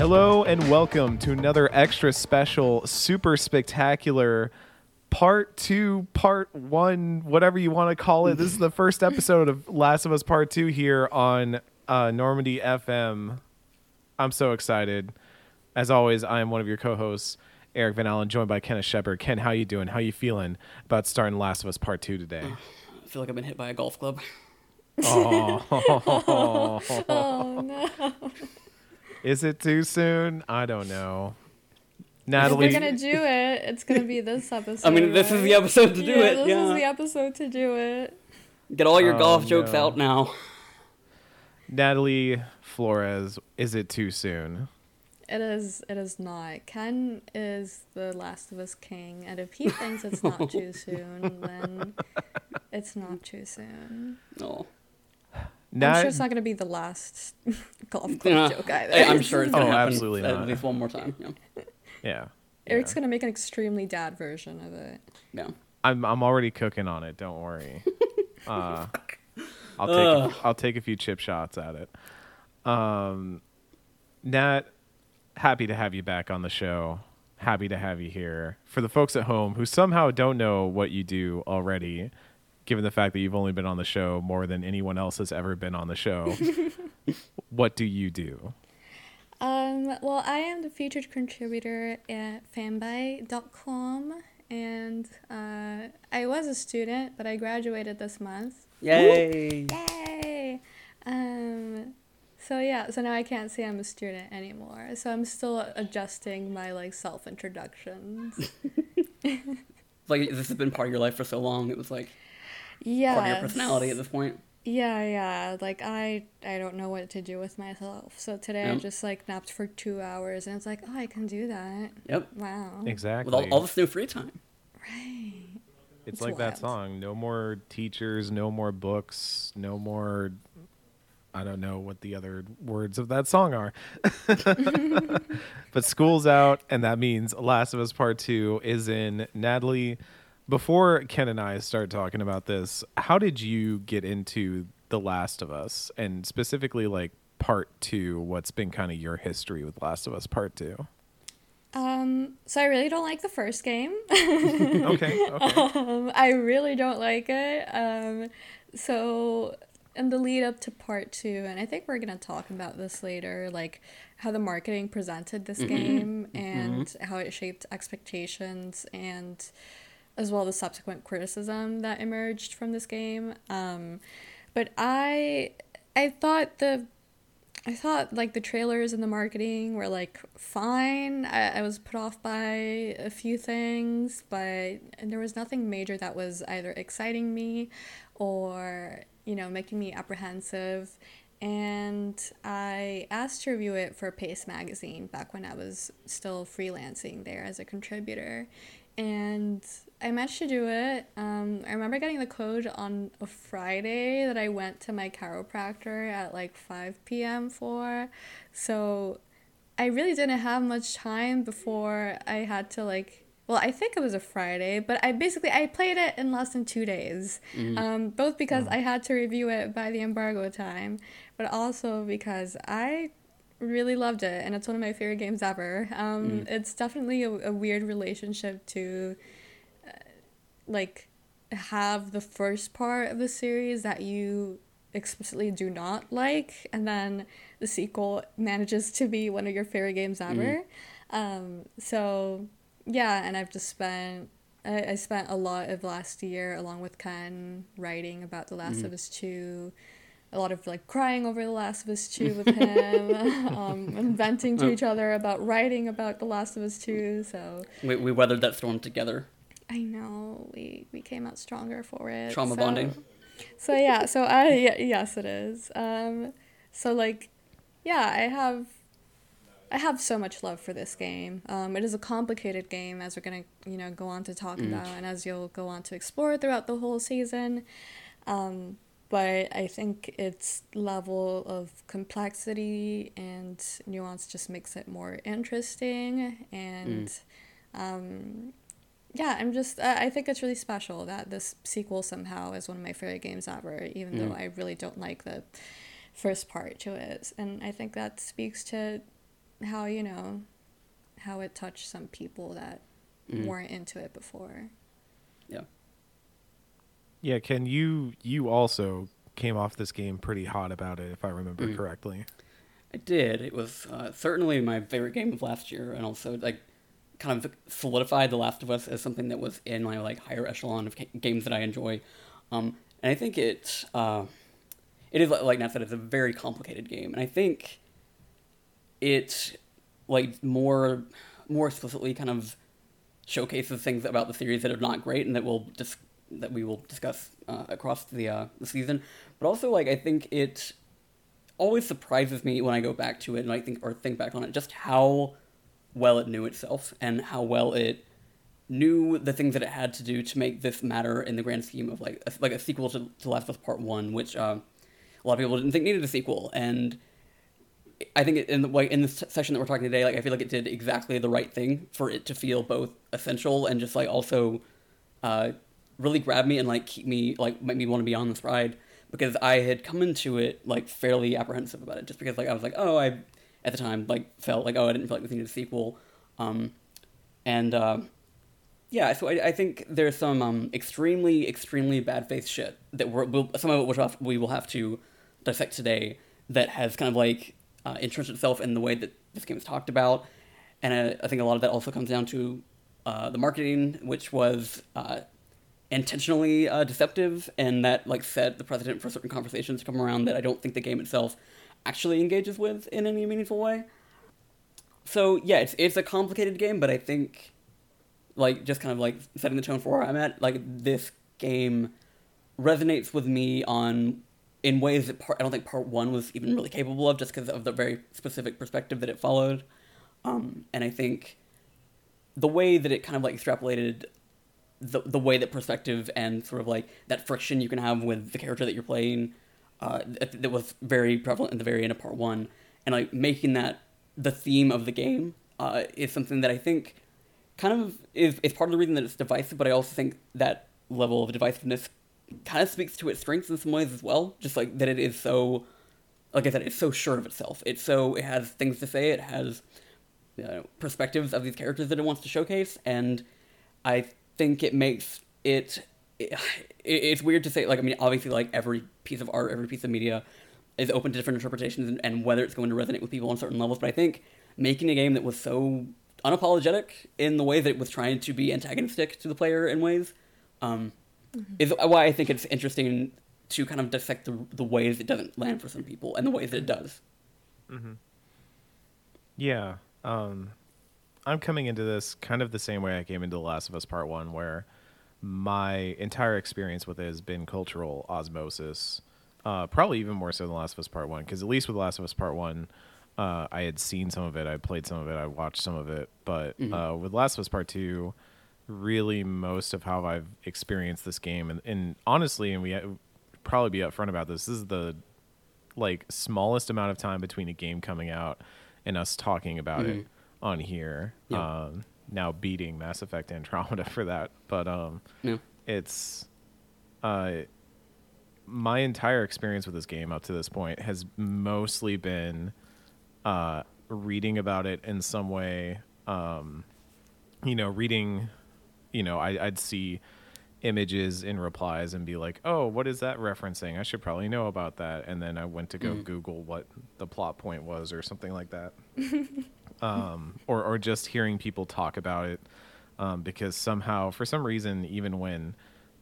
Hello and welcome to another extra special, super spectacular part two, part one, whatever you want to call it. This is the first episode of Last of Us Part Two here on Normandy FM. I'm so excited. As always, I am one of your co-hosts, Eric Van Allen, joined by Kenneth Shepard. Ken, how you doing? How you feeling about starting Last of Us Part Two today? I feel like I've been hit by a golf club. Oh no. Is it too soon? I don't know. Natalie, if we're going to do it, it's going to be this episode. I mean, this is the episode to do it. This is the episode to do it. Get all your golf jokes out now. Natalie Flores, is it too soon? It is not. Ken is the Last of Us king, and if he thinks it's not too soon, then it's not too soon. No. I'm sure it's not going to be the last golf club joke either. I'm sure it's going to happen absolutely not. At least one more time. Yeah. Eric's going to make an extremely dad version of it. Yeah. I'm already cooking on it. Don't worry. I'll take a few chip shots at it. Nat, happy to have you back on the show. Happy to have you here. For the folks at home who somehow don't know what you do already, given the fact that you've only been on the show more than anyone else has ever been on the show, what do you do? Well, I am the featured contributor at Fanbyte.com, and I was a student, but I graduated this month. Yay! Yay! So now I can't say I'm a student anymore. So I'm still adjusting my self-introductions. This has been part of your life for so long. It was part of your personality at this point. Yeah. I don't know what to do with myself. So today I just napped for 2 hours and it's I can do that. Yep. Wow. Exactly. With all this new free time. Right. It's like wild. That song. No more teachers, no more books, no more, I don't know what the other words of that song are. But school's out, and that means Last of Us Part 2 is in. Natalie, before Ken and I start talking about this, how did you get into The Last of Us, and specifically Part 2? What's been kind of your history with Last of Us Part 2? So I really don't like the first game. Okay. I really don't like it. So in the lead up to Part 2, and I think we're going to talk about this later, how the marketing presented this game and how it shaped expectations and as well the subsequent criticism that emerged from this game. But I thought the trailers and the marketing were fine. I was put off by a few things, and there was nothing major that was either exciting me or, making me apprehensive. And I asked to review it for Pace Magazine back when I was still freelancing there as a contributor. And I managed to do it. I remember getting the code on a Friday that I went to my chiropractor at 5 p.m. for. So I really didn't have much time before I had to I think it was a Friday, but I played it in less than 2 days, both because I had to review it by the embargo time, but also because I really loved it, and it's one of my favorite games ever. It's definitely a weird relationship to have the first part of the series that you explicitly do not like, and then the sequel manages to be one of your favorite games ever. And I've just spent I spent a lot of last year along with Ken writing about The Last of Us 2. A lot of crying over The Last of Us 2 with him, and venting to each other about writing about The Last of Us 2. So we weathered that storm together. I know we came out stronger for it. Trauma bonding. So yeah, yes it is. I have so much love for this game. It is a complicated game, as we're gonna go on to talk about, and as you'll go on to explore throughout the whole season. But I think its level of complexity and nuance just makes it more interesting. And I think it's really special that this sequel somehow is one of my favorite games ever, even though I really don't like the first part to it. And I think that speaks to how, you know, how it touched some people that weren't into it before. Yeah. Yeah, Ken, you also came off this game pretty hot about it, if I remember correctly. I did. It was certainly my favorite game of last year, and also like kind of solidified The Last of Us as something that was in my like higher echelon of games that I enjoy. And I think it is, like Nat said, it's a very complicated game, and I think it like more explicitly kind of showcases things about the series that are not great and that we will discuss across the season. But also, like, I think it always surprises me when I go back to it and think back on it, just how well it knew itself and how well it knew the things that it had to do to make this matter in the grand scheme of like a sequel to Last of Us Part One, which a lot of people didn't think needed a sequel. And I think in the session that we're talking today, like, I feel like it did exactly the right thing for it to feel both essential and just like also really grabbed me and like keep me like make me want to be on this ride, because I had come into it like fairly apprehensive about it, just because like I was like, oh, I at the time like felt like, oh, I didn't feel like this needed a sequel, yeah. So I think there's some extremely, extremely bad faith shit that we will have to dissect today that has kind of like entrenched itself in the way that this game is talked about, and I think a lot of that also comes down to the marketing, which was intentionally deceptive, and that like set the precedent for certain conversations to come around that I don't think the game itself actually engages with in any meaningful way. So yeah, it's a complicated game, but I think like just kind of like setting the tone for where I'm at, like this game resonates with me in ways that I don't think part one was even really capable of, just because of the very specific perspective that it followed, and I think the way that it kind of like extrapolated the way that perspective and sort of like that friction you can have with the character that you're playing that was very prevalent at the very end of part one, and like making that the theme of the game is something that I think kind of is part of the reason that it's divisive, but I also think that level of divisiveness kind of speaks to its strengths in some ways as well, just like that it is so, like I said, it's so sure of itself, it has things to say, it has, you know, perspectives of these characters that it wants to showcase, and I think it makes it's weird to say, like, I mean, obviously, like, every piece of art, every piece of media is open to different interpretations and whether it's going to resonate with people on certain levels, but I think making a game that was so unapologetic in the way that it was trying to be antagonistic to the player in ways is why I think it's interesting to kind of dissect the ways it doesn't land for some people and the ways that it does. Mm-hmm. Yeah. I'm coming into this kind of the same way I came into The Last of Us Part 1, where my entire experience with it has been cultural osmosis, probably even more so than The Last of Us Part 1, because at least with The Last of Us Part 1, I had seen some of it, I played some of it, I watched some of it, but with The Last of Us Part 2, really most of how I've experienced this game, and honestly, and we probably be upfront about this, this is the like smallest amount of time between a game coming out and us talking about it on here. Yeah. Now beating Mass Effect Andromeda for that, but it's my entire experience with this game up to this point has mostly been reading about it in some way, I'd see images in replies and be like, oh, what is that referencing? I should probably know about that. And then I went to go Google what the plot point was or something like that. Or just hearing people talk about it, because somehow, for some reason, even when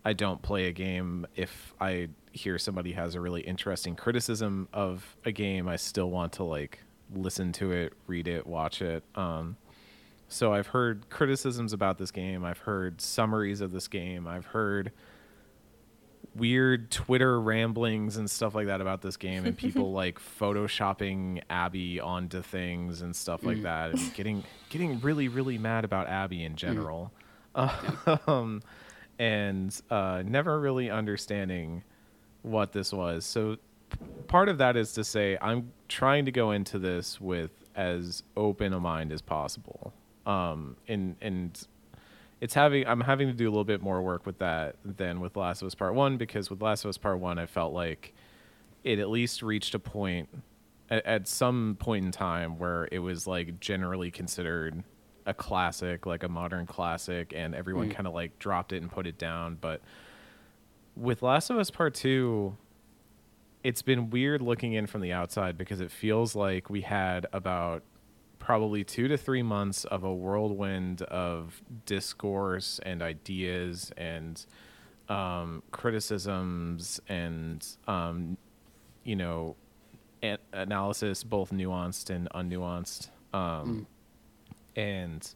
I don't play a game, if I hear somebody has a really interesting criticism of a game, I still want to like listen to it, read it, watch it. So I've heard criticisms about this game. I've heard summaries of this game. I've heard weird Twitter ramblings and stuff like that about this game, and people like photoshopping Abby onto things and stuff like that, and getting really, really mad about Abby in general. And never really understanding what this was. So part of that is to say I'm trying to go into this with as open a mind as possible. And I'm having to do a little bit more work with that than with Last of Us Part 1, because with Last of Us Part 1, I felt like it at least reached a point at some point in time where it was like generally considered a classic, like a modern classic, and everyone kind of like dropped it and put it down. But with Last of Us Part Two, it's been weird looking in from the outside because it feels like we had about probably 2 to 3 months of a whirlwind of discourse and ideas and criticisms and you know, analysis, both nuanced and unnuanced. And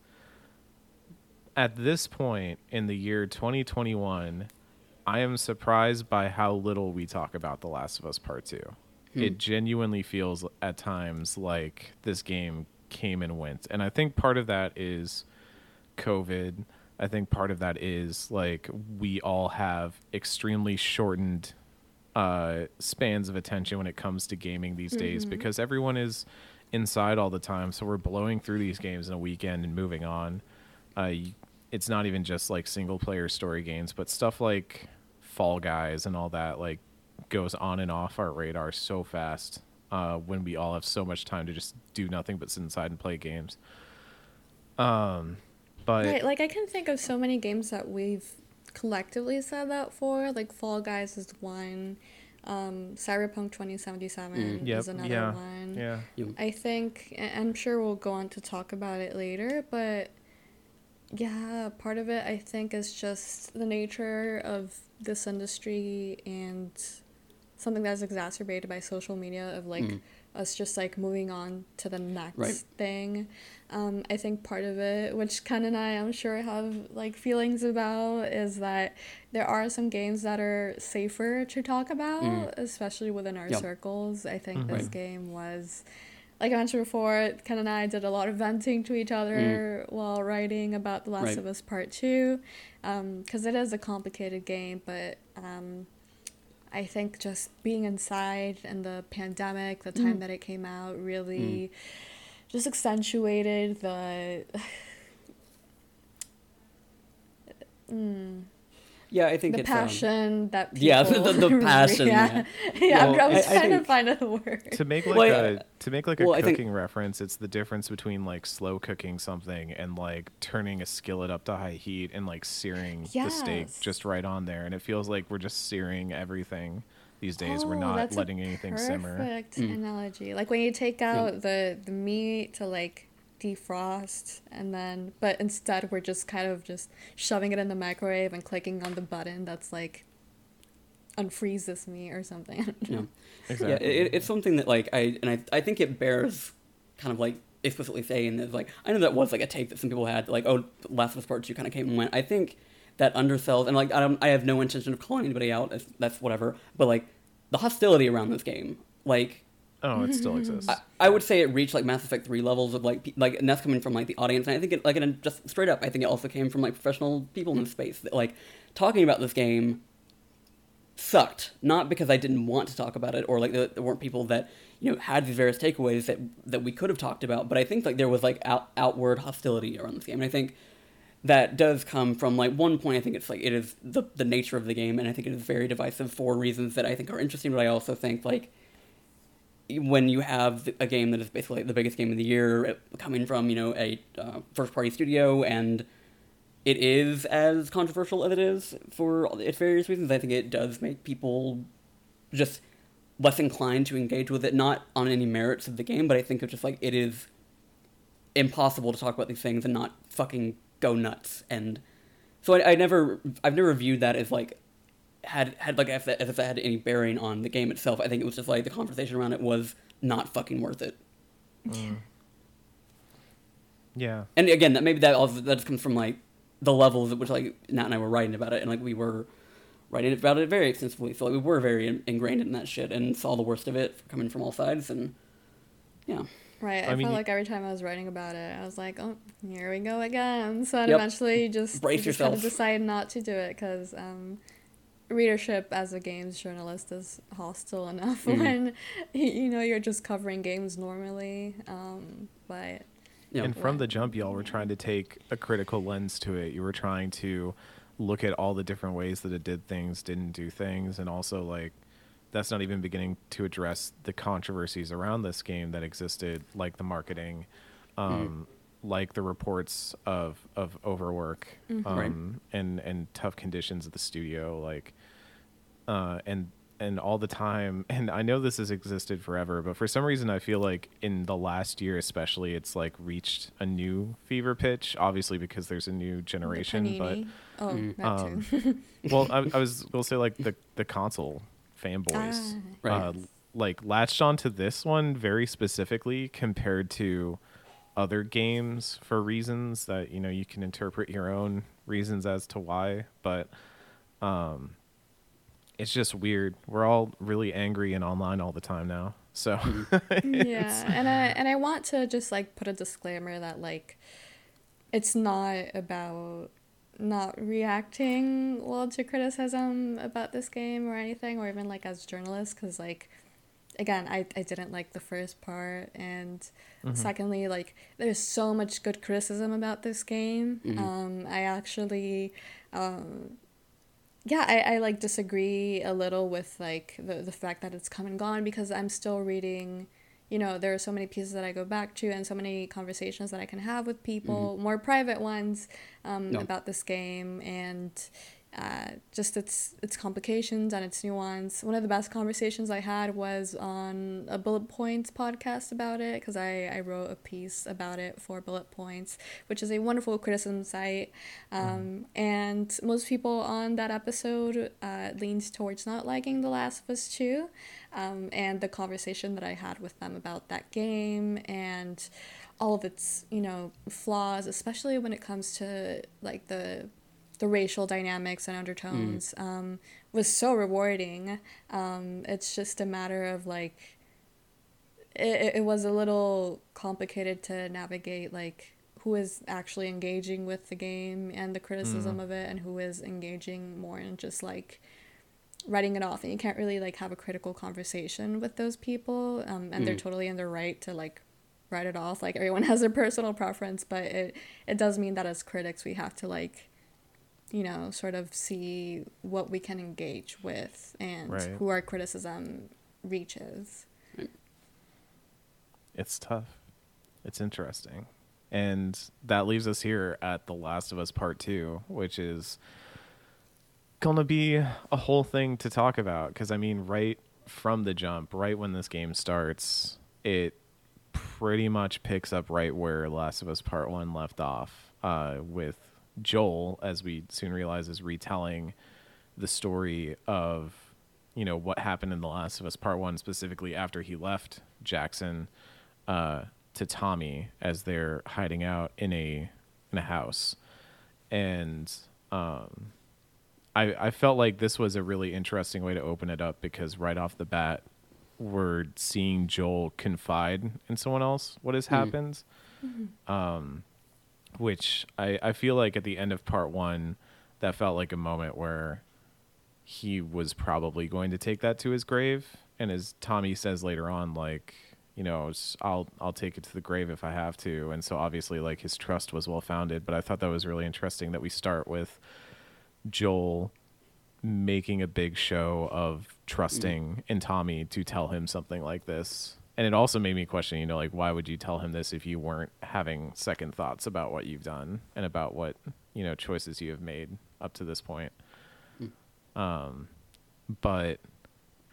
at this point in the year 2021, I am surprised by how little we talk about The Last of Us Part 2. It genuinely feels at times like this game came and went. And I think part of that is COVID. I think part of that is like we all have extremely shortened spans of attention when it comes to gaming these days, because everyone is inside all the time. So we're blowing through these games in a weekend and moving on. It's not even just like single player story games, but stuff like Fall Guys and all that like goes on and off our radar so fast when we all have so much time to just do nothing but sit inside and play games. But right, like I can think of so many games that we've collectively said that for, like Fall Guys is one, Cyberpunk 2077 is another one. I think, I'm sure we'll go on to talk about it later, but yeah, part of it I think is just the nature of this industry and something that's exacerbated by social media of like us just like moving on to the next thing. I think part of it, which Ken and I I'm sure have like feelings about, is that there are some games that are safer to talk about, especially within our circles. I think this game was, like I mentioned before, Ken and I did a lot of venting to each other while writing about The Last of Us Part 2, because it is a complicated game, but I think just being inside and the pandemic, the time that it came out, really just accentuated the... Yeah, I think the it's... passion that people... Yeah, the passion. Well, I was trying to find a word. To make like a cooking reference, it's the difference between like slow cooking something and like turning a skillet up to high heat and like searing the steak just right on there. And it feels like we're just searing everything these days. We're not letting anything simmer. That's a perfect analogy. Like when you take out the meat to like defrost, and then but instead we're just kind of just shoving it in the microwave and clicking on the button that's like unfreeze this meat or something. It's something that like I think it bears kind of like explicitly saying that, like, I know that was like a take that some people had, like, oh, Last of Us Part 2 kind of came and went. I think that undersells, and like I have no intention of calling anybody out, that's whatever, but like the hostility around this game, like, oh, it still exists. I would say it reached like Mass Effect 3 levels of like, and that's coming from like the audience. And I think it, like, and just straight up, I think it also came from like professional people in the space that like talking about this game sucked. Not because I didn't want to talk about it, or like there weren't people that, you know, had these various takeaways that we could have talked about. But I think like there was like outward hostility around this game, and I think that does come from like one point. I think it's like it is the nature of the game, and I think it is very divisive for reasons that I think are interesting. But I also think like, when you have a game that is basically the biggest game of the year coming from, you know, a first-party studio, and it is as controversial as it is for its various reasons, I think it does make people just less inclined to engage with it, not on any merits of the game, but I think it's just like it is impossible to talk about these things and not fucking go nuts. And so I've never viewed that as like had like as if that had any bearing on the game itself. I think it was just like the conversation around it was not fucking worth it. Yeah. And again, that maybe that just comes from like the levels at which like Nat and I were writing about it, and like we were writing about it very extensively, so like we were very ingrained in that shit and saw the worst of it coming from all sides. And yeah. Right, I felt like every time I was writing about it, I was like, oh, here we go again. So eventually you just kind of decide not to do it because readership as a games journalist is hostile enough when, you know, you're just covering games normally, but... Yeah. And from the jump, y'all were trying to take a critical lens to it. You were trying to look at all the different ways that it did things, didn't do things, and also, like, that's not even beginning to address the controversies around this game that existed, like the marketing, like the reports of overwork, and tough conditions at the studio, like, and all the time. And I know this has existed forever, but for some reason I feel like in the last year especially, it's like reached a new fever pitch, obviously because there's a new generation, but well, I was gonna say, like, the console fanboys like latched onto this one very specifically compared to other games for reasons that, you know, you can interpret your own reasons as to why, but it's just weird. We're all really angry and online all the time now. So yeah, and I want to just like put a disclaimer that like it's not about not reacting well to criticism about this game or anything, or even like as journalists, because like again, I didn't like the first part, and secondly, like there's so much good criticism about this game. I actually I like disagree a little with like the fact that it's come and gone, because I'm still reading, you know, there are so many pieces that I go back to and so many conversations that I can have with people, more private ones, about this game, and just its complications and its nuance. One of the best conversations I had was on a Bullet Points podcast about it, because I wrote a piece about it for Bullet Points, which is a wonderful criticism site. And most people on that episode leaned towards not liking The Last of Us 2, and the conversation that I had with them about that game and all of its, you know, flaws, especially when it comes to like the racial dynamics and undertones, was so rewarding. It's just a matter of like, it was a little complicated to navigate, like who is actually engaging with the game and the criticism of it, and who is engaging more and just like writing it off. And you can't really like have a critical conversation with those people. And they're totally in their right to like write it off. Like everyone has their personal preference, but it does mean that as critics, we have to like, you know, sort of see what we can engage with and who our criticism reaches. It's tough. It's interesting. And that leaves us here at The Last of Us Part 2, which is going to be a whole thing to talk about. Because, I mean, right from the jump, right when this game starts, it pretty much picks up right where Last of Us Part 1 left off, with Joel, as we soon realize, is retelling the story of, you know, what happened in The Last of Us Part 1, specifically after he left Jackson to Tommy as they're hiding out in a house. And I felt like this was a really interesting way to open it up, because right off the bat, we're seeing Joel confide in someone else what has happened. Which I feel like at the end of part one, that felt like a moment where he was probably going to take that to his grave. And as Tommy says later on, like, you know, I'll take it to the grave if I have to. And so obviously like his trust was well founded, but I thought that was really interesting that we start with Joel making a big show of trusting in Tommy to tell him something like this. And it also made me question, you know, like, why would you tell him this if you weren't having second thoughts about what you've done and about what, you know, choices you have made up to this point? But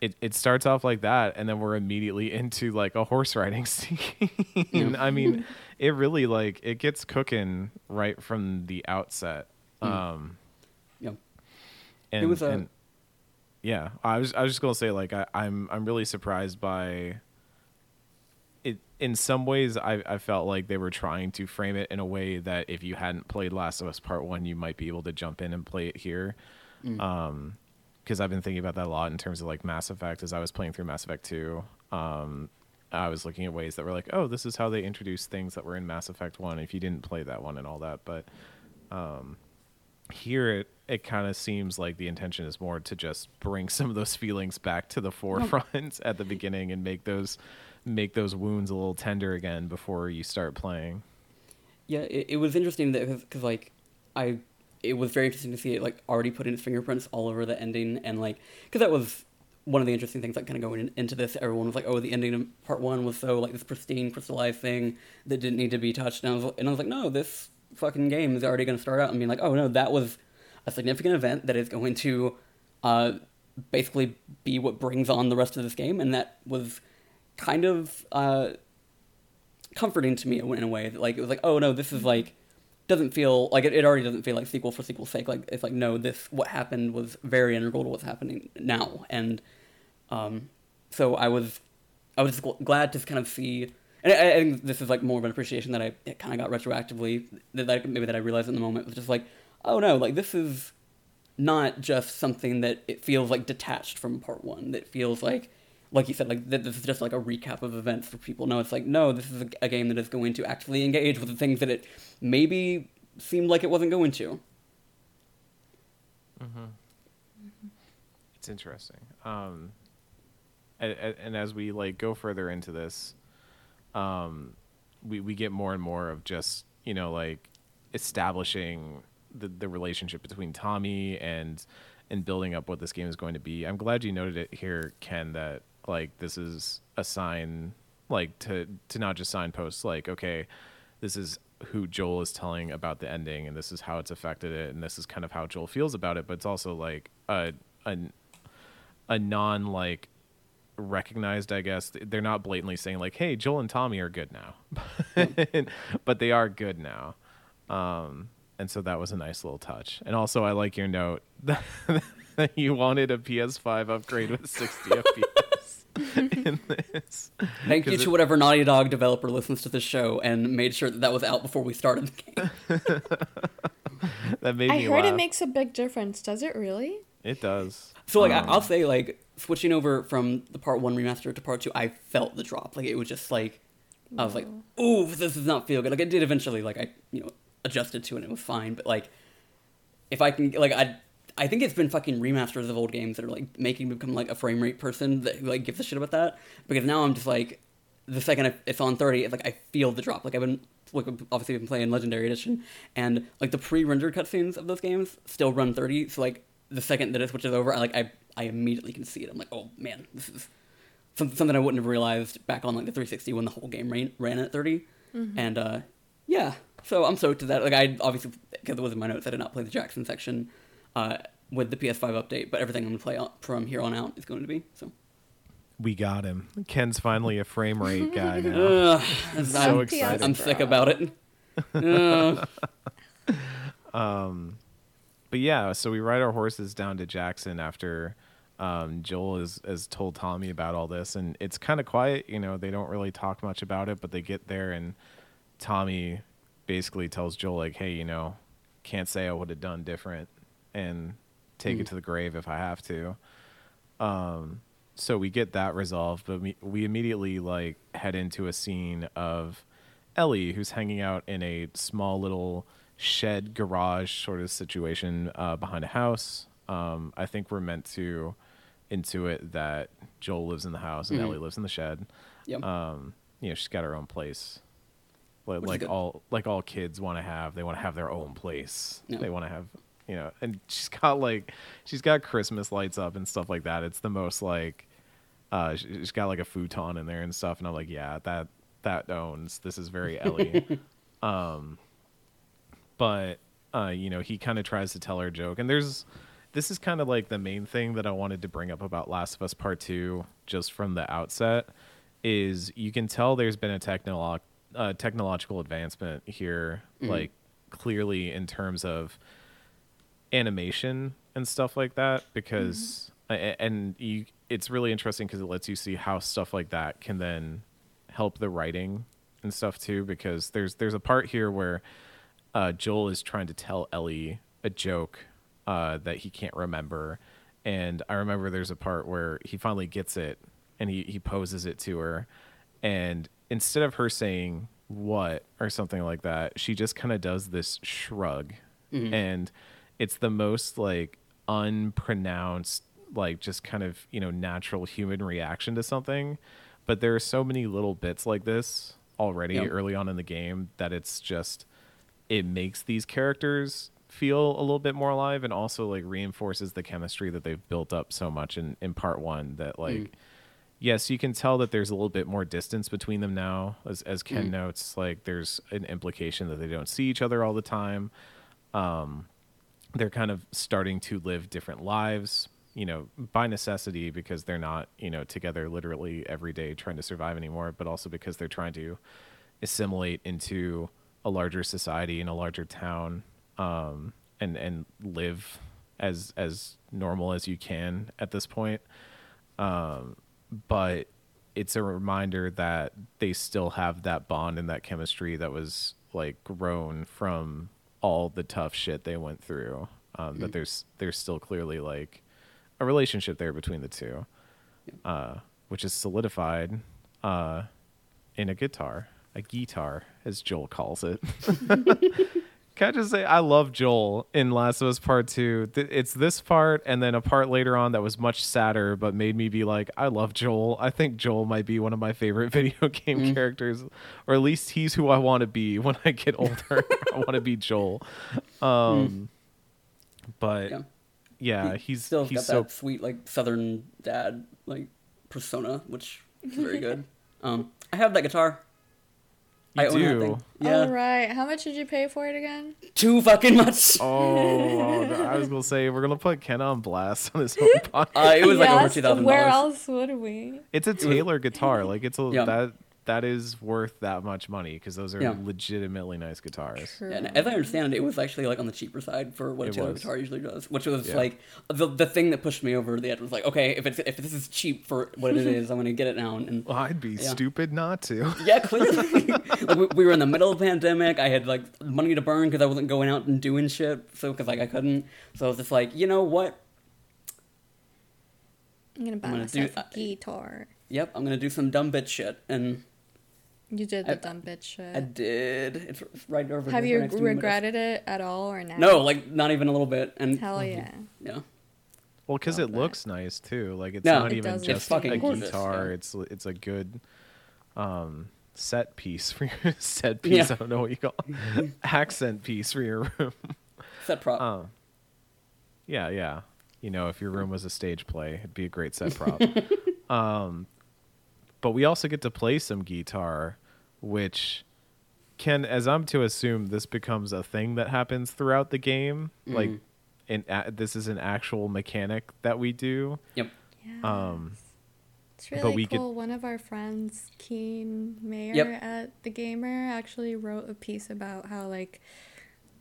it starts off like that, and then we're immediately into like a horse riding scene. I mean, it really like it gets cooking right from the outset. And it was yeah, I was just gonna say, like, I'm really surprised by. In some ways, I felt like they were trying to frame it in a way that if you hadn't played Last of Us Part 1, you might be able to jump in and play it here. Because I've been thinking about that a lot in terms of like Mass Effect. As I was playing through Mass Effect 2, I was looking at ways that were like, oh, this is how they introduced things that were in Mass Effect 1 if you didn't play that one and all that. But here it kind of seems like the intention is more to just bring some of those feelings back to the forefront at the beginning and make those wounds a little tender again before you start playing. Yeah, it was interesting that because like it was very interesting to see it like already putting its fingerprints all over the ending, and like because that was one of the interesting things, like, kind of going into this, everyone was like, oh, the ending of part one was so, like, this pristine, crystallized thing that didn't need to be touched. And I was like, no, this fucking game is already going to start out and being like, oh, no, that was a significant event that is going to basically be what brings on the rest of this game. And that was kind of comforting to me in a way. That, like, it was like, oh, no, this is, like, doesn't feel like it already doesn't feel like sequel for sequel's sake. Like, it's like, no, this, what happened was very integral to what's happening now. And so I was glad to kind of see, and I think this is like more of an appreciation that I kind of got retroactively, that I realized in the moment, was just like, oh no, like this is not just something that it feels like detached from part one, that feels like you said, like this is just like a recap of events for people. No, it's like, no, this is a game that is going to actively engage with the things that it maybe seemed like it wasn't going to. Mm-hmm. Mm-hmm. It's interesting. And as we like go further into this, we get more and more of just, you know, like establishing the relationship between Tommy and building up what this game is going to be. I'm glad you noted it here, Ken, that like this is a sign, like to not just signpost, like, okay, this is who Joel is telling about the ending, and this is how it's affected it, and this is kind of how Joel feels about it. But it's also like a non like recognized, I guess. They're not blatantly saying like, hey, Joel and Tommy are good now, but they are good now. And so that was a nice little touch. And also, I like your note that you wanted a PS5 upgrade with 60 FPS in this. Thank you to whatever Naughty Dog developer listens to this show and made sure that was out before we started the game. That made me laugh. I heard it makes a big difference. Does it really? It does. So, like, I'll say, like, switching over from the part one remaster to part two, I felt the drop. Like, it was just, like, I was like, ooh, this does not feel good. Like, I did eventually, like, I, you know, adjusted to it and it was fine, but like if I can, like, I think it's been fucking remasters of old games that are like making me become like a frame rate person that like gives a shit about that, because now I'm just like, the second it's on 30, it's like I feel the drop. Like I've been like, obviously I've been playing Legendary Edition, and like the pre-rendered cutscenes of those games still run 30, so like the second that it switches over, I immediately can see it. I'm like, oh man, this is something I wouldn't have realized back on like the 360 when the whole game ran at 30. Mm-hmm. And yeah. So I'm stoked to that. Like I obviously, because it was in my notes, I did not play the Jackson section with the PS5 update, but everything I'm gonna play from here on out is going to be. So we got him. Ken's finally a frame rate guy now. I'm so excited. I'm sick about it. But yeah, so we ride our horses down to Jackson after Joel has told Tommy about all this, and it's kind of quiet. You know, they don't really talk much about it, but they get there and Tommy basically tells Joel like, hey, you know, can't say I would have done different, and take it to the grave if I have to. So we get that resolved, but we immediately like head into a scene of Ellie, who's hanging out in a small little shed garage sort of situation behind a house. I think we're meant to intuit that Joel lives in the house and Ellie lives in the shed. Yep. You know, she's got her own place. Like all kids want to have. They want to have their own place. No. They want to have, you know, and she's got Christmas lights up and stuff like that. It's the most like, she's got like a futon in there and stuff. And I'm like, yeah, that owns. This is very Ellie. But you know, he kind of tries to tell her a joke. And this is kind of like the main thing that I wanted to bring up about Last of Us Part Two, just from the outset, is you can tell there's been a technological advancement here, like clearly in terms of animation and stuff like that, because it's really interesting because it lets you see how stuff like that can then help the writing and stuff too, because there's a part here where Joel is trying to tell Ellie a joke that he can't remember, and I remember there's a part where he finally gets it and he poses it to her, and instead of her saying what or something like that, she just kind of does this shrug. Mm-hmm. And it's the most like unpronounced, like just kind of, you know, natural human reaction to something. But there are so many little bits like this already early on in the game that it makes these characters feel a little bit more alive, and also like reinforces the chemistry that they've built up so much in part one, that like, yes, you can tell that there's a little bit more distance between them now, as Ken notes, like there's an implication that they don't see each other all the time. They're kind of starting to live different lives, you know, by necessity, because they're not, you know, together literally every day trying to survive anymore, but also because they're trying to assimilate into a larger society in a larger town, and live as normal as you can at this point. But it's a reminder that they still have that bond and that chemistry that was like grown from all the tough shit they went through. That there's still clearly like a relationship there between the two, which is solidified in a guitar, as Joel calls it. Can I just say, I love Joel in Last of Us Part Two. It's this part and then a part later on that was much sadder, but made me be like, I love Joel. I think Joel might be one of my favorite video game characters, or at least he's who I want to be when I get older. I want to be Joel. But yeah, he's still got that sweet like Southern dad like persona, which is very good. I have that guitar. I do. Yeah. All right. How much did you pay for it again? Too fucking much. Oh, no. I was gonna say we're gonna put Ken on blast on his own podcast. It was like over $2,000. Where else would we? It's a Taylor guitar. Like it's a that is worth that much money, because those are legitimately nice guitars. Yeah, and as I understand it, it was actually like on the cheaper side for what a Taylor guitar usually does, which was like the thing that pushed me over the edge was like, okay, if this is cheap for what it is, I'm gonna get it now. And well, I'd be stupid not to. Yeah, clearly. Like we were in the middle of the pandemic. I had like money to burn because I wasn't going out and doing shit, because I couldn't. So I was just like, you know what? I'm gonna buy myself a guitar. Yep, I'm gonna do some dumb bitch shit. And you did the dumb bitch shit. I did. It's right over. Have you regretted it at all or not? No, like not even a little bit. And hell yeah. Yeah. Well, because it looks nice too. Like it's not even just a guitar. It's a good set piece for your set piece. Yeah. I don't know what you call it. Accent piece for your room. Set prop. Yeah, yeah. You know, if your room was a stage play, it'd be a great set prop. But we also get to play some guitar, which can, as I'm to assume, this becomes a thing that happens throughout the game. Mm-hmm. Like, this is an actual mechanic that we do. Yep. Yes. It's really cool. One of our friends, Keen Mayer at The Gamer, actually wrote a piece about how, like,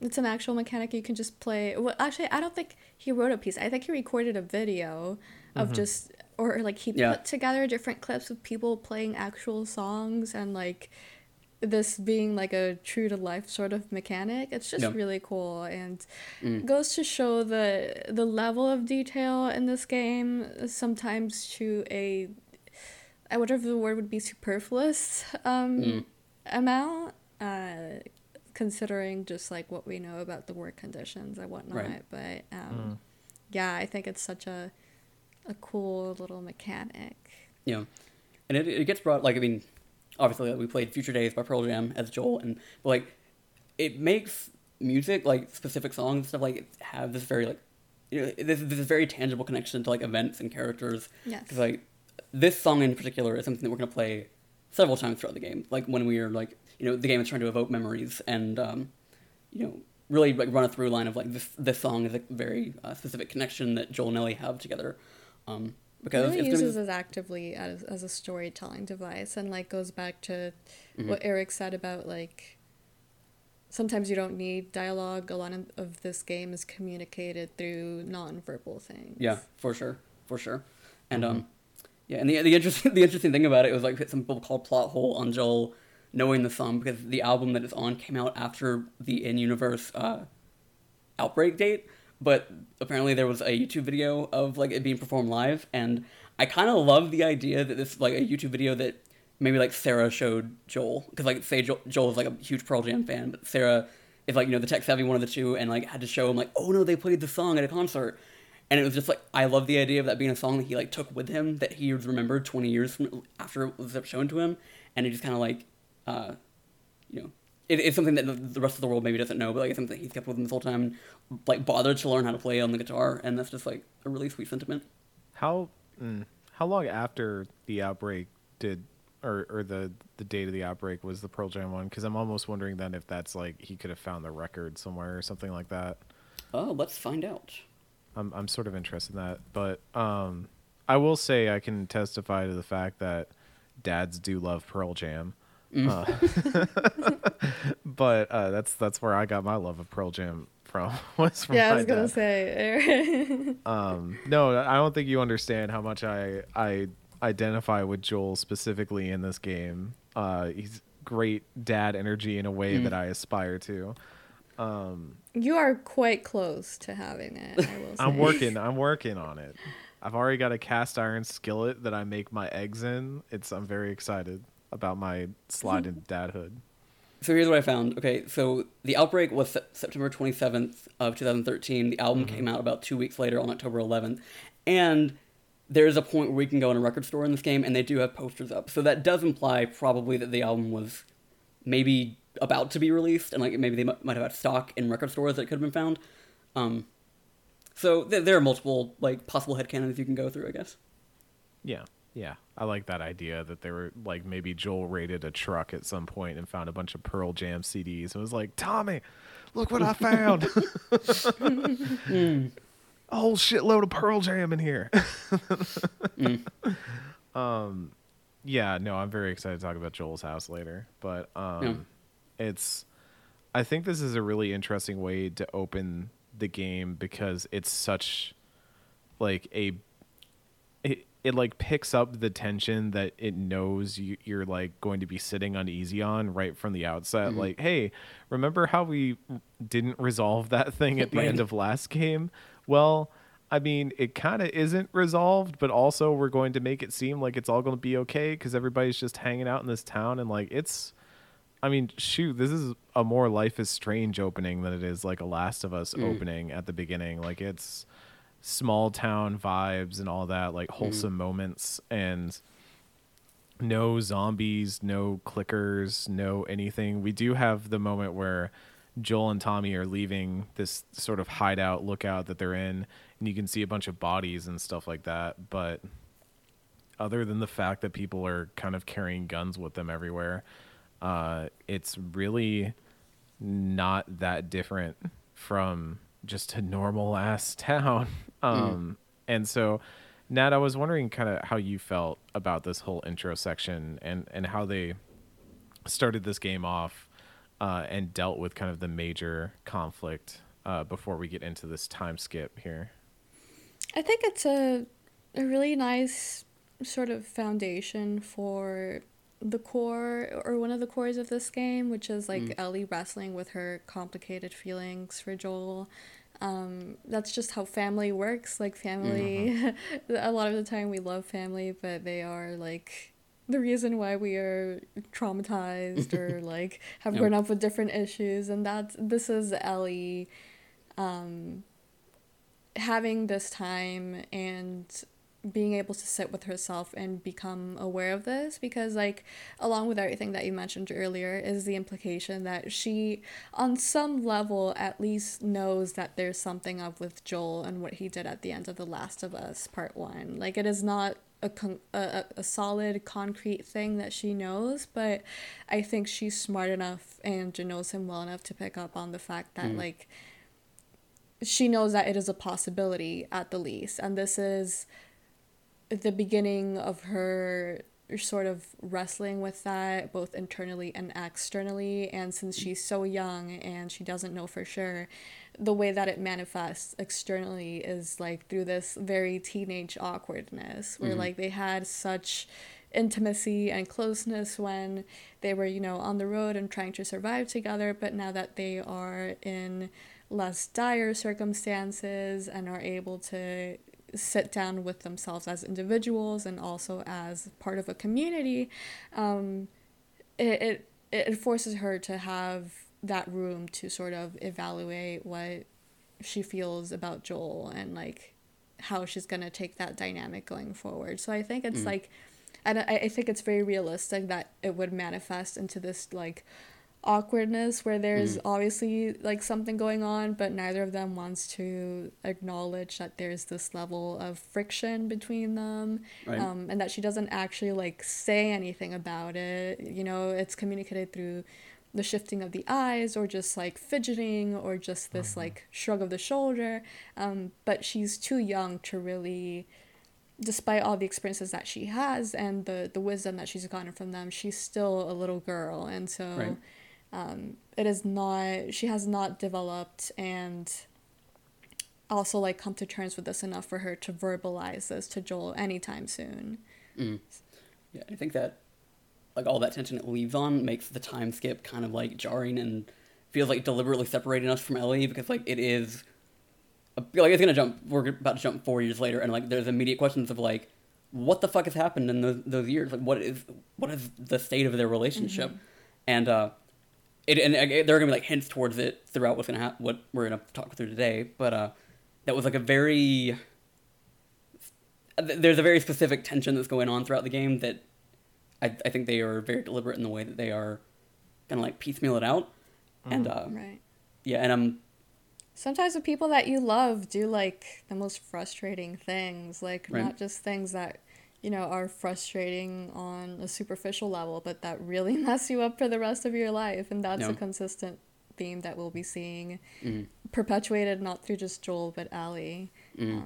it's an actual mechanic you can just play. Well, actually, I don't think he wrote a piece. I think he recorded a video of just... Or, like, he put together different clips of people playing actual songs and, like, this being, like, a true-to-life sort of mechanic. It's just really cool, and goes to show the level of detail in this game, sometimes to a... I wonder if the word would be superfluous amount, considering just, like, what we know about the work conditions and whatnot. Right. But, yeah, I think it's such a cool little mechanic. Yeah. And it gets brought, like, I mean, obviously we played Future Days by Pearl Jam as Joel, and like it makes music, like specific songs and stuff, like have this very, like, you know, this very tangible connection to like events and characters. Yes. Because like this song in particular is something that we're going to play several times throughout the game. Like when we are, like, you know, the game is trying to evoke memories and, you know, really like run a through line of like this song is a very specific connection that Joel and Ellie have together. Because it really uses it actively as a storytelling device, and like goes back to what Eric said about, like, sometimes you don't need dialogue. A lot of this game is communicated through nonverbal things. Yeah, for sure. And yeah, and the interesting thing about it was like some people call plot hole on Joel knowing the song, because the album that it's on came out after the in-universe outbreak date. But apparently there was a YouTube video of like it being performed live, and I kind of love the idea that this, like, a YouTube video that maybe like Sarah showed Joel, because like say Joel is like a huge Pearl Jam fan, but Sarah is like, you know, the tech savvy one of the two, and like had to show him like, oh no, they played the song at a concert, and it was just like, I love the idea of that being a song that he like took with him that he remembered 20 years from after it was shown to him, and he just kind of like, you know, it's something that the rest of the world maybe doesn't know, but like it's something that he's kept with him this whole time, and like bothered to learn how to play on the guitar, and that's just like a really sweet sentiment. How long after the outbreak did, or the date of the outbreak was the Pearl Jam one? Because I'm almost wondering then if that's like he could have found the record somewhere or something like that. Oh, let's find out. I'm sort of interested in that, but I will say I can testify to the fact that dads do love Pearl Jam. But that's where I got my love of Pearl Jam from. Yeah, I was gonna say. No, I don't think you understand how much I identify with Joel specifically in this game. He's great dad energy in a way that I aspire to. You are quite close to having it, I will say. I'm working on it. I've already got a cast iron skillet that I make my eggs in. I'm very excited about my slide into dadhood. So here's what I found. Okay, so the outbreak was September 27th of 2013. The album came out about 2 weeks later on October 11th. And there's a point where we can go in a record store in this game, and they do have posters up. So that does imply probably that the album was maybe about to be released, and like maybe they might have had stock in record stores that could have been found. So there are multiple like possible headcanons you can go through, I guess. Yeah. I like that idea that they were like, maybe Joel raided a truck at some point and found a bunch of Pearl Jam CDs and was like, Tommy, look what I found. A whole shitload of Pearl Jam in here. Yeah, no, I'm very excited to talk about Joel's house later, but I think this is a really interesting way to open the game because it's such like it like picks up the tension that it knows you're like going to be sitting uneasy on right from the outset. Like, hey, remember how we didn't resolve that thing at the end of last game? Well, I mean, it kind of isn't resolved, but also we're going to make it seem like it's all going to be okay because everybody's just hanging out in this town. And like, this is a more Life is Strange opening than it is like a Last of Us opening at the beginning. Like it's small town vibes and all that, like wholesome moments and no zombies, no clickers, no anything. We do have the moment where Joel and Tommy are leaving this sort of hideout lookout that they're in, and you can see a bunch of bodies and stuff like that. But other than the fact that people are kind of carrying guns with them everywhere, it's really not that different from just a normal ass town. And so, Nat, I was wondering kind of how you felt about this whole intro section and how they started this game off. And dealt with kind of the major conflict before we get into this time skip here. I think it's a really nice sort of foundation for the core or one of the cores of this game, which is like Ellie wrestling with her complicated feelings for Joel. That's just how family works. Like family, a lot of the time we love family, but they are like the reason why we are traumatized or like have grown up with different issues. And this is Ellie having this time and being able to sit with herself and become aware of this, because like along with everything that you mentioned earlier is the implication that she on some level at least knows that there's something up with Joel and what he did at the end of The Last of Us Part One. Like it is not a solid concrete thing that she knows, but I think she's smart enough and knows him well enough to pick up on the fact that like she knows that it is a possibility at the least, and this is the beginning of her sort of wrestling with that both internally and externally. And since she's so young and she doesn't know for sure, the way that it manifests externally is like through this very teenage awkwardness where like they had such intimacy and closeness when they were, you know, on the road and trying to survive together, but now that they are in less dire circumstances and are able to sit down with themselves as individuals and also as part of a community, it forces her to have that room to sort of evaluate what she feels about Joel and like how she's gonna take that dynamic going forward. So I think it's like I think it's very realistic that it would manifest into this like awkwardness where there's obviously like something going on, but neither of them wants to acknowledge that there's this level of friction between them, right. And that she doesn't actually like say anything about it. You know, it's communicated through the shifting of the eyes or just like fidgeting or just this like shrug of the shoulder. But she's too young to really, despite all the experiences that she has and the wisdom that she's gotten from them, she's still a little girl. And so right. It is not, she has not developed and also like come to terms with this enough for her to verbalize this to Joel anytime soon. Yeah, I think that like all that tension it leaves on makes the time skip kind of like jarring and feels like deliberately separating us from Ellie, because like it is like it's gonna jump, we're about to jump 4 years later, and like there's immediate questions of like what the fuck has happened in those years, like what is the state of their relationship, and there are gonna be like hints towards it throughout what's gonna happen, what we're gonna talk through today. But that was like a very, there's a very specific tension that's going on throughout the game that I think they are very deliberate in the way that they are kind of like piecemeal it out, and right. Yeah, and sometimes the people that you love do like the most frustrating things, like right. not just things that, you know, are frustrating on a superficial level, but that really mess you up for the rest of your life. And that's a consistent theme that we'll be seeing perpetuated, not through just Joel, but Ellie. Yeah.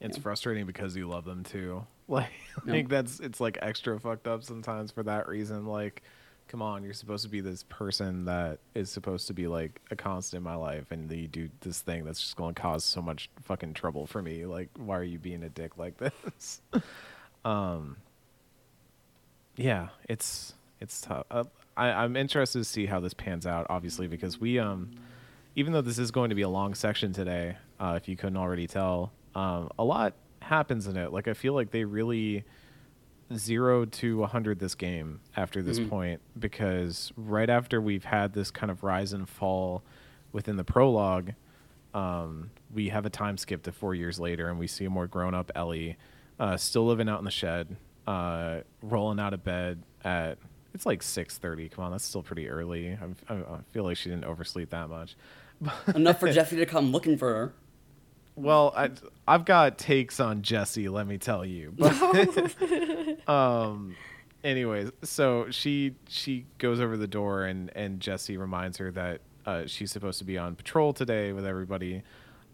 It's frustrating because you love them too. Like, I think it's like extra fucked up sometimes for that reason. Like, come on, you're supposed to be this person that is supposed to be like a constant in my life, and you do this thing that's just going to cause so much fucking trouble for me. Like, why are you being a dick like this? Yeah, it's tough. I'm interested to see how this pans out, obviously, because we, even though this is going to be a long section today, if you couldn't already tell, a lot happens in it. Like, I feel like they really 0 to 100 this game after this point, because right after we've had this kind of rise and fall within the prologue, we have a time skip to 4 years later, and we see a more grown-up Ellie still living out in the shed, rolling out of bed at, it's like 6:30. Come on, that's still pretty early. I feel like she didn't oversleep that much. Enough for Jesse to come looking for her. Well, I've got takes on Jesse, let me tell you. But, anyways, so she goes over the door, and Jesse reminds her that she's supposed to be on patrol today with everybody.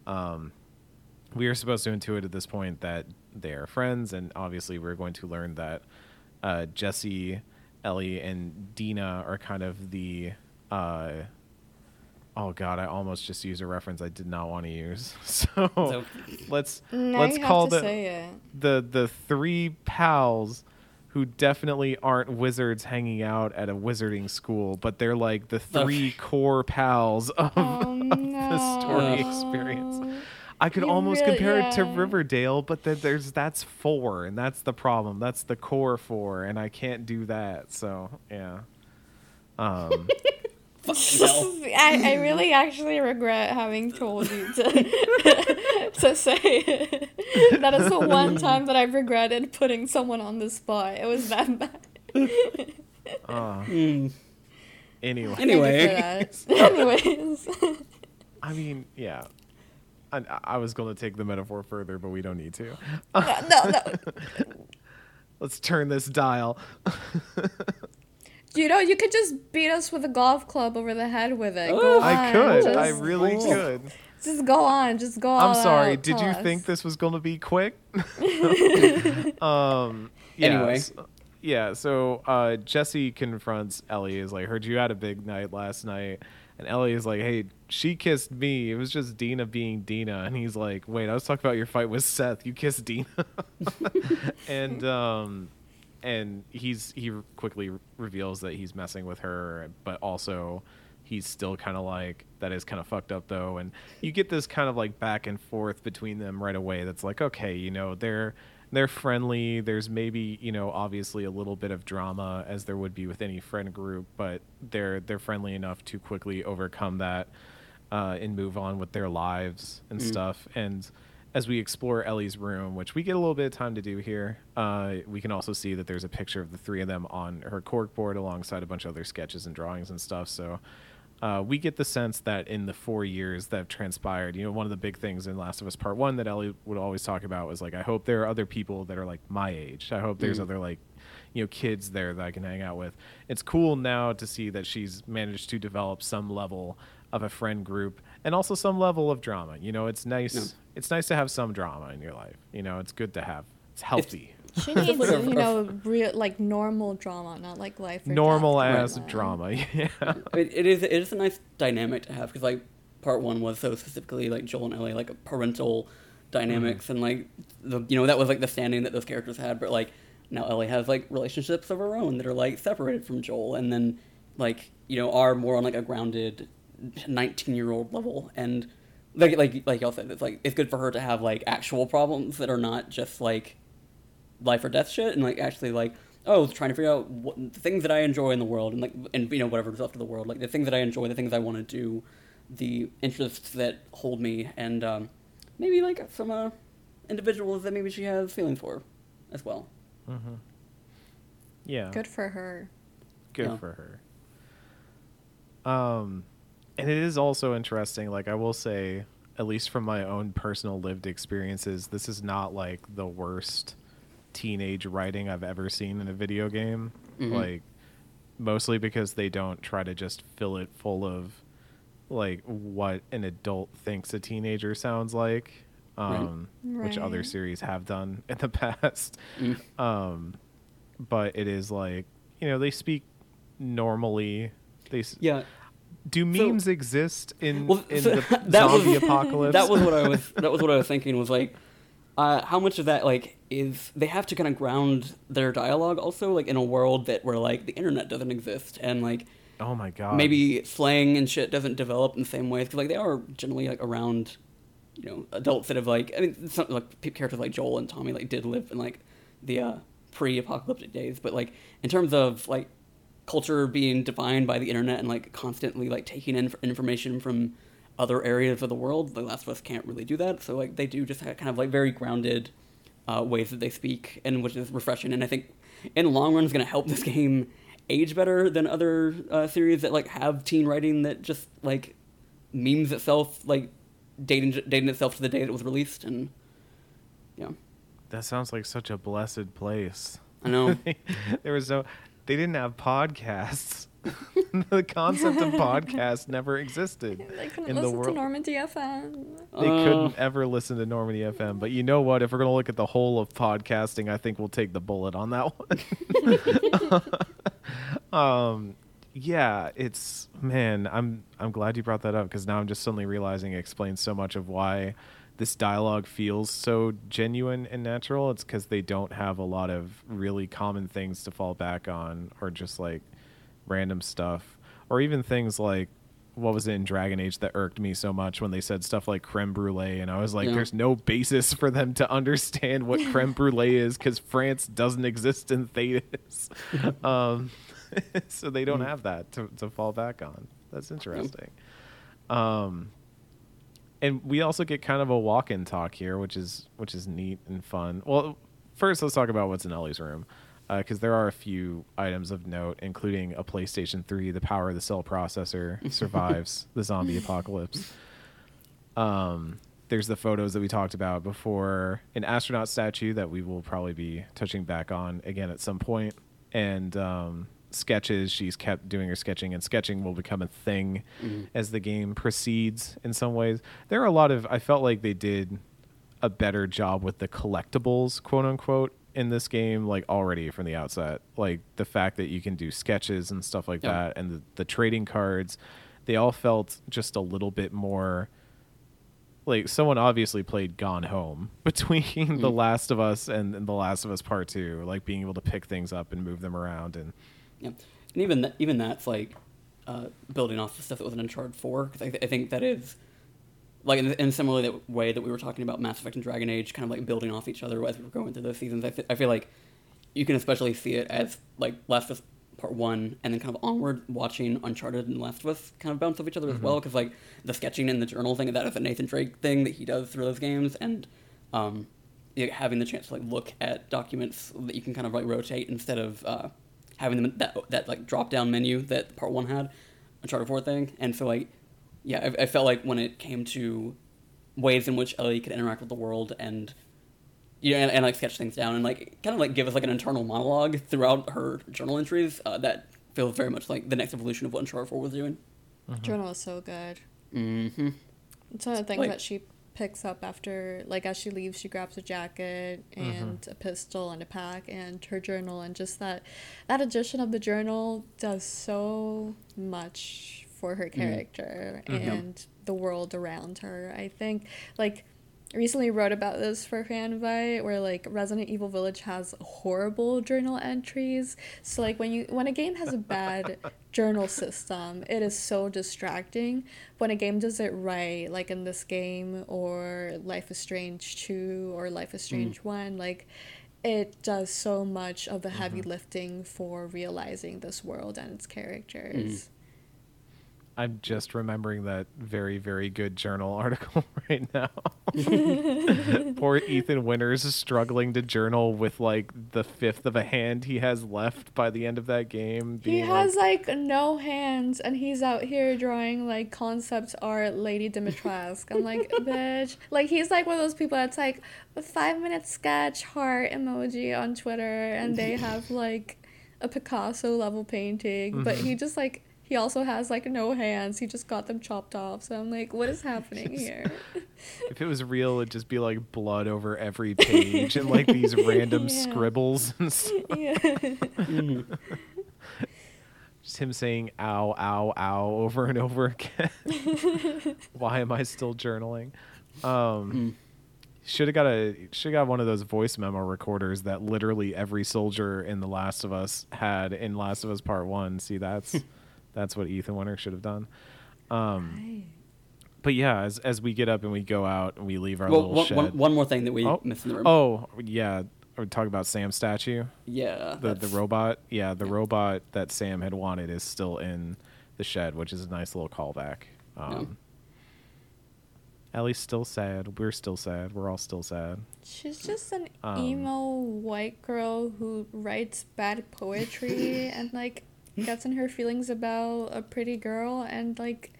We are supposed to intuit at this point that they are friends, and obviously we're going to learn that Jesse, Ellie, and Dina are kind of the... oh God! I almost just used a reference I did not want to use. So let's call the three pals who definitely aren't wizards hanging out at a wizarding school, but they're like the three core pals of the story experience. I could compare it to Riverdale, but that's four, and that's the problem. That's the core four, and I can't do that. So yeah. I really actually regret having told you to say it. That is the one time that I've regretted putting someone on the spot. It was that bad. Anyways. I mean, yeah. I was going to take the metaphor further, but we don't need to. No. Let's turn this dial. You know, you could just beat us with a golf club over the head with it. Go on. I could. I really could. Just go on. Just go on. I'm sorry. Out. Did you think this was going to be quick? Anyway. So Jesse confronts Ellie. Is like, heard you had a big night last night. And Ellie is like, hey, she kissed me. It was just Dina being Dina. And he's like, wait, I was talking about your fight with Seth. You kissed Dina. And he quickly reveals that he's messing with her, but also he's still kind of like, that is kind of fucked up though. And you get this kind of like back and forth between them right away. That's like, okay, you know, they're friendly. There's maybe, you know, obviously a little bit of drama as there would be with any friend group, but they're friendly enough to quickly overcome that and move on with their lives and stuff. And as we explore Ellie's room, which we get a little bit of time to do here, we can also see that there's a picture of the three of them on her corkboard alongside a bunch of other sketches and drawings and stuff. So we get the sense that in the 4 years that have transpired, you know, one of the big things in Last of Us Part One that Ellie would always talk about was like, I hope there are other people that are like my age. I hope there's other like, you know, kids there that I can hang out with. It's cool now to see that she's managed to develop some level of a friend group and also some level of drama. You know, it's nice. Yep. It's nice to have some drama in your life. You know, it's good to have. It's healthy. She needs, you know, real, like, normal drama, not like life or normal ass drama. Yeah. It is a nice dynamic to have, because like Part One was so specifically like Joel and Ellie, like parental dynamics, and like the, you know, that was like the standing that those characters had. But like now Ellie has like relationships of her own that are like separated from Joel, and then like, you know, are more on like a grounded 19-year-old level. And like y'all said, it's like it's good for her to have like actual problems that are not just like life or death shit, and like actually like, oh, trying to figure out what the things that I enjoy in the world, and like, and you know, whatever's left of the world, like the things that I enjoy, the things I want to do, the interests that hold me, and maybe like some individuals that maybe she has feelings for as well. Mm-hmm. Yeah, good for her. Good for her. And it is also interesting, like, I will say, at least from my own personal lived experiences, this is not, like, the worst teenage writing I've ever seen in a video game. Mm-hmm. Like, mostly because they don't try to just fill it full of, like, what an adult thinks a teenager sounds like, right. Which other series have done in the past. Mm. But it is, like, you know, they speak normally. Do memes exist in the zombie apocalypse? That was what I was thinking. Was like, how much of that like is they have to kind of ground their dialogue also like in a world that where like the internet doesn't exist, and like, oh my god, maybe slang and shit doesn't develop in the same ways, because like they are generally like around, you know, adults that have like, I mean, some like characters like Joel and Tommy like did live in like the pre-apocalyptic days, but like in terms of like culture being defined by the internet and like constantly like taking in information from other areas of the world, The Last of Us can't really do that. So like they do just kind of like very grounded ways that they speak, and which is refreshing. And I think in the long run is going to help this game age better than other series that like have teen writing that just like memes itself, like dating itself to the day that it was released. And yeah, that sounds like such a blessed place. I know. They didn't have podcasts. The concept of podcasts never existed in the world. They couldn't listen to Normandy FM. They couldn't ever listen to Normandy FM. But you know what? If we're going to look at the whole of podcasting, I think we'll take the bullet on that one. Yeah, it's, man, I'm glad you brought that up, because now I'm just suddenly realizing it explains so much of why this dialogue feels so genuine and natural. It's because they don't have a lot of really common things to fall back on, or just like random stuff, or even things like, what was it in Dragon Age that irked me so much when they said stuff like creme brulee, and I was like, there's no basis for them to understand what creme brulee is, because France doesn't exist in Thetis. So they don't have that to fall back on. That's interesting. And we also get kind of a walk-in talk here, which is neat and fun. Well, first let's talk about what's in Ellie's room, because there are a few items of note, including a PlayStation 3, the power of the cell processor survives the zombie apocalypse. There's the photos that we talked about before, an astronaut statue that we will probably be touching back on again at some point, and sketches. She's kept doing her sketching, and sketching will become a thing as the game proceeds. In some ways, there are a lot of, I felt like they did a better job with the collectibles, quote unquote, in this game, like already from the outset, like the fact that you can do sketches and stuff like that, and the trading cards, they all felt just a little bit more like someone obviously played Gone Home between The Last of Us and The Last of Us Part Two, like being able to pick things up and move them around. And and even that's like building off the stuff that was in Uncharted 4, because I think that is like in similarly that way that we were talking about Mass Effect and Dragon Age, kind of like building off each other as we were going through those seasons. I feel like you can especially see it as like Last of Us Part 1 and then kind of onward, watching Uncharted and Last of Us kind of bounce off each other as well, because like the sketching and the journal thing, that is a Nathan Drake thing that he does through those games, and having the chance to like look at documents that you can kind of like rotate instead of having them that like drop down menu that part one had, Uncharted 4 thing. And so like, yeah, I felt like when it came to ways in which Ellie could interact with the world and, you know, and like sketch things down and like kind of like give us like an internal monologue throughout her journal entries, that feels very much like the next evolution of what Uncharted 4 was doing. Mm-hmm. Journal is so good. Mm-hmm. It's one of the things like, that she picks up after, like, as she leaves, she grabs a jacket and a pistol and a pack and her journal, and just that addition of the journal does so much for her character and the world around her. I think, like, I recently wrote about this for Fanbyte, where like Resident Evil Village has horrible journal entries. So like when a game has a bad journal system, it is so distracting. When a game does it right, like in this game or Life is Strange 2 or Life is Strange 1, like it does so much of the heavy lifting for realizing this world and its characters. Mm. I'm just remembering that very, very good journal article right now. Poor Ethan Winters is struggling to journal with like the fifth of a hand he has left by the end of that game. He has like no hands, and he's out here drawing like concept art Lady Dimitrescu. I'm like, bitch. Like he's like one of those people that's like a 5-minute sketch heart emoji on Twitter, and they have like a Picasso level painting, but he just like. He also has, like, no hands. He just got them chopped off. So I'm like, what is happening here? If it was real, it'd just be, like, blood over every page and, like, these random scribbles and stuff. Yeah. Just him saying, ow, ow, ow, over and over again. Why am I still journaling? Should have got one of those voice memo recorders that literally every soldier in The Last of Us had in Last of Us Part 1. See, that's what Ethan Winter should have done. Right. But yeah, as we get up and we go out and we leave our little shed. One more thing that we missed in the room. Oh, yeah. We're talking about Sam's statue. Yeah. The robot. Yeah, the robot that Sam had wanted is still in the shed, which is a nice little callback. Ellie's still sad. We're still sad. We're all still sad. She's just an emo white girl who writes bad poetry and, like, gets in her feelings about a pretty girl, and like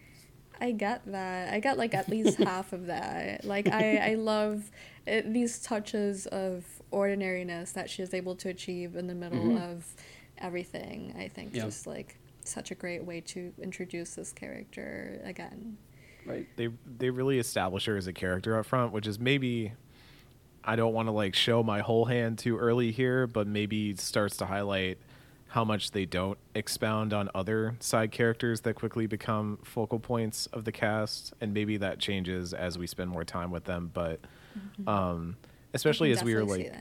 I get that. I get like at least half of that. Like I love it, these touches of ordinariness that she is able to achieve in the middle of everything. I think just like such a great way to introduce this character again. Right. They really establish her as a character up front, which is maybe, I don't want to like show my whole hand too early here, but maybe starts to highlight how much they don't expound on other side characters that quickly become focal points of the cast. And maybe that changes as we spend more time with them. But especially as we were like,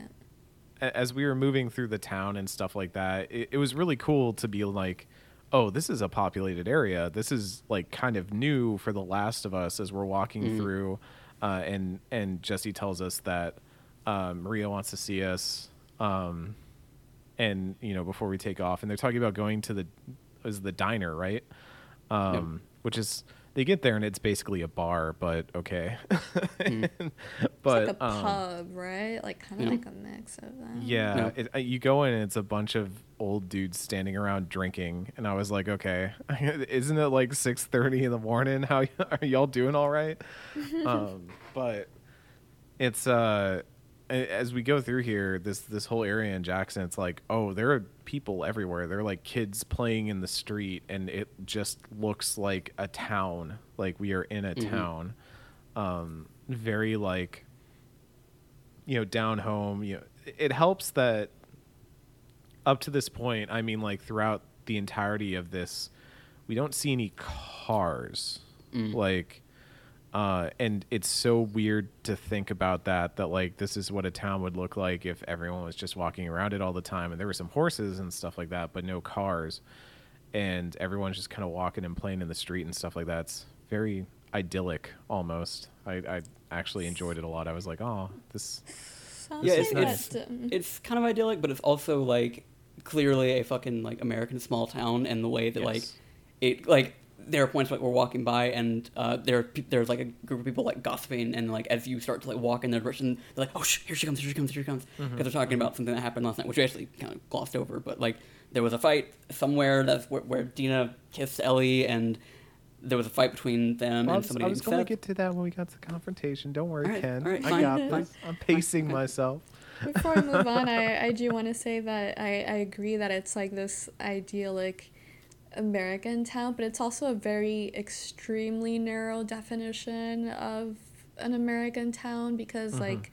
as we were moving through the town and stuff like that, it was really cool to be like, oh, this is a populated area. This is like kind of new for The Last of Us as we're walking through. And Jesse tells us that Maria wants to see us. And, you know, before we take off, and they're talking about going to the diner, right? Which is, they get there and it's basically a bar, but okay. But it's like a pub, right? Like kind of like a mix of that. Yeah. No. You go in and it's a bunch of old dudes standing around drinking. And I was like, okay, isn't it like 6:30 in the morning? How are y'all doing all right? But it's, as we go through here, this whole area in Jackson, it's like, oh, there are people everywhere. There are like kids playing in the street, and it just looks like a town. Like we are in a town, very like, you know, down home. You know, it helps that up to this point, I mean, like throughout the entirety of this, we don't see any cars, like. And it's so weird to think about that like this is what a town would look like if everyone was just walking around it all the time, and there were some horses and stuff like that, but no cars, and everyone's just kind of walking and playing in the street and stuff like that. It's very idyllic almost. I actually enjoyed it a lot. I was like, oh, this sounds it's kind of idyllic, but it's also like clearly a fucking like American small town, and the way that like it like there are points like we're walking by and there's like a group of people like gossiping, and like as you start to like walk in their direction, they're like, oh, here she comes, because they're talking about something that happened last night, which we actually kind of glossed over, but like there was a fight somewhere that's where Dina kissed Ellie, and there was a fight between them and somebody. I was going to get to that when we got to the confrontation. Don't worry, Ken. I got this. I'm pacing myself. Before I move on, I do want to say that I agree that it's like this idyllic American town, but it's also a very extremely narrow definition of an American town, because like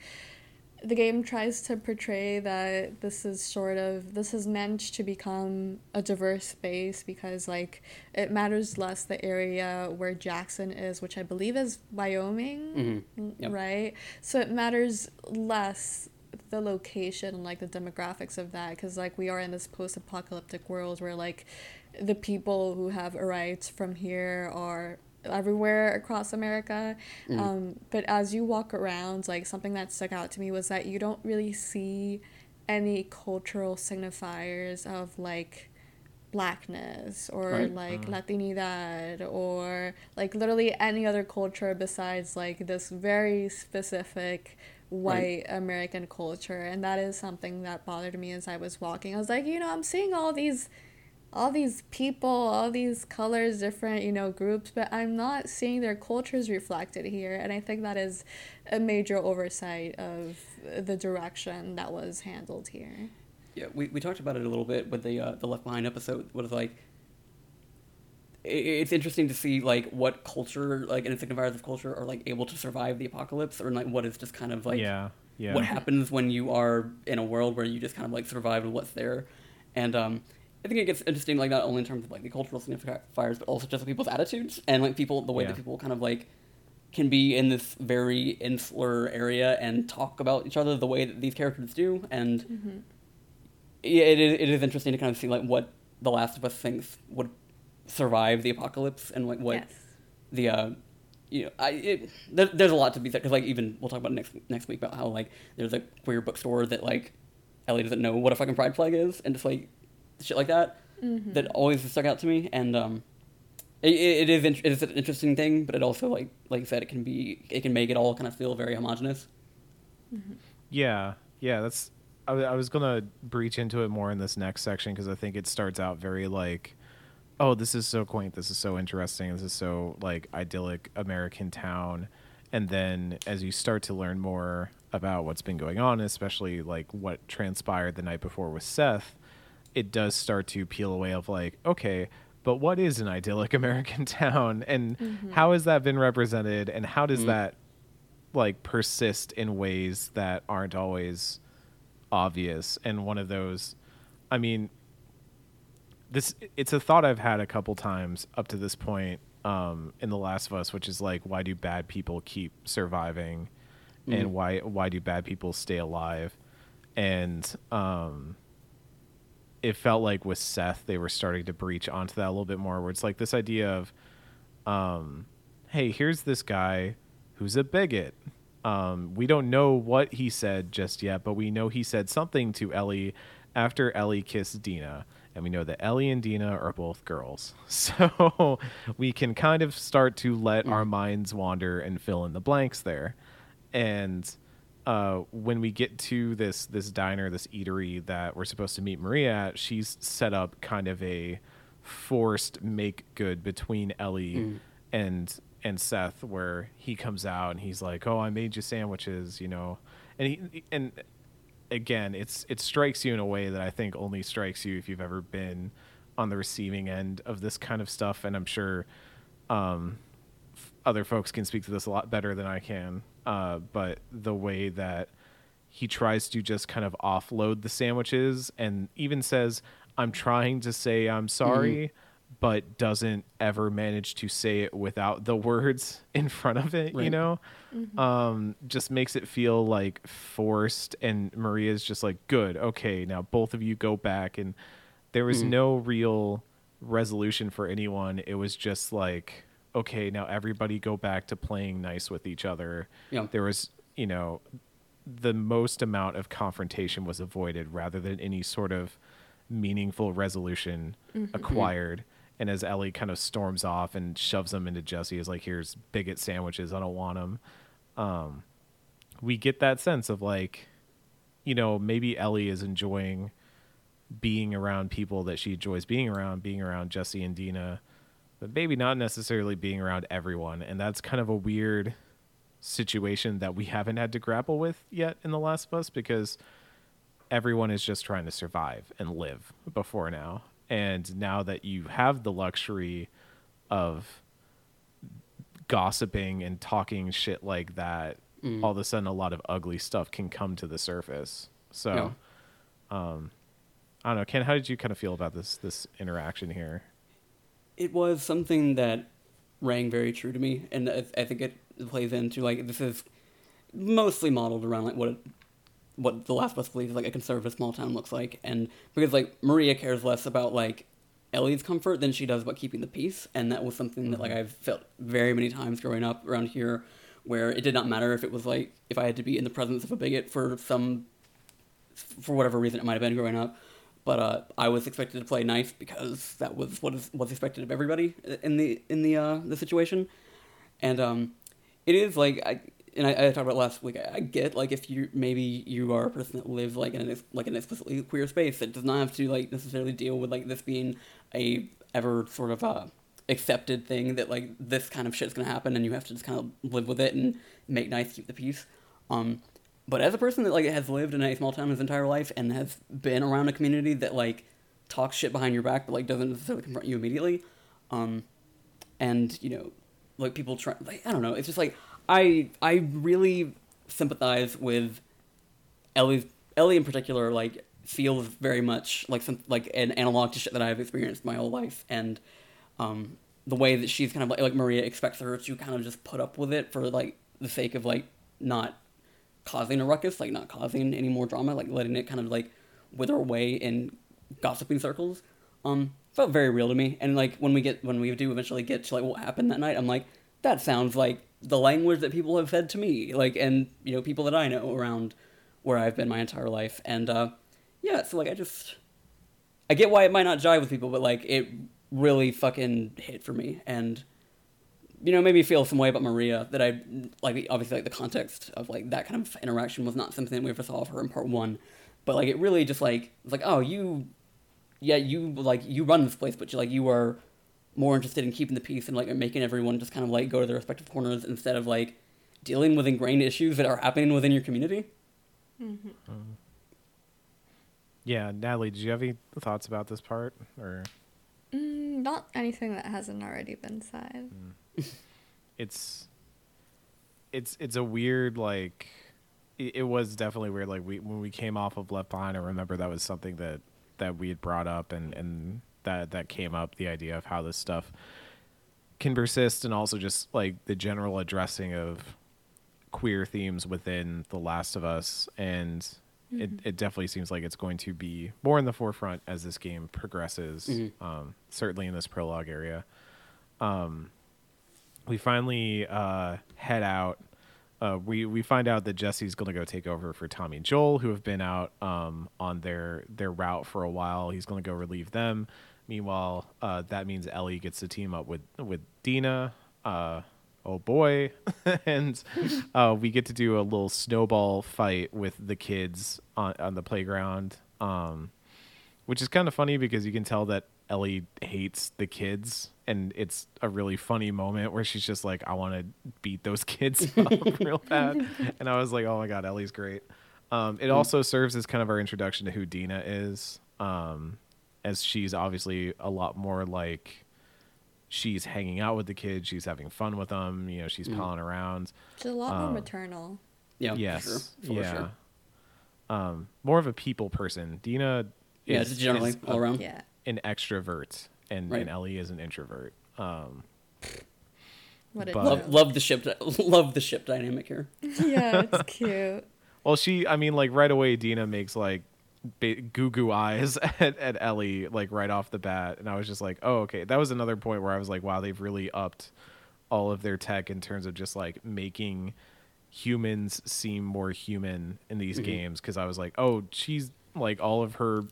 the game tries to portray that this is meant to become a diverse space, because like it matters less the area where Jackson is, which I believe is Wyoming, yep. Right? So it matters less the location and like the demographics of that, because like we are in this post-apocalyptic world where like the people who have arrived from here are everywhere across America. But as you walk around, like something that stuck out to me was that you don't really see any cultural signifiers of like blackness or like Latinidad or like literally any other culture besides like this very specific white American culture. And that is something that bothered me as I was walking. I was like, I'm seeing all these people, all these colors, different, groups, but I'm not seeing their cultures reflected here. And I think that is a major oversight of the direction that was handled here. Yeah, we talked about it a little bit with the Left Behind episode. What is like, it's interesting to see like what culture, like and signifiers of culture, are like able to survive the apocalypse, or like what is just kind of like what happens when you are in a world where you just kind of like survive with what's there. And I think it gets interesting, like, not only in terms of, like, the cultural signifiers, but also just people's attitudes and, like, the way that people kind of, like, can be in this very insular area and talk about each other the way that these characters do. And it is interesting to kind of see, like, what The Last of Us thinks would survive the apocalypse, and, like, what the, there's a lot to be said, because, like, even we'll talk about next week about how, like, there's a queer bookstore that, like, Ellie doesn't know what a fucking pride flag is, and just, like, shit like that that always stuck out to me. And it is an interesting thing, but it also like I said, it can make it all kind of feel very homogenous. That's I was gonna breach into it more in this next section, because I think it starts out very like, oh, this is so quaint, this is so interesting, this is so like idyllic American town. And then as you start to learn more about what's been going on, especially like what transpired the night before with Seth, it does start to peel away of like, okay, but what is an idyllic American town, and how has that been represented, and how does that like persist in ways that aren't always obvious? And one of those, I mean, it's a thought I've had a couple times up to this point in The Last of Us, which is like, why do bad people keep surviving, and why do bad people stay alive? And it felt like with Seth, they were starting to breach onto that a little bit more, where it's like this idea of, hey, here's this guy who's a bigot. We don't know what he said just yet, but we know he said something to Ellie after Ellie kissed Dina. And we know that Ellie and Dina are both girls. So we can kind of start to let our minds wander and fill in the blanks there. And when we get to this diner, this eatery that we're supposed to meet Maria at, she's set up kind of a forced make good between Ellie and Seth, where he comes out and he's like, oh, I made you sandwiches, and again, it strikes you in a way that I think only strikes you if you've ever been on the receiving end of this kind of stuff. And I'm sure other folks can speak to this a lot better than I can. But the way that he tries to just kind of offload the sandwiches, and even says, I'm trying to say I'm sorry, but doesn't ever manage to say it without the words in front of it, just makes it feel like forced. And Maria's just like, good, okay, now both of you go back. And there was no real resolution for anyone. It was just like, okay, now everybody go back to playing nice with each other. Yeah. There was, the most amount of confrontation was avoided rather than any sort of meaningful resolution acquired. And as Ellie kind of storms off and shoves them into Jesse, is like, here's bigot sandwiches. I don't want them. We get that sense of like, you know, maybe Ellie is enjoying being around people that she enjoys being around Jesse and Dina, but maybe not necessarily being around everyone. And that's kind of a weird situation that we haven't had to grapple with yet in The Last of Us, because everyone is just trying to survive and live before now. And now that you have the luxury of gossiping and talking shit like that, all of a sudden a lot of ugly stuff can come to the surface. So, yeah. I don't know, Ken, how did you kind of feel about this interaction here? It was something that rang very true to me, and I think it plays into, like, this is mostly modeled around, like, what The Last of Us believes, like, a conservative small town looks like. And because, like, Maria cares less about, like, Ellie's comfort than she does about keeping the peace. And that was something that, like, I've felt very many times growing up around here, where it did not matter if it was, like, if I had to be in the presence of a bigot for whatever reason it might have been growing up. But I was expected to play nice because that was what's expected of everybody in the situation. And it is, like, I talked about last week. I get, like, if you are a person that lives, like, in an explicitly queer space that does not have to, like, necessarily deal with, like, this being a ever sort of accepted thing, that, like, this kind of shit's gonna happen and you have to just kind of live with it and make nice, keep the peace. But as a person that, like, has lived in a small town his entire life and has been around a community that, like, talks shit behind your back but, like, doesn't necessarily confront you immediately, and, you know, like, people try, like, I don't know, it's just like, I really sympathize with Ellie in particular, like, feels very much like an analog to shit that I've experienced my whole life. And the way that she's kind of like Maria expects her to kind of just put up with it for, like, the sake of, like, not causing a ruckus, like, not causing any more drama, like, letting it kind of, like, wither away in gossiping circles, felt very real to me. And, like, when we do eventually get to, like, what happened that night, I'm like, that sounds like the language that people have said to me, like, and, you know, people that I know around where I've been my entire life. And yeah, so, like, I get why it might not jive with people, but, like, it really fucking hit for me. And, you know, made me feel some way about Maria that I, like, obviously, like, the context of, like, that kind of interaction was not something we ever saw of her in part one, but, like, it really just, like, it's like, oh, you run this place, but you are more interested in keeping the peace and, like, making everyone just kind of, like, go to their respective corners instead of, like, dealing with ingrained issues that are happening within your community. Mm-hmm. Yeah, Natalie, did you have any thoughts about this part, or? Not anything that hasn't already been said. It's a weird, like, it was definitely weird. Like, when we came off of Left Behind, I remember that was something that we had brought up, and that came up, the idea of how this stuff can persist, and also just, like, the general addressing of queer themes within The Last of Us. And mm-hmm. it definitely seems like it's going to be more in the forefront as this game progresses, mm-hmm. Certainly in this prologue area. We finally head out. We find out that Jesse's going to go take over for Tommy and Joel, who have been out on their route for a while. He's going to go relieve them. Meanwhile, that means Ellie gets to team up with Dina. Oh boy. And we get to do a little snowball fight with the kids on the playground, which is kind of funny because you can tell that Ellie hates the kids. And it's a really funny moment where she's just like, I want to beat those kids up real bad. And I was like, oh my God, Ellie's great. It also serves as kind of our introduction to who Dina is, as she's obviously a lot more like, she's hanging out with the kids. She's having fun with them. You know, she's palling around. She's a lot more maternal. Yeah. Yes. For sure. Yeah. More of a people person. Dina is generally all around. Yeah. An extrovert. And Ellie is an introvert. Love the ship dynamic here. Yeah, it's cute. Well, like, right away, Dina makes, like, goo eyes at Ellie, like, right off the bat. And I was just like, oh, okay. That was another point where I was like, wow, they've really upped all of their tech in terms of just, like, making humans seem more human in these mm-hmm. games. Because I was like, oh, she's, like, all of her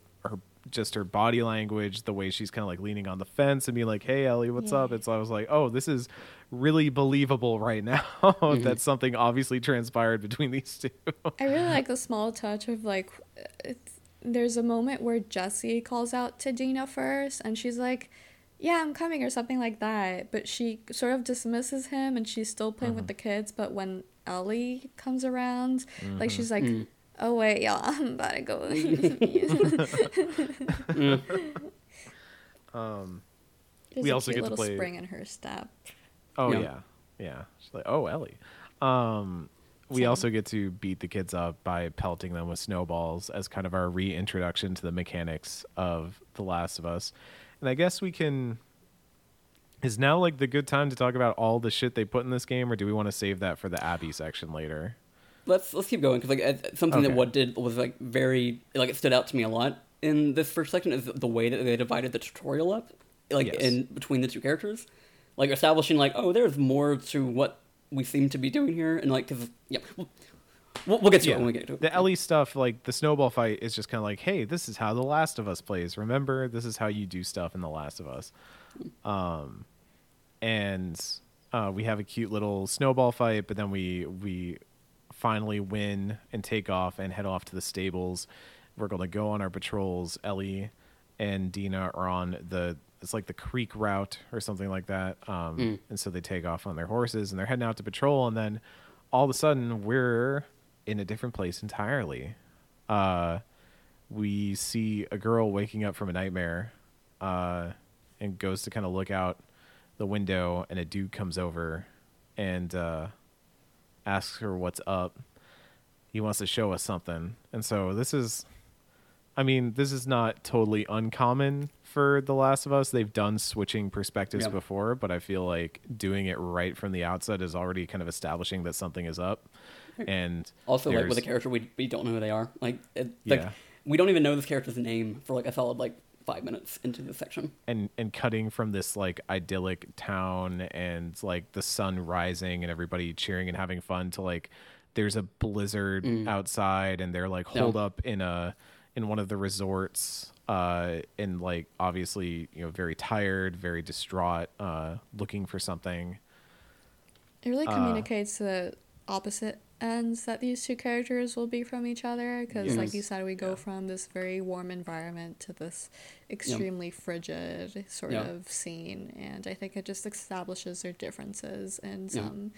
just her body language, the way she's kind of like leaning on the fence and being like, hey, Ellie, what's up? And so I was like, oh, this is really believable right now that something obviously transpired between these two. I really like the small touch of like, there's a moment where Jessie calls out to Dina first and she's like, yeah, I'm coming or something like that. But she sort of dismisses him and she's still playing with the kids. But when Ellie comes around, like she's like, oh, wait, y'all, I'm about to go. We also get to play spring in her step. Oh, yeah. Yeah. She's like, oh, Ellie. We also get to beat the kids up by pelting them with snowballs as kind of our reintroduction to the mechanics of The Last of Us. And I guess we can... Is now like the good time to talk about all the shit they put in this game, or do we want to save that for the Abby section later? Let's keep going, because like something that what did was like very like it stood out to me a lot in this first section is the way that they divided the tutorial up, like in between the two characters, like establishing like, oh, there's more to what we seem to be doing here, and like because we'll get to it when we get to it. The Ellie stuff, like the snowball fight, is just kind of like, hey, this is how The Last of Us plays. Remember, this is how you do stuff in The Last of Us, and we have a cute little snowball fight, but then we finally win and take off and head off to the stables. We're going to go on our patrols. Ellie and Dina are on it's like the creek route or something like that. And so they take off on their horses and they're heading out to patrol. And then all of a sudden we're in a different place entirely. We see a girl waking up from a nightmare and goes to kind of look out the window, and a dude comes over and, asks her what's up. He wants to show us something. And so this is not totally uncommon for The Last of Us. They've done switching perspectives before, but I feel like doing it right from the outset is already kind of establishing that something is up. And also like with a character we don't know who they are. Like, we don't even know this character's name for like a solid like 5 minutes into this section, and cutting from this like idyllic town and like the sun rising and everybody cheering and having fun to like there's a blizzard outside and they're like holed up in one of the resorts and like obviously, you know, very tired, very distraught, looking for something. It really communicates the opposite ends that these two characters will be from each other, because like you said, we go from this very warm environment to this extremely frigid sort of scene, and I think it just establishes their differences and some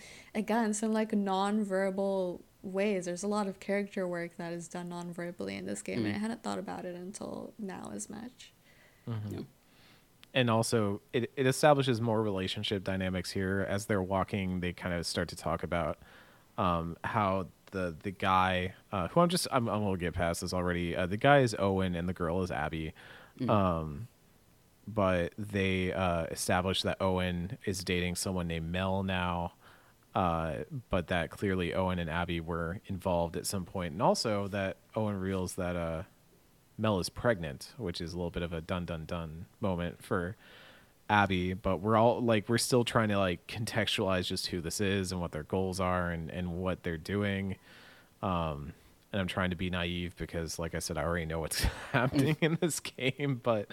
like non-verbal ways. There's a lot of character work that is done non-verbally in this game, and I hadn't thought about it until now as much. And also it establishes more relationship dynamics here. As they're walking, they kind of start to talk about how the guy who I'm gonna get past this already. The guy is Owen and the girl is Abby, but they established that Owen is dating someone named Mel now, but that clearly Owen and Abby were involved at some point, and also that Owen reveals that Mel is pregnant, which is a little bit of a dun dun dun moment for Abby, but we're all like, we're still trying to like contextualize just who this is and what their goals are and what they're doing. And I'm trying to be naive because, like I said, I already know what's happening in this game, but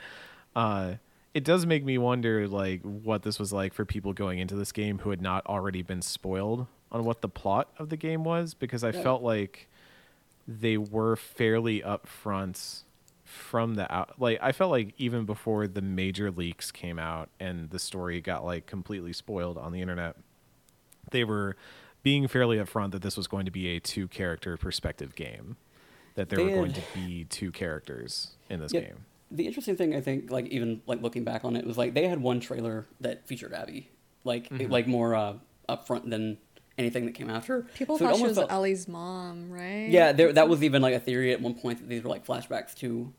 it does make me wonder like what this was like for people going into this game who had not already been spoiled on what the plot of the game was, because I felt like they were fairly upfront from the out. Like, I felt like even before the major leaks came out and the story got like completely spoiled on the internet, they were being fairly upfront that this was going to be a two character perspective game, that there were going to be two characters in this game. The interesting thing, I think, like even like looking back on it, was like they had one trailer that featured Abby, like it, like more upfront than anything that came after. People thought she was Ellie's mom, right? Yeah, that was even like a theory at one point, that these were like flashbacks to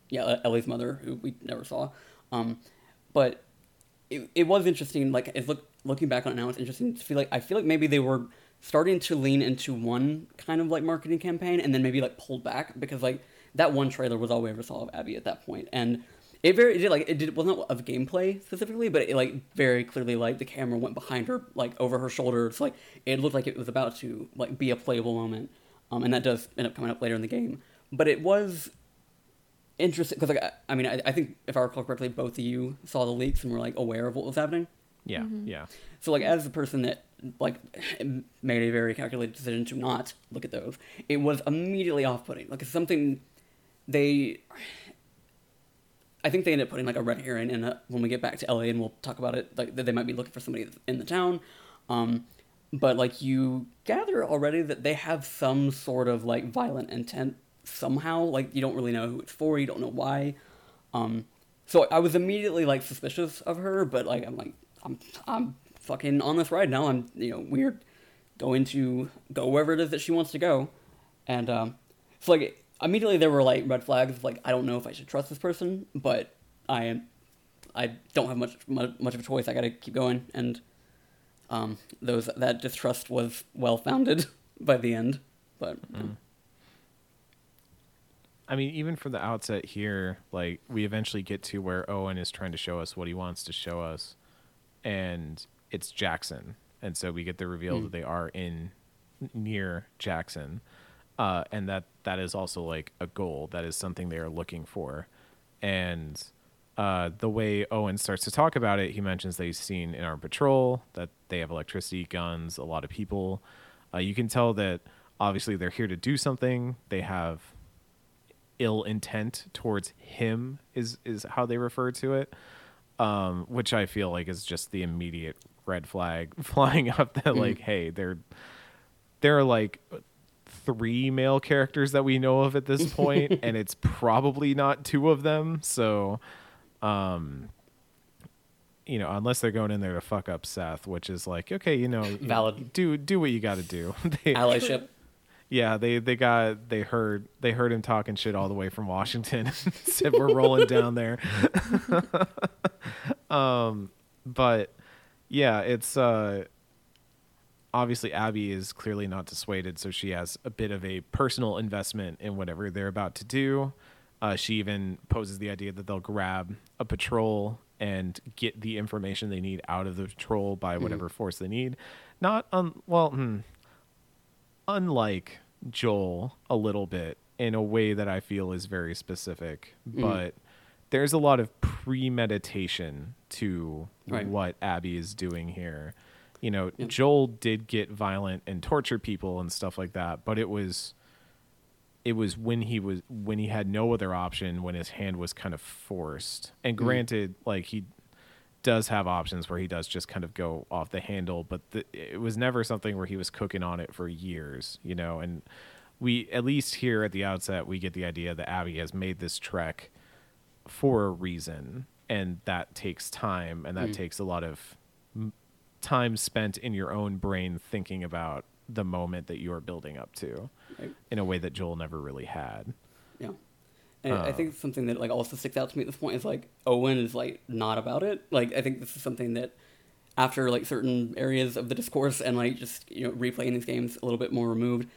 Ellie's mother, who we never saw. But it was interesting. Like, looking back on it now, it's interesting to feel like, I feel like maybe they were starting to lean into one kind of like marketing campaign and then maybe like pulled back, because like that one trailer was all we ever saw of Abby at that point. And it wasn't of gameplay specifically, but it like very clearly like the camera went behind her, like over her shoulders, like it looked like it was about to like be a playable moment, and that does end up coming up later in the game. But it was interesting, because like, I think if I recall correctly, both of you saw the leaks and were like aware of what was happening. Yeah, mm-hmm. yeah. So like, as the person that like made a very calculated decision to not look at those, it was immediately off-putting. Like, it's something they, I think they ended up putting like a red herring in when we get back to LA, and we'll talk about it. Like, that they might be looking for somebody in the town. But like, you gather already that they have some sort of like violent intent somehow. Like, you don't really know who it's for, you don't know why. So I was immediately like suspicious of her, but like, I'm fucking on this ride now. We're going to go wherever it is that she wants to go. And so like, immediately there were like red flags. Like, I don't know if I should trust this person, but I don't have much of a choice. I got to keep going. And that distrust was well-founded by the end, but... Mm. I mean, even from the outset here, like, we eventually get to where Owen is trying to show us what he wants to show us, and it's Jackson, and so we get the reveal that they are near Jackson, and that is also, like, a goal. That is something they are looking for, and... the way Owen starts to talk about it, he mentions that he's seen in armed patrol, that they have electricity, guns, a lot of people. You can tell that obviously they're here to do something. They have ill intent towards him is how they refer to it, which I feel like is just the immediate red flag flying up that like, hey, they're like... 3 male characters that we know of at this point, and it's probably not 2 of them. So, unless they're going in there to fuck up Seth, which is like, okay, valid. Do what you got to do. Allyship. Yeah, they heard him talking shit all the way from Washington. Said we're rolling down there. But yeah, it's obviously Abby is clearly not dissuaded, so she has a bit of a personal investment in whatever they're about to do. She even poses the idea that they'll grab a patrol and get the information they need out of the patrol by whatever force they need. Unlike Joel a little bit in a way that I feel is very specific, but there's a lot of premeditation to what Abby is doing here. Joel did get violent and torture people and stuff like that, but it was when he had no other option, when his hand was kind of forced. And granted, like, he does have options where he does just kind of go off the handle, but it was never something where he was cooking on it for years, and we, at least here at the outset, we get the idea that Abby has made this trek for a reason, and that takes time, and that takes a lot of time spent in your own brain thinking about the moment that you are building up to in a way that Joel never really had. Yeah. And I think something that like also sticks out to me at this point is like Owen is like not about it. Like, I think this is something that after like certain areas of the discourse and like just, replaying these games a little bit more removed,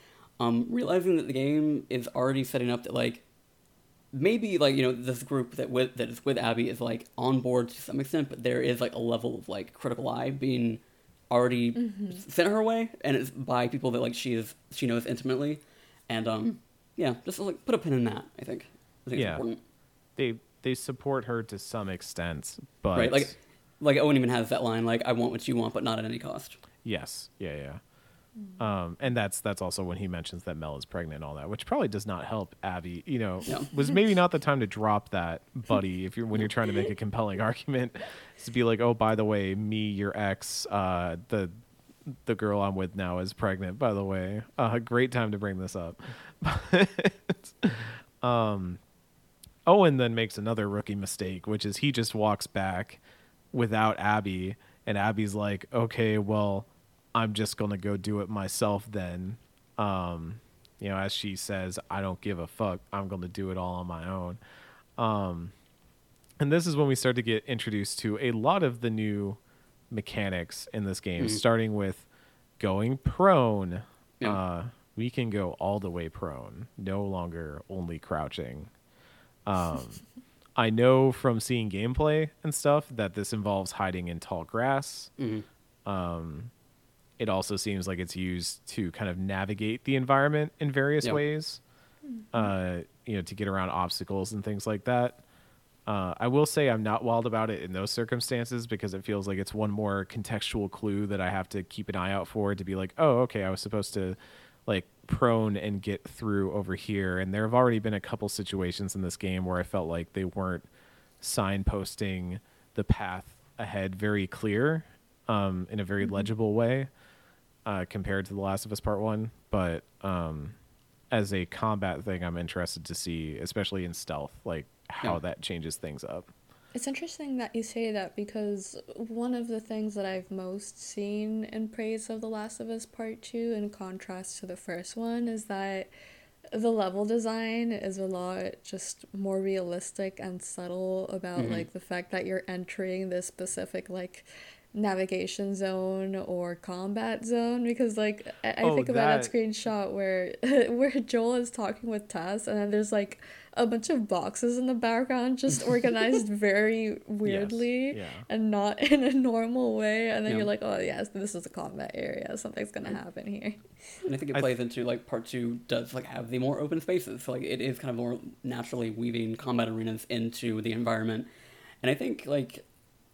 realizing that the game is already setting up that like maybe like, this group that is with Abby is like on board to some extent, but there is like a level of like critical eye being already sent her way, and it's by people that like she knows intimately, and yeah, just like put a pin in that. I think it's important. They support her to some extent, but like Owen even has that line like, "I want what you want, but not at any cost." Yes. Yeah. And that's also when he mentions that Mel is pregnant and all that, which probably does not help Abby, was maybe not the time to drop that, buddy. When you're trying to make a compelling argument, is to be like, oh, by the way, me, your ex, the girl I'm with now is pregnant, by the way, great time to bring this up. Owen then makes another rookie mistake, which is he just walks back without Abby, and Abby's like, okay, well, I'm just going to go do it myself then. As she says, I don't give a fuck. I'm going to do it all on my own. And this is when we start to get introduced to a lot of the new mechanics in this game, starting with going prone. Yeah. We can go all the way prone, no longer only crouching. I know from seeing gameplay and stuff that this involves hiding in tall grass. It also seems like it's used to kind of navigate the environment in various ways. to get around obstacles and things like that. I will say I'm not wild about it in those circumstances because it feels like it's one more contextual clue that I have to keep an eye out for to be like, oh, okay, I was supposed to like prone and get through over here. And there have already been a couple situations in this game where I felt like they weren't signposting the path ahead very clear in a very legible way compared to The Last of Us Part 1. But as a combat thing, I'm interested to see, especially in stealth, like how that changes things up. It's interesting that you say that because one of the things that I've most seen in praise of The Last of Us Part 2 in contrast to the first one is that the level design is a lot just more realistic and subtle about like the fact that you're entering this specific like navigation zone or combat zone, because like I think about that screenshot where Joel is talking with Tess and then there's like a bunch of boxes in the background just organized very weirdly and not in a normal way, and then you're like, oh yes, this is a combat area, something's gonna happen here. And I think it plays into like Part Two does like have the more open spaces, so like it is kind of more naturally weaving combat arenas into the environment. And I think like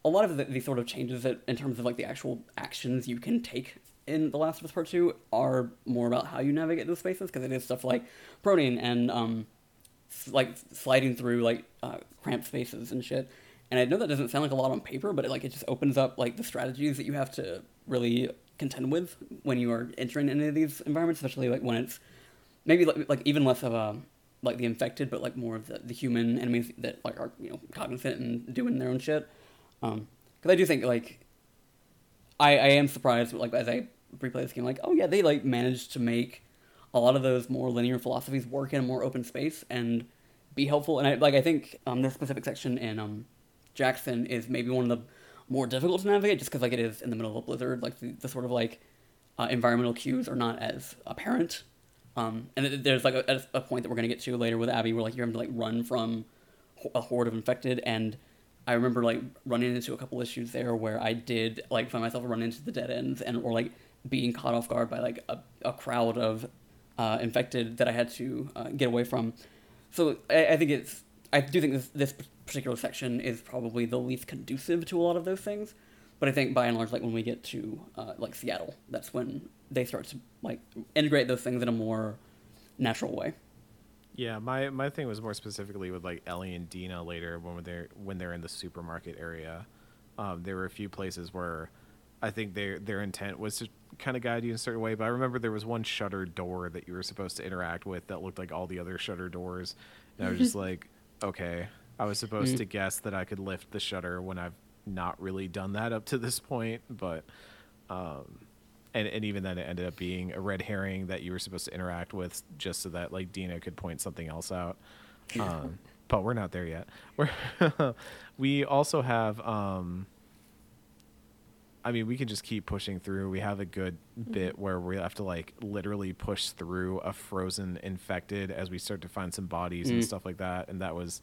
a lot of the sort of changes that in terms of like the actual actions you can take in The Last of Us Part Two are more about how you navigate those spaces, because it is stuff like proning and like sliding through like cramped spaces and shit. And I know that doesn't sound like a lot on paper, but it just opens up like the strategies that you have to really contend with when you are entering any of these environments, especially like when it's maybe like even less of a like the infected, but like more of the human enemies that like are cognizant and doing their own shit. Because I do think like I am surprised, but like as I replay this game, like oh yeah, they like managed to make a lot of those more linear philosophies work in a more open space and be helpful. And I think this specific section in Jackson is maybe one of the more difficult to navigate, just because like it is in the middle of a blizzard, like the sort of like environmental cues are not as apparent. And there's like a point that we're gonna get to later with Abby, where like you're having to like run from a horde of infected, and I remember like running into a couple issues there where I did like find myself running into the dead ends and or like being caught off guard by like a crowd of infected that I had to get away from. So I do think this particular section is probably the least conducive to a lot of those things. But I think by and large, like when we get to like Seattle, that's when they start to like integrate those things in a more natural way. Yeah, my thing was more specifically with like Ellie and Dina later when they're in the supermarket area. There were a few places where I think their intent was to kind of guide you in a certain way. But I remember there was one shutter door that you were supposed to interact with that looked like all the other shutter doors. And I was just like, okay, I was supposed to guess that I could lift the shutter when I've not really done that up to this point. But And even then, it ended up being a red herring that you were supposed to interact with just so that like Dina could point something else out. But we're not there yet. We also have, we can just keep pushing through. We have a good bit where we have to like literally push through a frozen infected as we start to find some bodies and stuff like that. And that was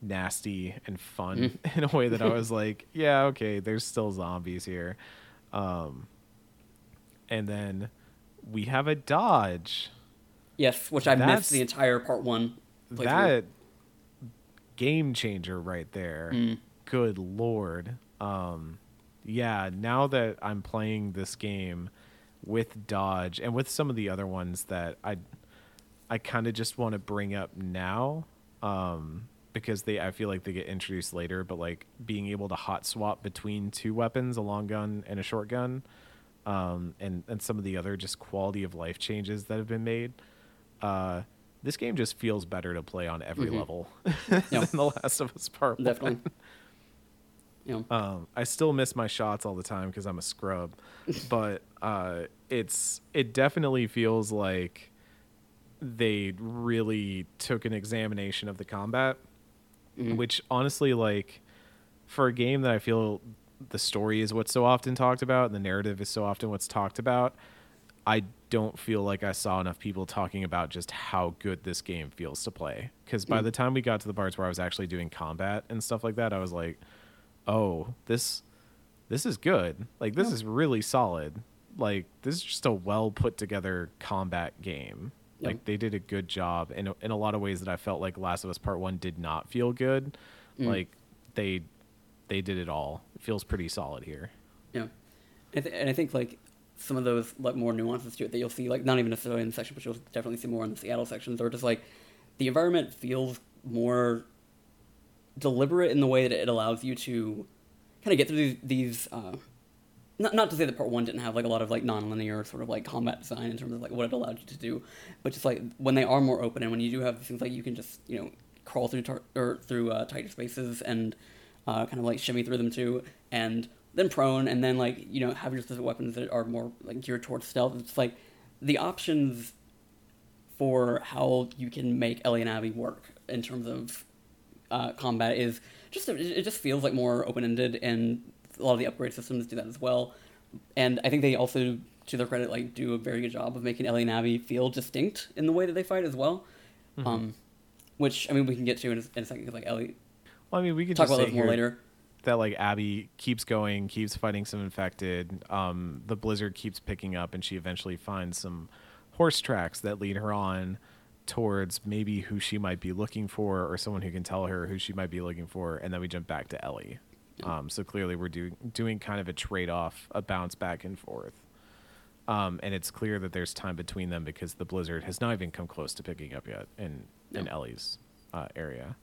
nasty and fun in a way that I was like, yeah, okay, there's still zombies here. And then we have a dodge. Yes, which I missed the entire part one. That game changer right there. Good Lord. Now that I'm playing this game with dodge and with some of the other ones that I kind of just want to bring up now because I feel like they get introduced later, but like being able to hot swap between two weapons, a long gun and a short gun, and some of the other just quality of life changes that have been made, this game just feels better to play on every level than The Last of Us Part One. Definitely. Yeah. I still miss my shots all the time because I'm a scrub, but it definitely feels like they really took an examination of the combat, which honestly, like, for a game that I feel the story is what's so often talked about and the narrative is so often what's talked about, I don't feel like I saw enough people talking about just how good this game feels to play. Because by the time we got to the parts where I was actually doing combat and stuff like that, I was like, oh, this is good. Like, this is really solid. Like, this is just a well put together combat game. Like they did a good job in a lot of ways that I felt like Last of Us Part One did not feel good. Like they did it all. It feels pretty solid here. Yeah, and I think like some of those like more nuances to it that you'll see, like not even necessarily in the section, but you'll definitely see more in the Seattle sections, or just like the environment feels more deliberate in the way that it allows you to kind of get through these not to say that part one didn't have like a lot of like non-linear sort of like combat design in terms of like what it allowed you to do, but just like when they are more open and when you do have things like you can just, you know, crawl through tighter spaces and kind of like shimmy through them too, and then prone, and then like, you know, have your specific weapons that are more like geared towards stealth. It's like the options for how you can make Ellie and Abby work in terms of combat is just it just feels like more open-ended, and a lot of the upgrade systems do that as well. And I think they also, to their credit, like do a very good job of making Ellie and Abby feel distinct in the way that they fight as well. Mm-hmm. Which, I mean, we can get to in a second, because like Ellie... Well, I mean, we can talk about this more later. That like Abby keeps going, keeps fighting some infected. The blizzard keeps picking up, and she eventually finds some horse tracks that lead her on towards maybe who she might be looking for, or someone who can tell her who she might be looking for. And then we jump back to Ellie. So clearly we're doing kind of a trade-off, a bounce back and forth. And it's clear that there's time between them, because the blizzard has not even come close to picking up yet in Ellie's area.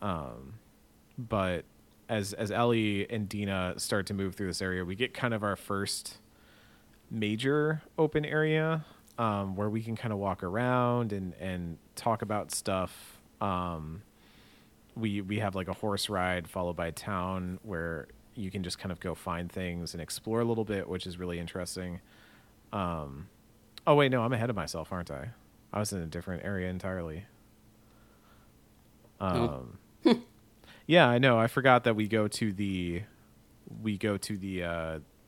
But as Ellie and Dina start to move through this area, we get kind of our first major open area where we can kind of walk around and talk about stuff. We have like a horse ride followed by a town where you can just kind of go find things and explore a little bit, which is really interesting. Oh wait, no, I'm ahead of myself, aren't I? I was in a different area entirely. Yeah, I know. I forgot that we go to the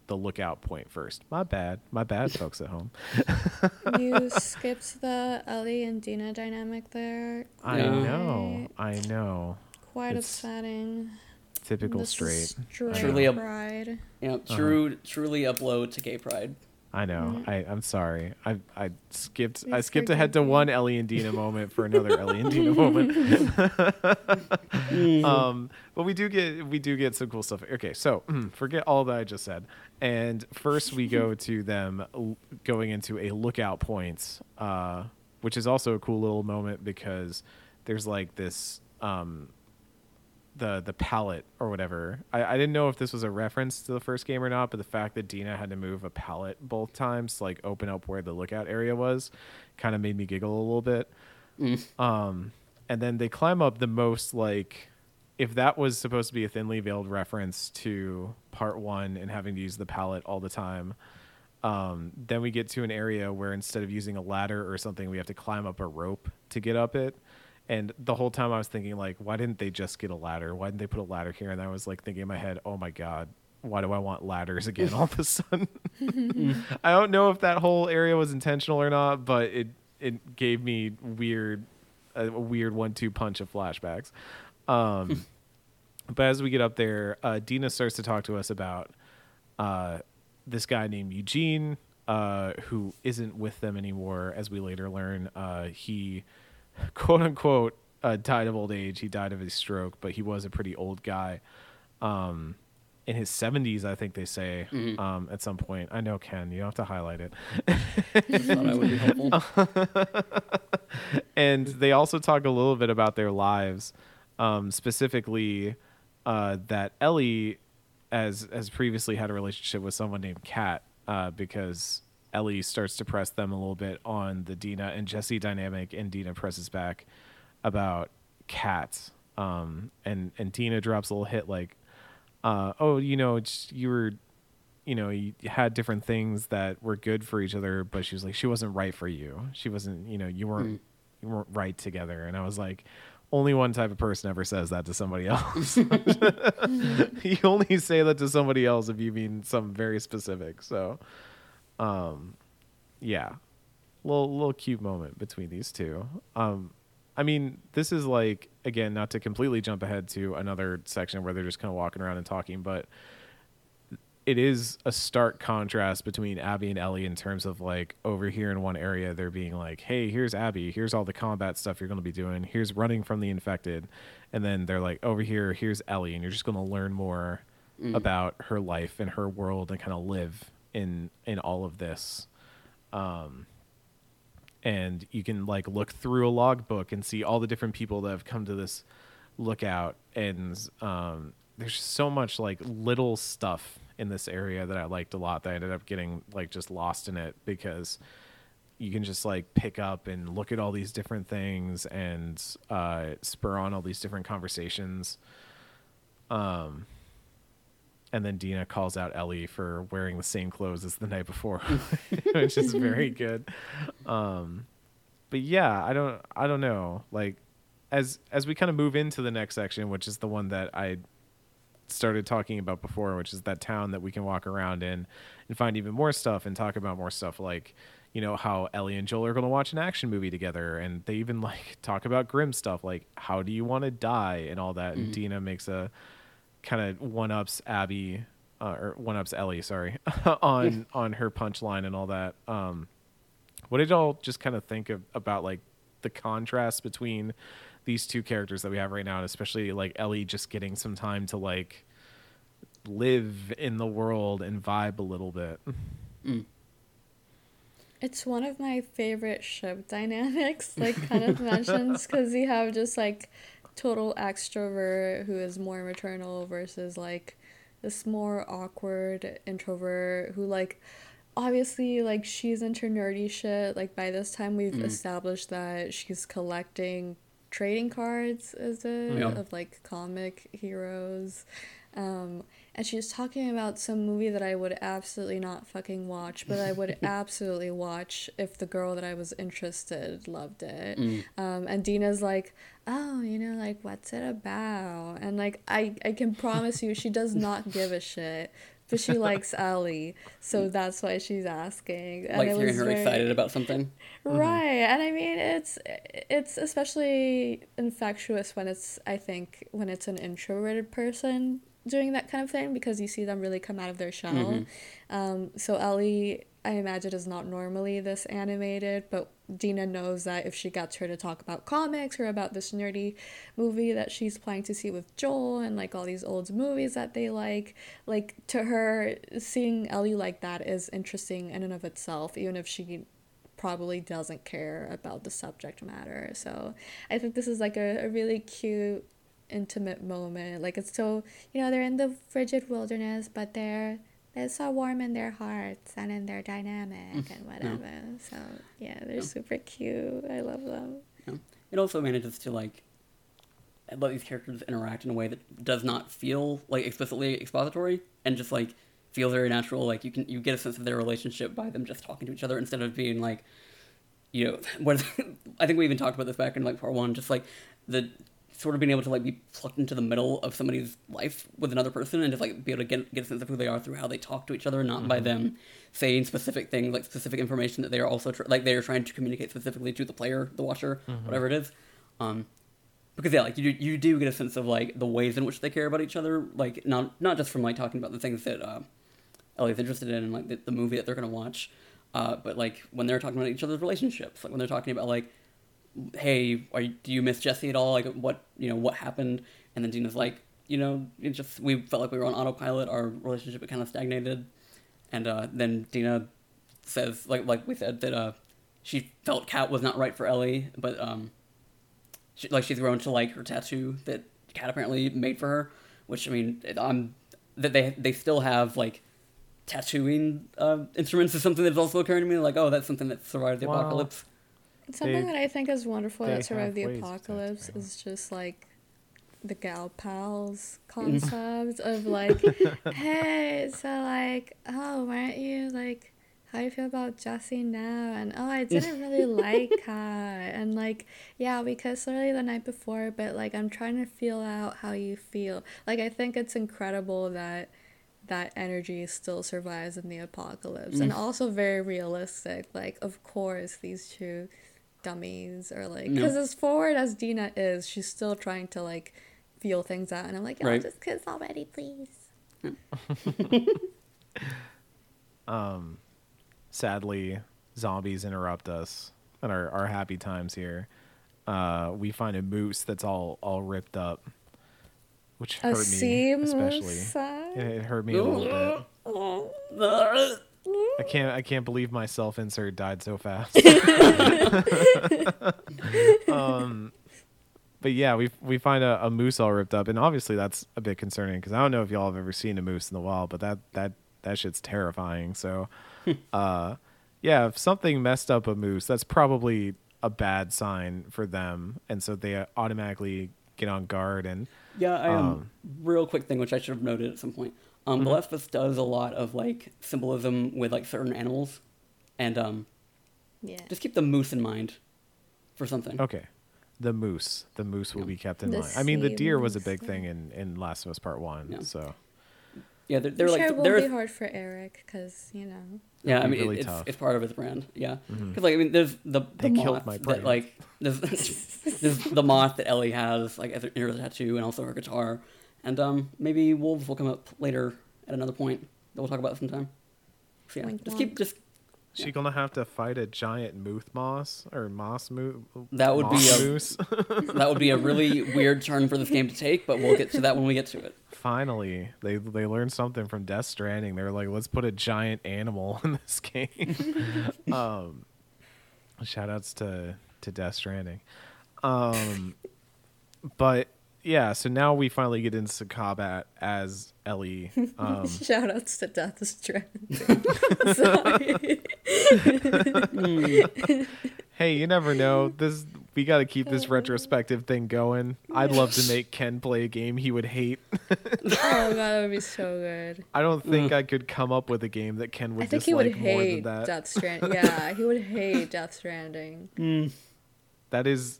lookout point first. My bad, folks at home. You skipped the Ellie and Dina dynamic there. I know. Quite it's upsetting. Typical this straight. Truly pride. Yeah, truly a blow to gay pride. I know. Mm-hmm. I'm sorry. I skipped ahead to one Ellie and Dina moment for another Ellie and Dina moment. But we do get some cool stuff. Okay, so forget all that I just said. And first we go to them going into a lookout point, which is also a cool little moment, because there's like this the pallet or whatever. I didn't know if this was a reference to the first game or not, but the fact that Dina had to move a pallet both times to like open up where the lookout area was kind of made me giggle a little bit. And then they climb up the most, like, if that was supposed to be a thinly veiled reference to part one and having to use the pallet all the time, then we get to an area where instead of using a ladder or something, we have to climb up a rope to get up it. And the whole time I was thinking, like, why didn't they just get a ladder? Why didn't they put a ladder here? And I was, like, thinking in my head, oh, my God, why do I want ladders again all of a sudden? I don't know if that whole area was intentional or not, but it gave me a weird 1-2 punch of flashbacks. But as we get up there, Dina starts to talk to us about this guy named Eugene, who isn't with them anymore, as we later learn. He... quote unquote died of old age. He died of his stroke, but he was a pretty old guy, in his 70s, I think they say. At some point. I know, Ken, you don't have to highlight it. I thought I would be helpful. And they also talk a little bit about their lives, specifically that Ellie has previously had a relationship with someone named Kat, because Ellie starts to press them a little bit on the Dina and Jesse dynamic, and Dina presses back about Kat. And Dina drops a little hit like, oh, you know, you were, you know, you had different things that were good for each other, but she was like, she wasn't right for you. She wasn't, you know, you weren't right together. And I was like, only one type of person ever says that to somebody else. You only say that to somebody else if you mean something very specific. So, yeah, little cute moment between these two. I mean, this is like, again, not to completely jump ahead to another section where they're just kind of walking around and talking, but it is a stark contrast between Abby and Ellie in terms of, like, over here in one area, they're being like, hey, here's Abby. Here's all the combat stuff you're going to be doing. Here's running from the infected. And then they're like, over here, here's Ellie. And you're just going to learn more about her life and her world and kind of live in all of this. And you can, like, look through a logbook and see all the different people that have come to this lookout. And there's so much, like, little stuff in this area that I liked a lot that I ended up getting, like, just lost in it, because you can just, like, pick up and look at all these different things and spur on all these different conversations. And then Dina calls out Ellie for wearing the same clothes as the night before, which is very good. But yeah, I don't know. Like, as we kind of move into the next section, which is the one that I started talking about before, which is that town that we can walk around in and find even more stuff and talk about more stuff, like, you know, how Ellie and Joel are going to watch an action movie together, and they even, like, talk about grim stuff, like, how do you want to die and all that. And Dina makes a kind of one-ups Ellie, sorry, on her punchline and all that. What did y'all just kind of think about, like, the contrast between these two characters that we have right now, and especially, like, Ellie just getting some time to, like, live in the world and vibe a little bit? It's one of my favorite ship dynamics, like, kind of mentions, because you have just, like, total extrovert who is more maternal versus, like, this more awkward introvert who, like, obviously, like, she's into nerdy shit. Like, by this time we've established that she's collecting trading cards, is it, of, like, comic heroes, and she's talking about some movie that I would absolutely not fucking watch, but I would absolutely watch if the girl that I was interested loved it. And Dina's like, oh, you know, like, what's it about? And, like, I can promise you she does not give a shit, but she likes Ellie, so that's why she's asking. And like, hearing her excited about something. Right. And I mean, it's especially infectious when it's, I think, when it's an introverted person doing that kind of thing, because you see them really come out of their shell. So Ellie, I imagine, is not normally this animated, but Dina knows that if she gets her to talk about comics or about this nerdy movie that she's planning to see with Joel and, like, all these old movies that they like, to her, seeing Ellie like that is interesting in and of itself, even if she probably doesn't care about the subject matter. So I think this is, like, a really cute, intimate moment. Like, it's so, you know, they're in the frigid wilderness, but they're so warm in their hearts and in their dynamic and whatever. So yeah, they're super cute. I love them. It also manages to, like, let these characters interact in a way that does not feel, like, explicitly expository, and just, like, feels very natural. Like, you get a sense of their relationship by them just talking to each other, instead of being like, you know, what I think we even talked about this back in, like, part one, just, like, the sort of being able to, like, be plucked into the middle of somebody's life with another person, and just, like, be able to get a sense of who they are through how they talk to each other, not by them saying specific things, like, specific information that they are also they are trying to communicate specifically to the player, the watcher, whatever it is. Because yeah, like, you do get a sense of, like, the ways in which they care about each other, like, not just from, like, talking about the things that Ellie's interested in and, like, the movie that they're gonna watch, but, like, when they're talking about each other's relationships, like, when they're talking about, like, hey, do you miss Jesse at all? Like, what happened? And then Dina's like, you know, it just, we felt like we were on autopilot. Our relationship, it kind of stagnated. And then Dina says, like we said, that she felt Kat was not right for Ellie, but she's grown to like her tattoo that Kat apparently made for her, which, I mean, that they still have, like, tattooing instruments is something that's also occurring to me. Like, oh, that's something that survived the apocalypse. Something that I think is wonderful that survived the apocalypse is just, like, the gal pals concept of, like, hey, so, like, oh, weren't you, like, how do you feel about Jessie now? And, oh, I didn't really like her. And, like, yeah, we kissed literally the night before, but, like, I'm trying to feel out how you feel. Like, I think it's incredible that energy still survives in the apocalypse, and also very realistic. Like, of course, these two dummies are, like, because as forward as Dina is, she's still trying to, like, feel things out, and I'm like, y'all just kiss already, please. Sadly, zombies interrupt us and our happy times here. We find a moose that's all ripped up, which hurt me especially. It hurt me a little bit. I can't believe my self insert died so fast. But yeah, we find a moose all ripped up, and obviously that's a bit concerning because I don't know if y'all have ever seen a moose in the wild, but that shit's terrifying. So, yeah, if something messed up a moose, that's probably a bad sign for them, and so they automatically get on guard. And yeah, I real quick thing which I should have noted at some point. The Last of Us does a lot of like symbolism with like certain animals, and yeah, just keep the moose in mind for something. Okay. The moose will be kept in mind. I mean, the deer was a big thing in Last of Us Part 1, so. Yeah, they're like... It will be hard for Eric, because, you know. Yeah, I mean, really it's part of his brand, yeah. Because, like, I mean, there's the moth that, like... There's the moth that Ellie has, like, as her tattoo and also her guitar. And maybe wolves will come up later at another point that we'll talk about sometime. So, yeah, She gonna have to fight a giant moose. That would be moose. That would be a really weird turn for this game to take, but we'll get to that when we get to it. Finally, they learned something from Death Stranding. They're like, let's put a giant animal in this game. Shout outs to Death Stranding. But yeah, so now we finally get into combat as Ellie. Shout outs to Death Stranding. Sorry. Hey, you never know. We got to keep this retrospective thing going. I'd love to make Ken play a game he would hate. Oh, that would be so good. I don't think I could come up with a game that Ken would dislike more than that. I think he would hate Death Stranding. Yeah, he would hate Death Stranding. That is...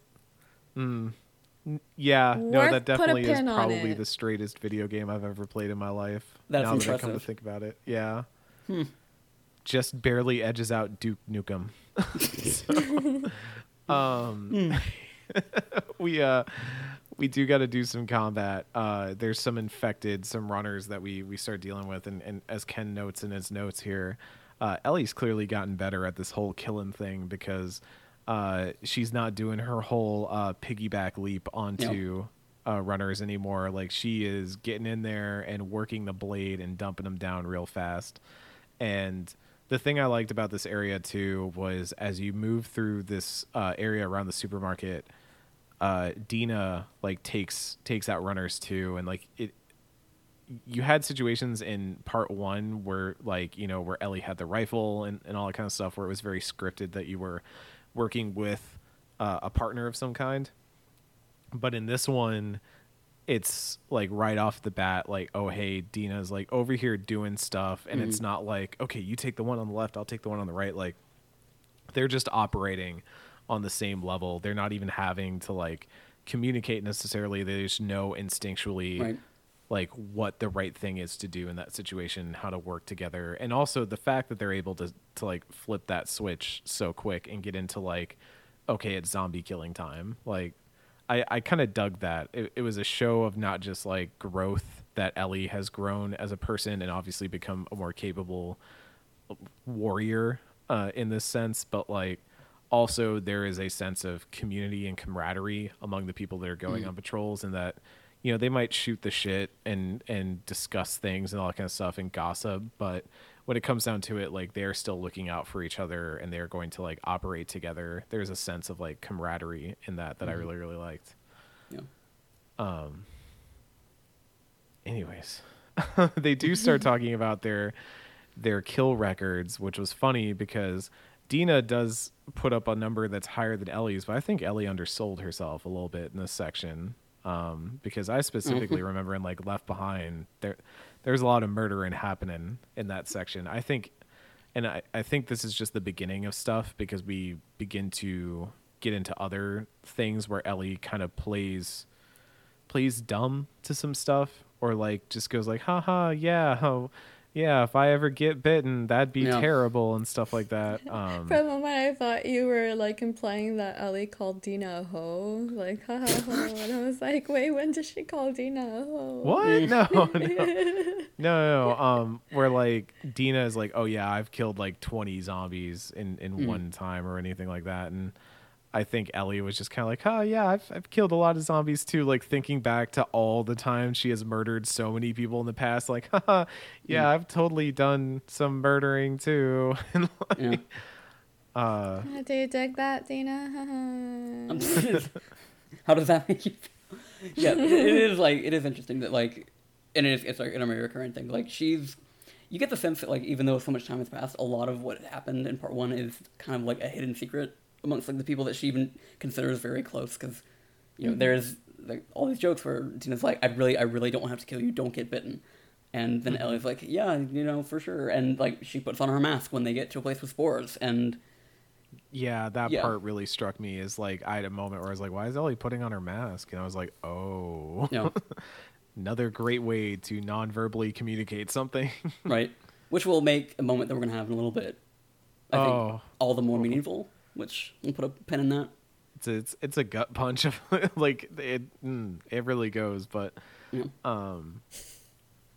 Yeah, no, that definitely is probably the straightest video game I've ever played in my life. That's now impressive. That I come to think about it, yeah, just barely edges out Duke Nukem. So, we do got to do some combat. There's some runners that we start dealing with, and as Ken notes in his notes here, Ellie's clearly gotten better at this whole killing thing because. She's not doing her whole piggyback leap onto runners anymore. Like, she is getting in there and working the blade and dumping them down real fast. And the thing I liked about this area too was as you move through this area around the supermarket, Dina like takes out runners too. And like you had situations in part one where like, you know, where Ellie had the rifle and all that kind of stuff where it was very scripted that you were working with a partner of some kind. But in this one, it's like right off the bat, like, oh, hey, Dina's like over here doing stuff. And it's not like, okay, you take the one on the left, I'll take the one on the right. Like, they're just operating on the same level. They're not even having to like communicate necessarily. They just know instinctually like what the right thing is to do in that situation, how to work together. And also the fact that they're able to like flip that switch so quick and get into like, okay, it's zombie killing time. Like I kind of dug that. It was a show of not just like growth, that Ellie has grown as a person and obviously become a more capable warrior in this sense. But like also there is a sense of community and camaraderie among the people that are going on patrols, and that, you know, they might shoot the shit and discuss things and all that kind of stuff and gossip, but when it comes down to it, like, they're still looking out for each other and they're going to like operate together. There's a sense of like camaraderie in that I really, really liked. Yeah. Anyways, they do start talking about their kill records, which was funny because Dina does put up a number that's higher than Ellie's, but I think Ellie undersold herself a little bit in this section. Because I specifically remember in like Left Behind, there's a lot of murdering happening in that section. I think, and I think this is just the beginning of stuff because we begin to get into other things where Ellie kind of plays dumb to some stuff or like just goes like, ha ha, yeah, oh, yeah, if I ever get bitten, that'd be terrible and stuff like that. For a moment, I thought you were like implying that Ellie called Dina a hoe, like ha ha ho, and I was like, wait, when did she call Dina a hoe? What? No. Where like Dina is like, oh yeah, I've killed like 20 zombies in one time or anything like that, and I think Ellie was just kind of like, oh yeah, I've killed a lot of zombies too. Like thinking back to all the time she has murdered so many people in the past, like, haha, yeah, I've totally done some murdering too. And like, do you dig that, Dina? How does that make you feel? Yeah, it is interesting that like, and it's like an recurrent thing. Like you get the sense that like, even though so much time has passed, a lot of what happened in part one is kind of like a hidden secret amongst like the people that she even considers very close, because you know there's like all these jokes where Dina's like, I really don't have to kill you, don't get bitten, and then Ellie's like, yeah, you know, for sure, and like she puts on her mask when they get to a place with spores, and part really struck me, is like I had a moment where I was like, why is Ellie putting on her mask? And I was like, oh yeah. Another great way to non-verbally communicate something. Right, which will make a moment that we're gonna have in a little bit, I think, all the more meaningful, which we'll put a pen in that. It's a gut punch of like it really goes, but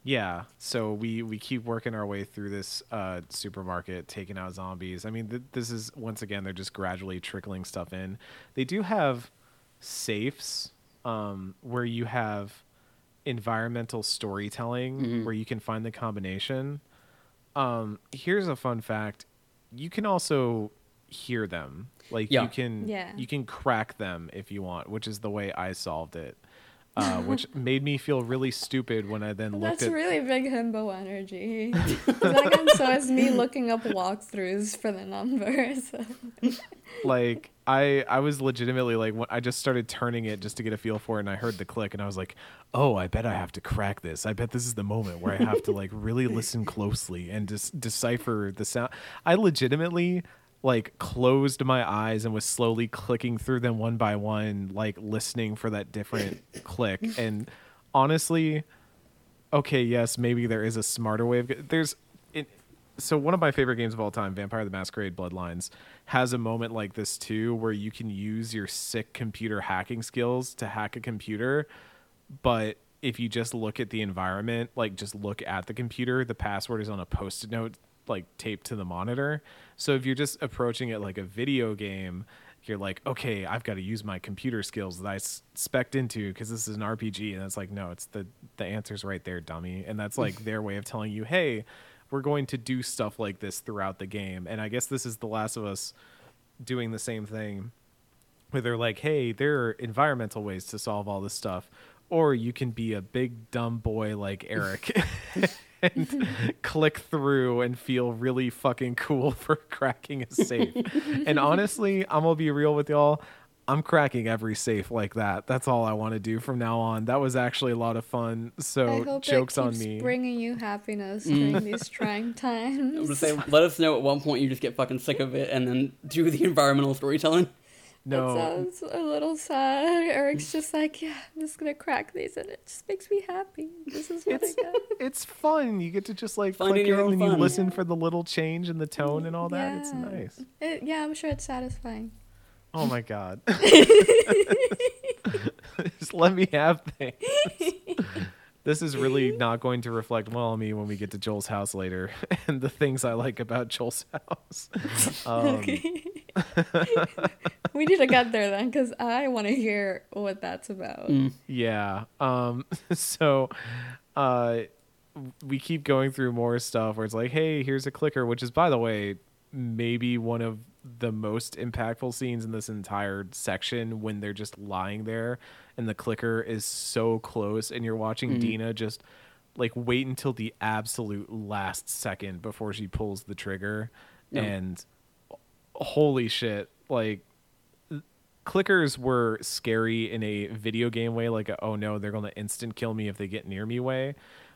yeah. So we keep working our way through this supermarket, taking out zombies. I mean, this is once again they're just gradually trickling stuff in. They do have safes where you have environmental storytelling where you can find the combination. Here's a fun fact: you can also hear them, like you can crack them if you want, which is the way I solved it, which made me feel really stupid when I then looked at... That's really big himbo energy. So it's me looking up walkthroughs for the numbers. Like I was legitimately like, when I just started turning it just to get a feel for it, and I heard the click, and I was like, oh, I bet I have to crack this. I bet this is the moment where I have to like really listen closely and just decipher the sound. I legitimately like closed my eyes and was slowly clicking through them one by one, like listening for that different click. And honestly, okay, yes, maybe there is a smarter way of... So one of my favorite games of all time, Vampire the Masquerade Bloodlines, has a moment like this too, where you can use your sick computer hacking skills to hack a computer, but if you just look at the environment, like just look at the computer, the password is on a post-it note like taped to the monitor. So if you're just approaching it like a video game, you're like, okay, I've got to use my computer skills that I spec'd into because this is an RPG. And it's like, no, it's the answer's right there, dummy. And that's like their way of telling you, hey, we're going to do stuff like this throughout the game. And I guess this is The Last of Us doing the same thing, where they're like, hey, there are environmental ways to solve all this stuff, or you can be a big dumb boy like Eric and click through and feel really fucking cool for cracking a safe. And honestly, I'm gonna be real with y'all, I'm cracking every safe like that. That's all I want to do from now on. That was actually a lot of fun. So jokes on me. Bringing you happiness during these trying times. I'm gonna say, let us know at one point you just get fucking sick of it and then do the environmental storytelling. No. That sounds a little sad. Eric's just like, yeah, I'm just going to crack these, and it just makes me happy. This is what I get. It's fun. You get to just like click in and you listen for the little change in the tone and all that. Yeah. It's nice. I'm sure it's satisfying. Oh my God. Just let me have things. This is really not going to reflect well on me when we get to Joel's house later and the things I like about Joel's house. Okay. We need to get there then, because I want to hear what that's about. Yeah. So we keep going through more stuff where it's like, hey, here's a clicker, which is, by the way, maybe one of the most impactful scenes in this entire section, when they're just lying there and the clicker is so close and you're watching Dina just like wait until the absolute last second before she pulls the trigger. And holy shit, like clickers were scary in a video game way, like a, oh no, they're gonna instant kill me if they get near me way,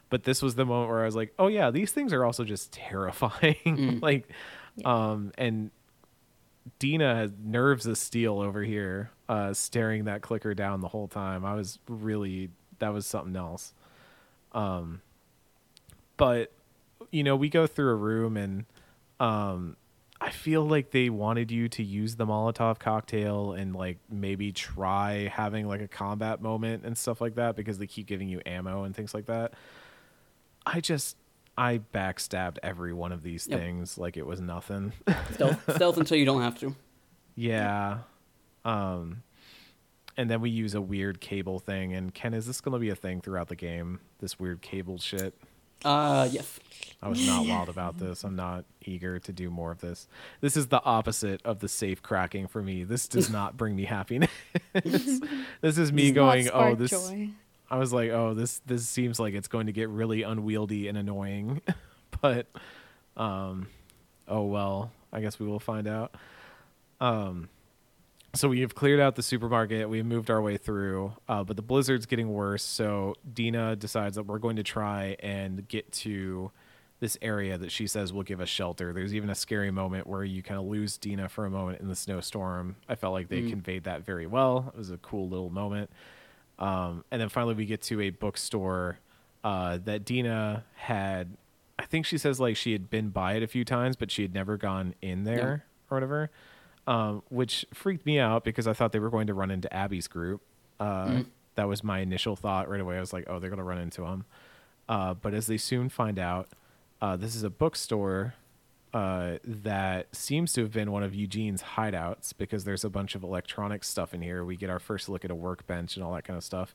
but this was the moment where I was like, oh yeah, these things are also just terrifying. Like and Dina has nerves of steel over here, staring that clicker down the whole time. I was really, that was something else. But you know, we go through a room and I feel like they wanted you to use the Molotov cocktail and like maybe try having like a combat moment and stuff like that, because they keep giving you ammo and things like that. I backstabbed every one of these things like it was nothing. Stealth until you don't have to. Yeah. And then we use a weird cable thing. And Ken, is this going to be a thing throughout the game? This weird cable shit? Yes. I was not wild about this. I'm not eager to do more of this. This is the opposite of the safe cracking for me. This does not bring me happiness. This is me going, oh, this... joy. I was like, oh, this seems like it's going to get really unwieldy and annoying. But, oh, well, I guess we will find out. So we have cleared out the supermarket. We've moved our way through, but the blizzard's getting worse. So Dina decides that we're going to try and get to this area that she says will give us shelter. There's even a scary moment where you kind of lose Dina for a moment in the snowstorm. I felt like they conveyed that very well. It was a cool little moment. And then finally we get to a bookstore that Dina had. I think she says like she had been by it a few times, but she had never gone in there or whatever. Which freaked me out because I thought they were going to run into Abby's group. That was my initial thought right away. I was like, oh, they're going to run into him. But as they soon find out, this is a bookstore that seems to have been one of Eugene's hideouts, because there's a bunch of electronic stuff in here. We get our first look at a workbench and all that kind of stuff.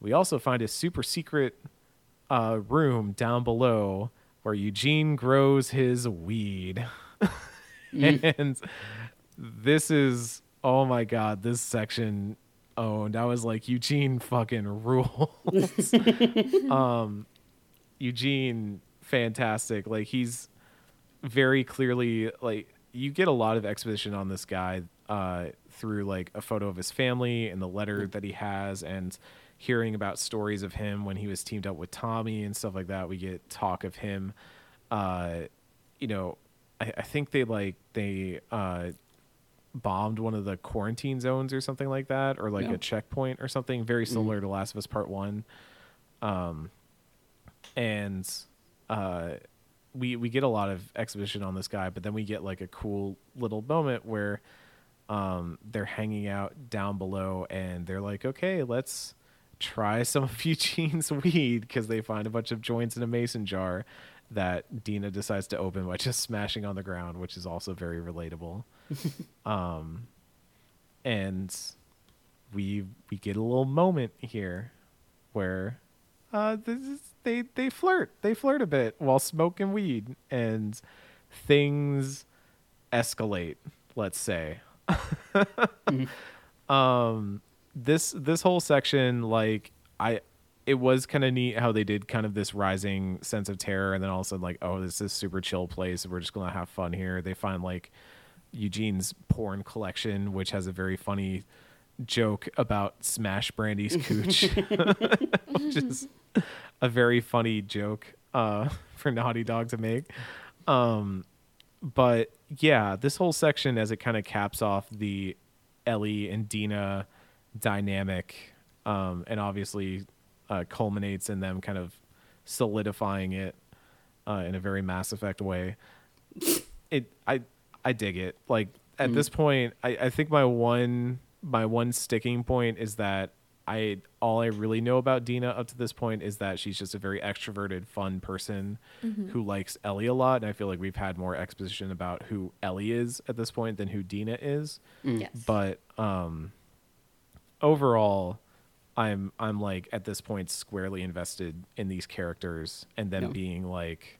We also find a super secret room down below where Eugene grows his weed. And this is, oh my God, this section owned. I was like, Eugene fucking rules. Eugene, fantastic. Like, he's very clearly, like, you get a lot of exposition on this guy through, like, a photo of his family and the letter that he has, and hearing about stories of him when he was teamed up with Tommy and stuff like that. We get talk of him, you know, I think they bombed one of the quarantine zones or something like that, or like a checkpoint or something very similar to Last of Us Part One. We get a lot of exposition on this guy, but then we get like a cool little moment where they're hanging out down below and they're like, okay, let's try some of Eugene's weed, because they find a bunch of joints in a mason jar that Dina decides to open by just smashing on the ground, which is also very relatable. And we get a little moment here where they flirt a bit while smoking weed, and things escalate, let's say. This whole section, like, it was kind of neat how they did kind of this rising sense of terror, and then all of a sudden, like, oh, this is super chill place. We're just going to have fun here. They find, like, Eugene's porn collection, which has a very funny joke about Smash Brandy's cooch, which is a very funny joke for Naughty Dog to make. But, yeah, this whole section, as it kind of caps off the Ellie and Dina dynamic, and obviously... culminates in them kind of solidifying it in a very Mass Effect way. I dig it. Like, at this point, I think my one sticking point is that all I really know about Dina up to this point is that she's just a very extroverted, fun person who likes Ellie a lot. And I feel like we've had more exposition about who Ellie is at this point than who Dina is. Yes. But overall, I'm like at this point squarely invested in these characters and them being like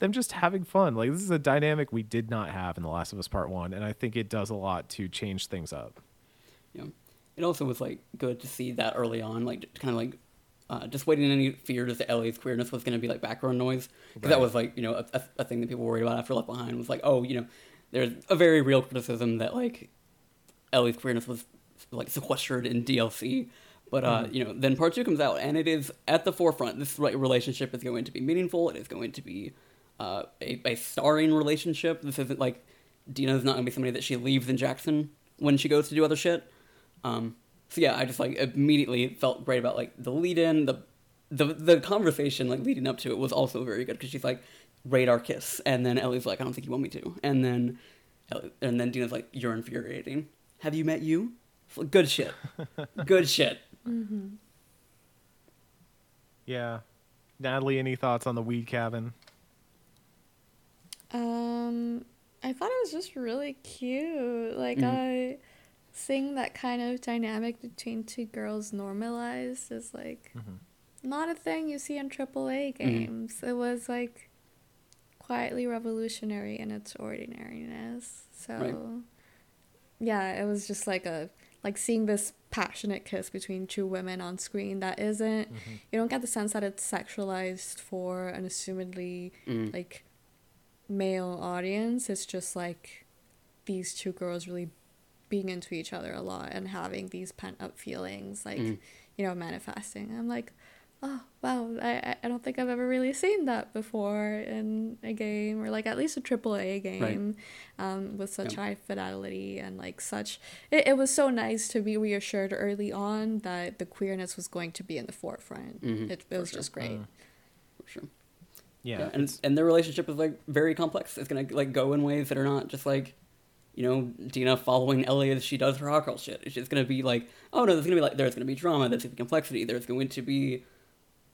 them just having fun. Like, this is a dynamic we did not have in The Last of Us Part One, and I think it does a lot to change things up. Yeah, it also was like good to see that early on, like kind of like just waiting any fears that Ellie's queerness was going to be like background noise, because that was like, you know, a thing that people worried about after Left Behind was like, oh, you know, there's a very real criticism that like Ellie's queerness was like sequestered in DLC. But, you know, then Part 2 comes out, and it is at the forefront. This relationship is going to be meaningful. It is going to be a starring relationship. This isn't, like, Dina's not going to be somebody that she leaves in Jackson when she goes to do other shit. So, yeah, I just, like, immediately felt great about, like, the lead-in. The conversation, like, leading up to it was also very good, because she's like, radar kiss. And then Ellie's like, I don't think you want me to. And then Dina's like, you're infuriating. Have you met you? Good shit. Good shit. Mm-hmm. Yeah. Natalie, any thoughts on the Weed Cabin? I thought it was just really cute. Like, seeing that kind of dynamic between two girls normalized is, like, not a thing you see in AAA games. It was, like, quietly revolutionary in its ordinariness. So, yeah, it was just, like, seeing this passionate kiss between two women on screen that isn't... Mm-hmm. You don't get the sense that it's sexualized for an assumedly, like... male audience. It's just like these two girls really being into each other a lot and having these pent-up feelings, like, you know, manifesting. I'm like, oh wow, I don't think I've ever really seen that before in a game, or like at least a AAA game, with such high fidelity and like such. It was so nice to be reassured early on that the queerness was going to be in the forefront. It was just great. For sure. Yeah, and their relationship is like very complex. It's gonna like go in ways that are not just like, you know, Dina following Ellie as she does her hot girl shit. It's just gonna be like, oh no, there's gonna be drama, there's gonna be complexity, there's going to be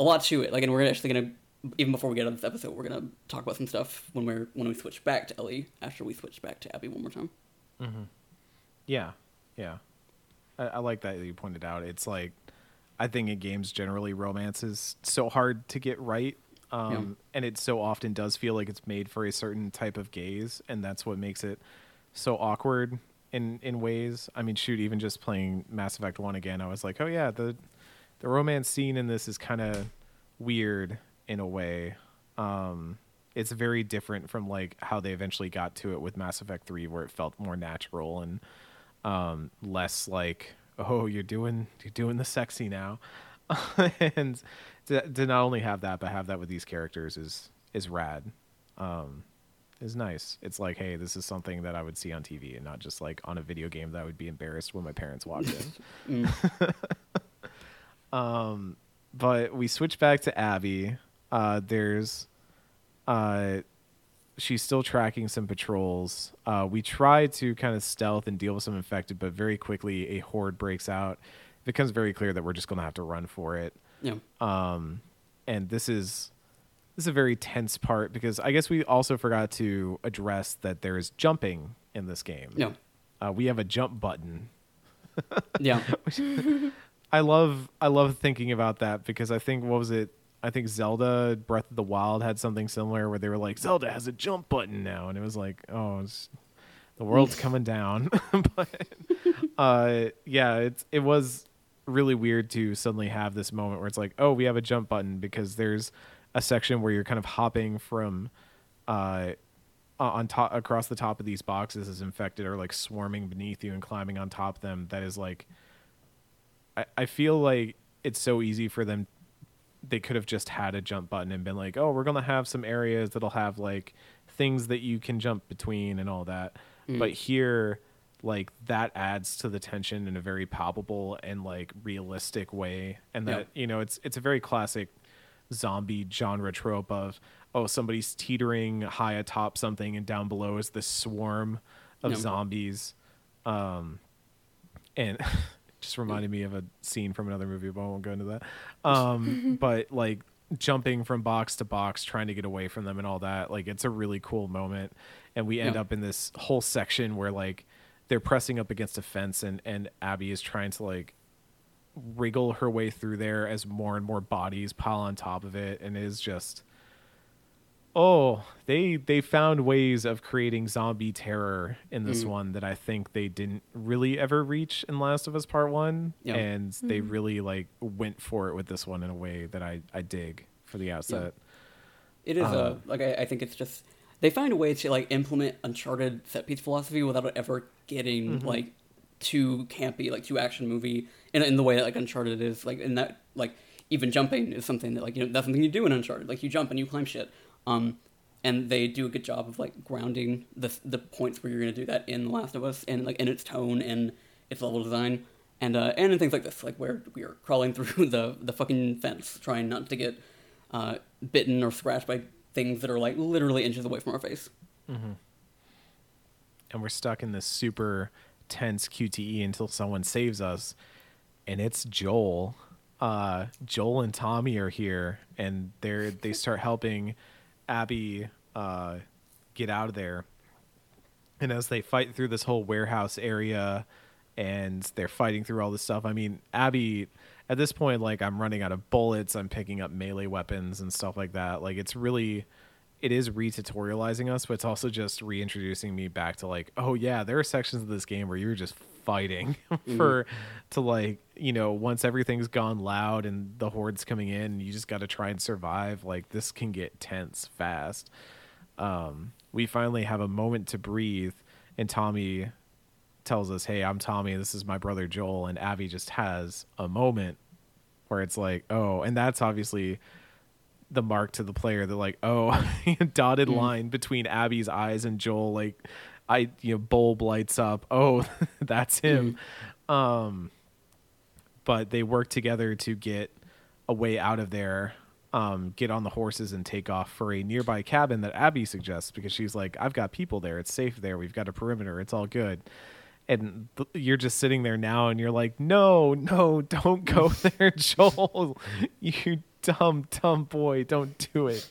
a lot to it. Like, and we're actually gonna, even before we get out of this episode, we're gonna talk about some stuff when we switch back to Ellie after we switch back to Abby one more time. Mm-hmm. Yeah, yeah, I like that you pointed out. It's like, I think in games generally, romance is so hard to get right. And it so often does feel like it's made for a certain type of gaze, and that's what makes it so awkward in ways. I mean, shoot, even just playing Mass Effect 1 again, I was like, oh yeah, the romance scene in this is kind of weird in a way. It's very different from like how they eventually got to it with Mass Effect 3, where it felt more natural and less like, oh, you're doing the sexy now. And to not only have that, but have that with these characters is rad. Is nice. It's like, hey, this is something that I would see on TV and not just like on a video game that I would be embarrassed when my parents walked in. But we switch back to Abby. She's still tracking some patrols. We try to kind of stealth and deal with some infected, but very quickly a horde breaks out. It becomes very clear that we're just going to have to run for it. Yeah. And this is a very tense part, because I guess we also forgot to address that there is jumping in this game. Yeah. We have a jump button. Yeah. I love thinking about that, because I think, what was it? I think Zelda Breath of the Wild had something similar where they were like, Zelda has a jump button now. And it was like, oh, the world's coming down. But yeah, it was really weird to suddenly have this moment where it's like, oh, we have a jump button, because there's a section where you're kind of hopping from on top, across the top of these boxes as infected or like swarming beneath you and climbing on top of them. That is like, I feel like it's so easy for them. They could have just had a jump button and been like, oh, we're going to have some areas that'll have like things that you can jump between and all that. But here, like, that adds to the tension in a very palpable and like realistic way. And that, you know, it's a very classic zombie genre trope of, oh, somebody's teetering high atop something and down below is this swarm of zombies. And it just reminded me of a scene from another movie, but I won't go into that. But like jumping from box to box, trying to get away from them and all that, like, it's a really cool moment. And we end up in this whole section where like they're pressing up against a fence, and Abby is trying to like wriggle her way through there as more and more bodies pile on top of it. And it is just, oh, they found ways of creating zombie terror in this one that I think they didn't really ever reach in Last of Us Part 1. Yep. And they really like went for it with this one in a way that I dig for the outset. Yeah. It is I think it's just, they find a way to like implement Uncharted set piece philosophy without ever getting like too campy, like too action movie in the way that like Uncharted is, like, in that like even jumping is something that, like, you know, that's something you do in Uncharted, like you jump and you climb shit. And they do a good job of like grounding the points where you're gonna do that in The Last of Us, and like in its tone and its level design, and in things like this, like where we are crawling through the fucking fence, trying not to get bitten or scratched by things that are like literally inches away from our face. Mm-hmm. And we're stuck in this super tense QTE until someone saves us. And it's Joel. Joel and Tommy are here, and they start helping Abby get out of there. And as they fight through this whole warehouse area and they're fighting through all this stuff, I mean, Abby, at this point, like, I'm running out of bullets. I'm picking up melee weapons and stuff like that. Like, it's really, it is re-tutorializing us, but it's also just reintroducing me back to, like, oh, yeah, there are sections of this game where you're just fighting for to, like, you know, once everything's gone loud and the horde's coming in, you just got to try and survive. Like, this can get tense fast. We finally have a moment to breathe, and Tommy tells us, hey, I'm Tommy, this is my brother Joel. And Abby just has a moment where it's like, oh, and that's obviously the mark to the player. They're like, oh, dotted line between Abby's eyes and Joel, like, I, you know, bulb lights up. Oh, that's him. But they work together to get a way out of there, get on the horses and take off for a nearby cabin that Abby suggests, because she's like, I've got people there. It's safe there. We've got a perimeter. It's all good. And you're just sitting there now and you're like, no, don't go there, Joel. You dumb boy. Don't do it.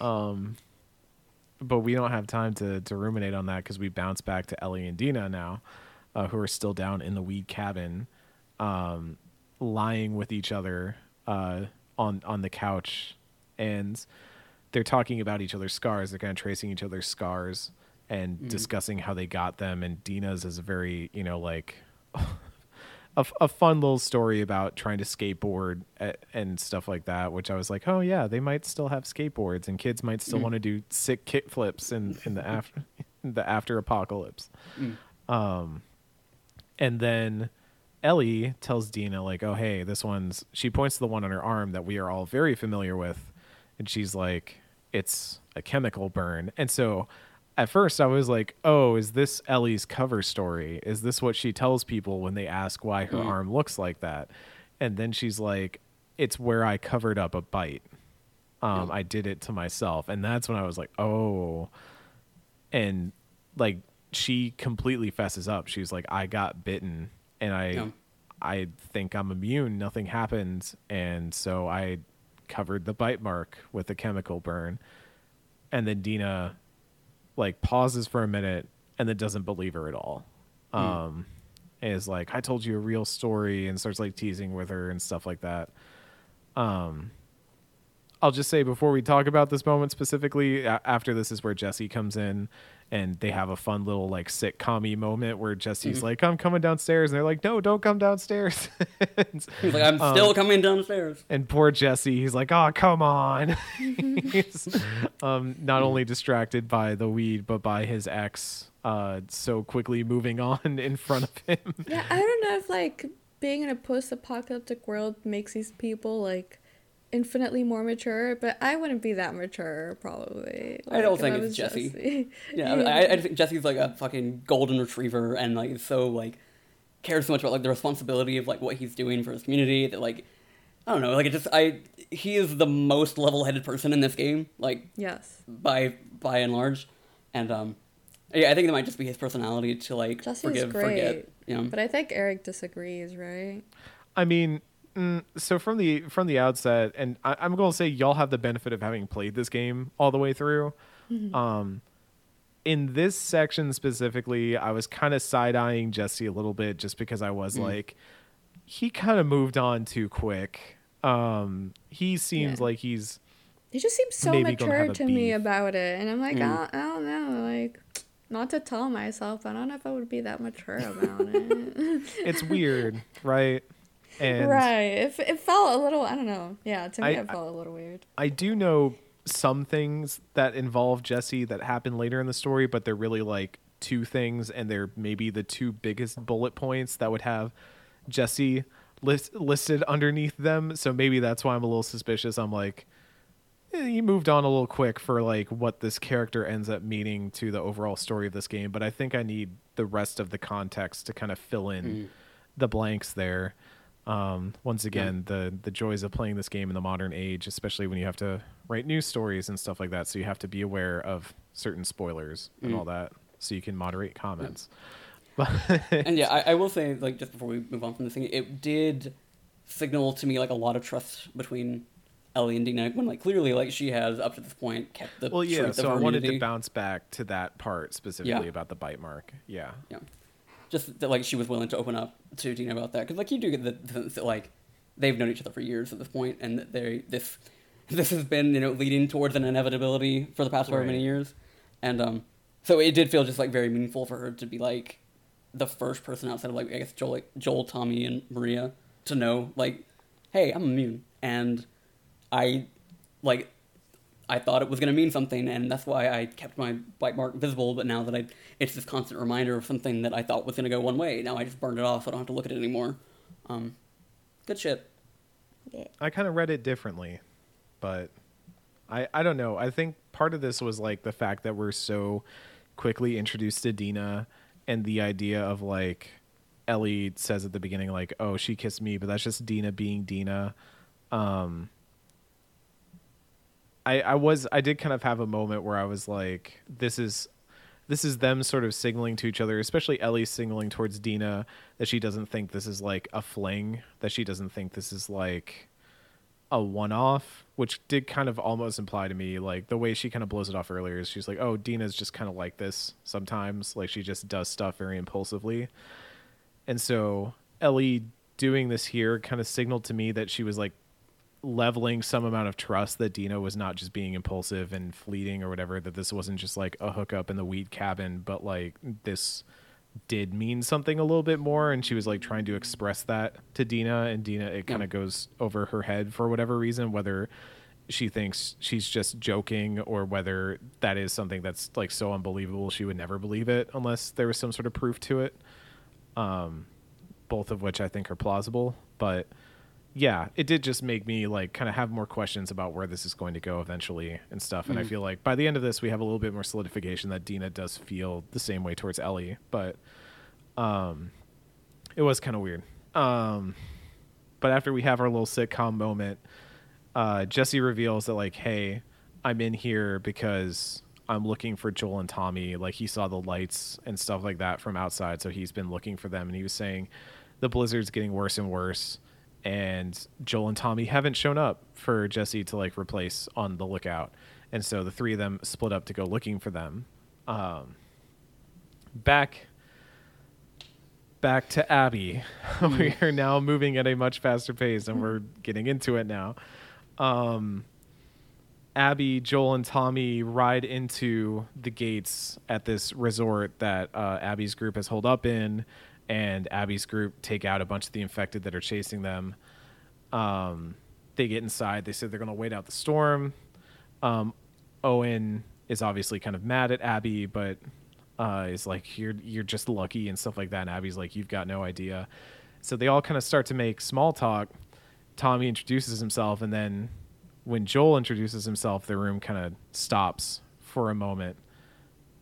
But we don't have time to ruminate on that, because we bounce back to Ellie and Dina now, who are still down in the weed cabin, lying with each other on the couch. And they're talking about each other's scars. They're kind of tracing each other's scars and discussing how they got them. And Dina's is a very, you know, like a fun little story about trying to skateboard and stuff like that, which I was like, oh yeah, they might still have skateboards and kids might still want to do sick kick flips in the after apocalypse. And then Ellie tells Dina, like, oh, hey, she points to the one on her arm that we are all very familiar with. And she's like, it's a chemical burn. And so at first I was like, oh, is this Ellie's cover story? Is this what she tells people when they ask why her arm looks like that? And then she's like, it's where I covered up a bite. I did it to myself. And that's when I was like, oh. And like, she completely fesses up. She's like, I got bitten and I think I'm immune. Nothing happened. And so I covered the bite mark with a chemical burn. And then Dina like pauses for a minute and then doesn't believe her at all. Is like, I told you a real story, and starts like teasing with her and stuff like that. I'll just say, before we talk about this moment specifically, after this is where Jesse comes in and they have a fun little like sitcom-y moment where Jesse's like, I'm coming downstairs. And they're like, no, don't come downstairs. And he's like, I'm still coming downstairs. And poor Jesse, he's like, oh, come on. He's not only distracted by the weed, but by his ex so quickly moving on in front of him. Yeah, I don't know if like being in a post-apocalyptic world makes these people like infinitely more mature, but I wouldn't be that mature probably. Like, I don't think it's Jesse. Yeah, I think Jesse's like a fucking golden retriever and like so like cares so much about like the responsibility of like what he's doing for his community that like I don't know, like it just he is the most level-headed person in this game. Like yes, by and large, and yeah, I think it might just be his personality to like Jesse's forget. Yeah, but I think Eric disagrees, right? I mean. So from the outset, and I'm going to say y'all have the benefit of having played this game all the way through. In this section specifically, I was kind of side-eyeing Jesse a little bit just because I was like, he kind of moved on too quick. He seems like he just seems so mature to me about it. And I'm like, I don't know, like, not to tell myself, I don't know if I would be that mature about it. It's weird, right? And it felt a little, I don't know. Yeah, to me it felt a little weird. I do know some things that involve Jesse that happen later in the story, but they're really like two things, and they're maybe the two biggest bullet points that would have Jesse listed underneath them. So maybe that's why I'm a little suspicious. I'm like, he moved on a little quick for like what this character ends up meaning to the overall story of this game, but I think I need the rest of the context to kind of fill in the blanks there. Once again, the joys of playing this game in the modern age, especially when you have to write news stories and stuff like that. So you have to be aware of certain spoilers and all that, so you can moderate comments. Yeah. And yeah, I will say, like, just before we move on from this thing, it did signal to me like a lot of trust between Ellie and Dina, when, like, clearly, like, she has up to this point kept the truth so of her I wanted to bounce back to that part specifically about the bite mark. Yeah. Just that, like, she was willing to open up to Dina about that, because, like, you do get the sense that, like, they've known each other for years at this point, and that this has been, you know, leading towards an inevitability for the past however many years, and so it did feel just like very meaningful for her to be like the first person outside of, like, I guess Joel, Tommy, and Maria to know, like, hey, I'm immune, and I thought it was going to mean something, and that's why I kept my bite mark visible, but now that it's this constant reminder of something that I thought was going to go one way, now I just burned it off, so I don't have to look at it anymore. Good shit. I kind of read it differently, but I don't know. I think part of this was, like, the fact that we're so quickly introduced to Dina, and the idea of, like, Ellie says at the beginning, like, oh, she kissed me, but that's just Dina being Dina. I did kind of have a moment where I was like, this is them sort of signaling to each other, especially Ellie signaling towards Dina that she doesn't think this is like a fling, that she doesn't think this is like a one-off, which did kind of almost imply to me, like, the way she kind of blows it off earlier is she's like, oh, Dina's just kind of like this sometimes, like, she just does stuff very impulsively. And so Ellie doing this here kind of signaled to me that she was, like, leveling some amount of trust that Dina was not just being impulsive and fleeting or whatever, that this wasn't just like a hookup in the weed cabin, but, like, this did mean something a little bit more, and she was, like, trying to express that to Dina, and Dina, it kind of goes over her head for whatever reason, whether she thinks she's just joking or whether that is something that's, like, so unbelievable she would never believe it unless there was some sort of proof to it, both of which I think are plausible. But yeah, it did just make me, like, kind of have more questions about where this is going to go eventually and stuff. And I feel like by the end of this, we have a little bit more solidification that Dina does feel the same way towards Ellie. But it was kind of weird. But after we have our little sitcom moment, Jesse reveals that, like, hey, I'm in here because I'm looking for Joel and Tommy. Like, he saw the lights and stuff like that from outside, so he's been looking for them. And he was saying the blizzard's getting worse and worse, and Joel and Tommy haven't shown up for Jesse to, like, replace on the lookout. And so the three of them split up to go looking for them. Back to Abby. We are now moving at a much faster pace, and we're getting into it now. Abby, Joel, and Tommy ride into the gates at this resort that Abby's group has holed up in, and Abby's group take out a bunch of the infected that are chasing them. They get inside. They said they're going to wait out the storm. Owen is obviously kind of mad at Abby, but is like, you're just lucky and stuff like that. And Abby's like, you've got no idea. So they all kind of start to make small talk. Tommy introduces himself, and then when Joel introduces himself, the room kind of stops for a moment.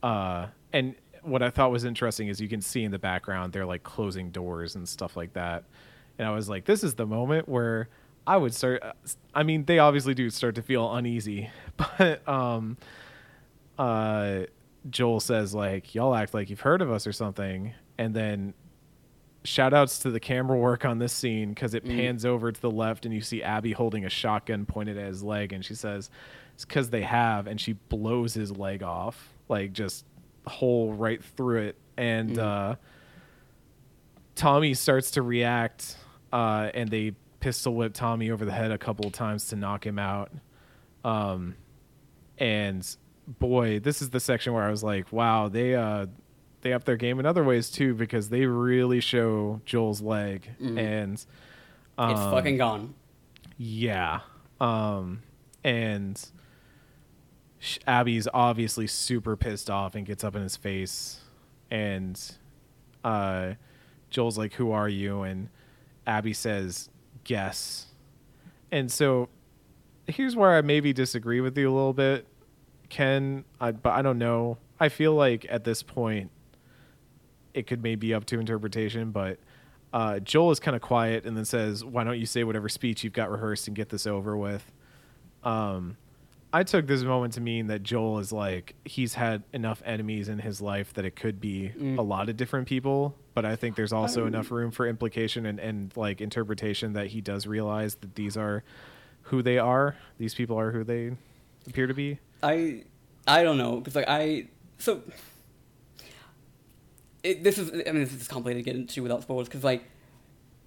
And what I thought was interesting is you can see in the background, they're, like, closing doors and stuff like that. And I was like, this is the moment where I would start. I mean, they obviously do start to feel uneasy, but Joel says, like, y'all act like you've heard of us or something. And then shout outs to the camera work on this scene, because it pans over to the left and you see Abby holding a shotgun pointed at his leg. And she says, it's because they have. And she blows his leg off, like, just hole right through it. And Tommy starts to react, and they pistol whip Tommy over the head a couple of times to knock him out. And boy, this is the section where I was like, wow, they up their game in other ways too, because they really show Joel's leg, and it's fucking gone. And Abby's obviously super pissed off and gets up in his face, and Joel's like, who are you? And Abby says, guess. And so here's where I maybe disagree with you a little bit, Ken, but I don't know. I feel like at this point it could maybe be up to interpretation, but Joel is kind of quiet and then says, why don't you say whatever speech you've got rehearsed and get this over with? I took this moment to mean that Joel is like, he's had enough enemies in his life that it could be a lot of different people, but I think there's also enough room for implication and like interpretation that he does realize that these are who they are. These people are who they appear to be. I don't know. Cause like this is complicated to get into without spoilers. Cause like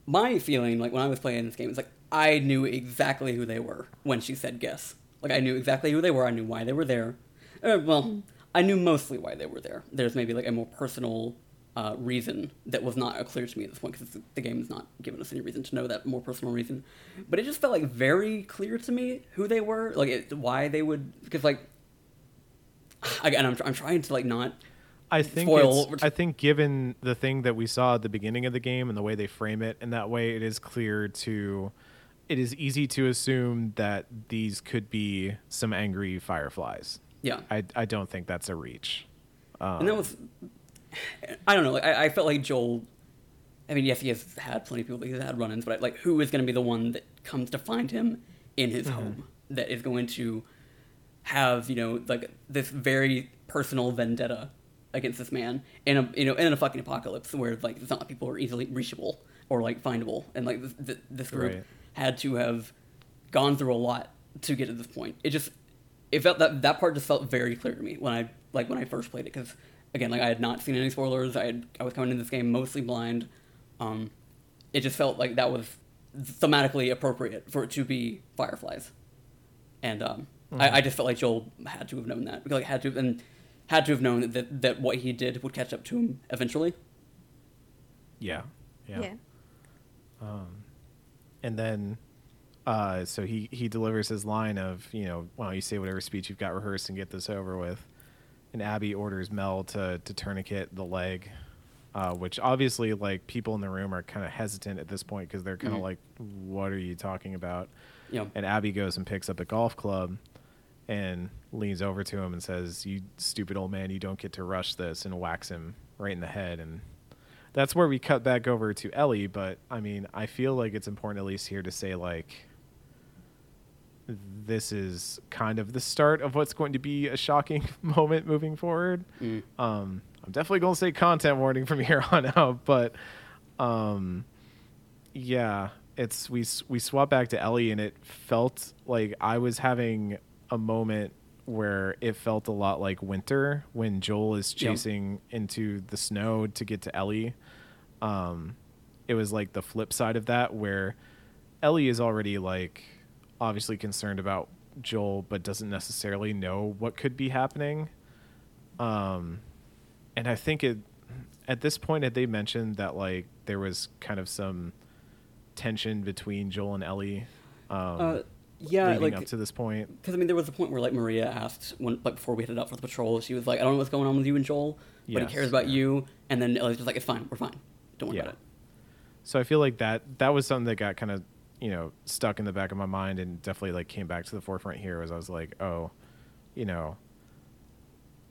my feeling, like when I was playing this game, it's like, I knew exactly who they were when she said guess. Like, I knew exactly who they were. I knew why they were there. I knew mostly why they were there. There's maybe, like, a more personal reason that was not clear to me at this point, because the game is not giving us any reason to know that more personal reason. But it just felt, like, very clear to me who they were, like, why they would... Because, like... Again, I'm trying to, like, not... I think given the thing that we saw at the beginning of the game and the way they frame it, and that way it is clear to... It is easy to assume that these could be some angry fireflies. Yeah. I don't think that's a reach. And that was... I don't know. Like, I felt like Joel... I mean, yes, he has had plenty of people that he's had run-ins, but like, who is going to be the one that comes to find him in his home that is going to have, you know, like, this very personal vendetta against this man in a fucking apocalypse where, like, it's not like people are easily reachable or, like, findable. And, like, this group... Right. had to have gone through a lot to get to this point. It felt that part just felt very clear to me when I first played it, because again, like, I had not seen any spoilers. I was coming into this game mostly blind. It just felt like that was thematically appropriate for it to be fireflies, and I just felt like Joel had to have known that, like had to have known that what he did would catch up to him eventually. Yeah. And then, so he delivers his line of, you know, why don't you say whatever speech you've got rehearsed and get this over with. And Abby orders Mel to tourniquet the leg, which obviously, like, people in the room are kind of hesitant at this point because they're kind of like, what are you talking about? Yeah. And Abby goes and picks up a golf club and leans over to him and says, you stupid old man, you don't get to rush this, and whacks him right in the head. And that's where we cut back over to Ellie, but, I mean, I feel like it's important at least here to say, like, this is kind of the start of what's going to be a shocking moment moving forward. I'm definitely going to say content warning from here on out, but, yeah, it's we swap back to Ellie, and it felt like I was having a moment where it felt a lot like Winter when Joel is chasing into the snow to get to Ellie. It was like the flip side of that, where Ellie is already, like, obviously concerned about Joel, but doesn't necessarily know what could be happening. And I think at this point, had they mentioned that, like, there was kind of some tension between Joel and Ellie, yeah, like up to this point, because I mean, there was a point where, like, Maria asked when, like, before we headed out for the patrol, she was like, "I don't know what's going on with you and Joel, but he cares about you." And then Ellie's just like, "It's fine, we're fine, don't worry about it." So I feel like that was something that got kind of, you know, stuck in the back of my mind, and definitely, like, came back to the forefront here. Was I was like, "Oh, you know,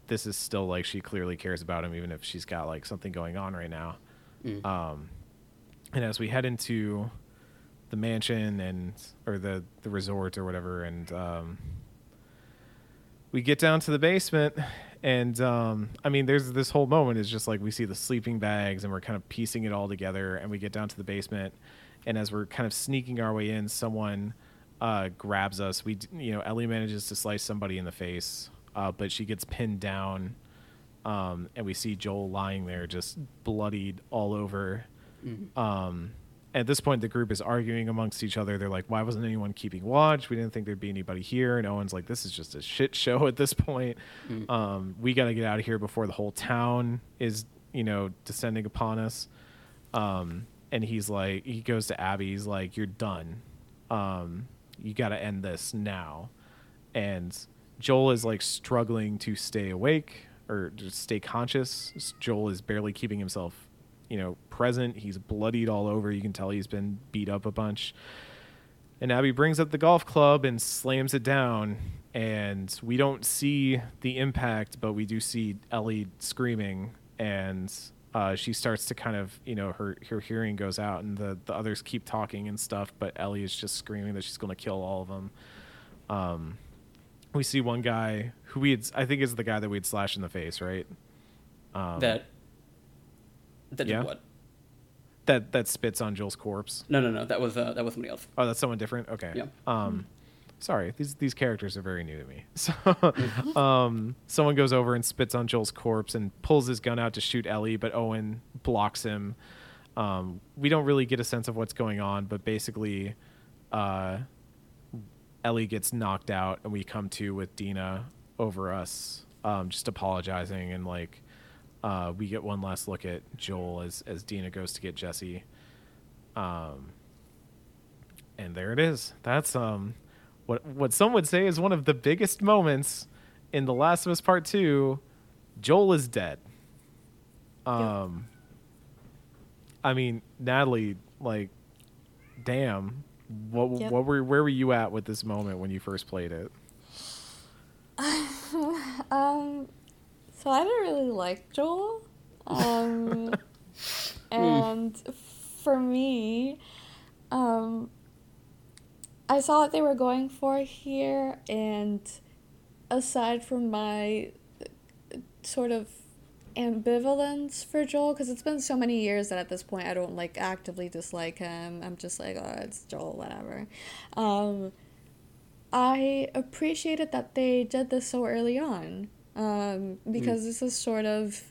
this is still, like, she clearly cares about him, even if she's got, like, something going on right now." And as we head into the mansion or the resort or whatever, and we get down to the basement, and I mean, there's this whole moment is just like we see the sleeping bags and we're kind of piecing it all together, and we get down to the basement, and as we're kind of sneaking our way in, someone grabs us. Ellie manages to slice somebody in the face, but she gets pinned down, and we see Joel lying there just bloodied all over. At this point, the group is arguing amongst each other. They're like, why wasn't anyone keeping watch? We didn't think there'd be anybody here. And Owen's like, this is just a shit show at this point. We got to get out of here before the whole town is, you know, descending upon us. And he's like, he goes to Abby. He's like, you're done. You got to end this now. And Joel is, like, struggling to stay awake or just stay conscious. Joel is barely keeping himself, you know, present. He's bloodied all over. You can tell he's been beat up a bunch. And Abby brings up the golf club and slams it down, and we don't see the impact, but we do see Ellie screaming, and she starts to kind of, you know, her hearing goes out, and the others keep talking and stuff, but Ellie is just screaming that she's going to kill all of them. We see one guy who I think is the guy that we'd slash in the face, right? Did what? That spits on Joel's corpse. No. That was somebody else. Oh, that's someone different. Okay. Yeah. Sorry, these characters are very new to me. So, someone goes over and spits on Joel's corpse and pulls his gun out to shoot Ellie, but Owen blocks him. We don't really get a sense of what's going on, but basically, Ellie gets knocked out, and we come to with Dina over us, just apologizing, and like, we get one last look at Joel as Dina goes to get Jesse. And there it is. That's what some would say is one of the biggest moments in The Last of Us Part Two. Joel is dead. I mean, Natalie, like, damn. Where were you at with this moment when you first played it? So I didn't really like Joel. And for me, I saw what they were going for here, and aside from my sort of ambivalence for Joel, because it's been so many years that at this point I don't like actively dislike him. I'm just like, oh, it's Joel, whatever. I appreciated that they did this so early on, because this is sort of,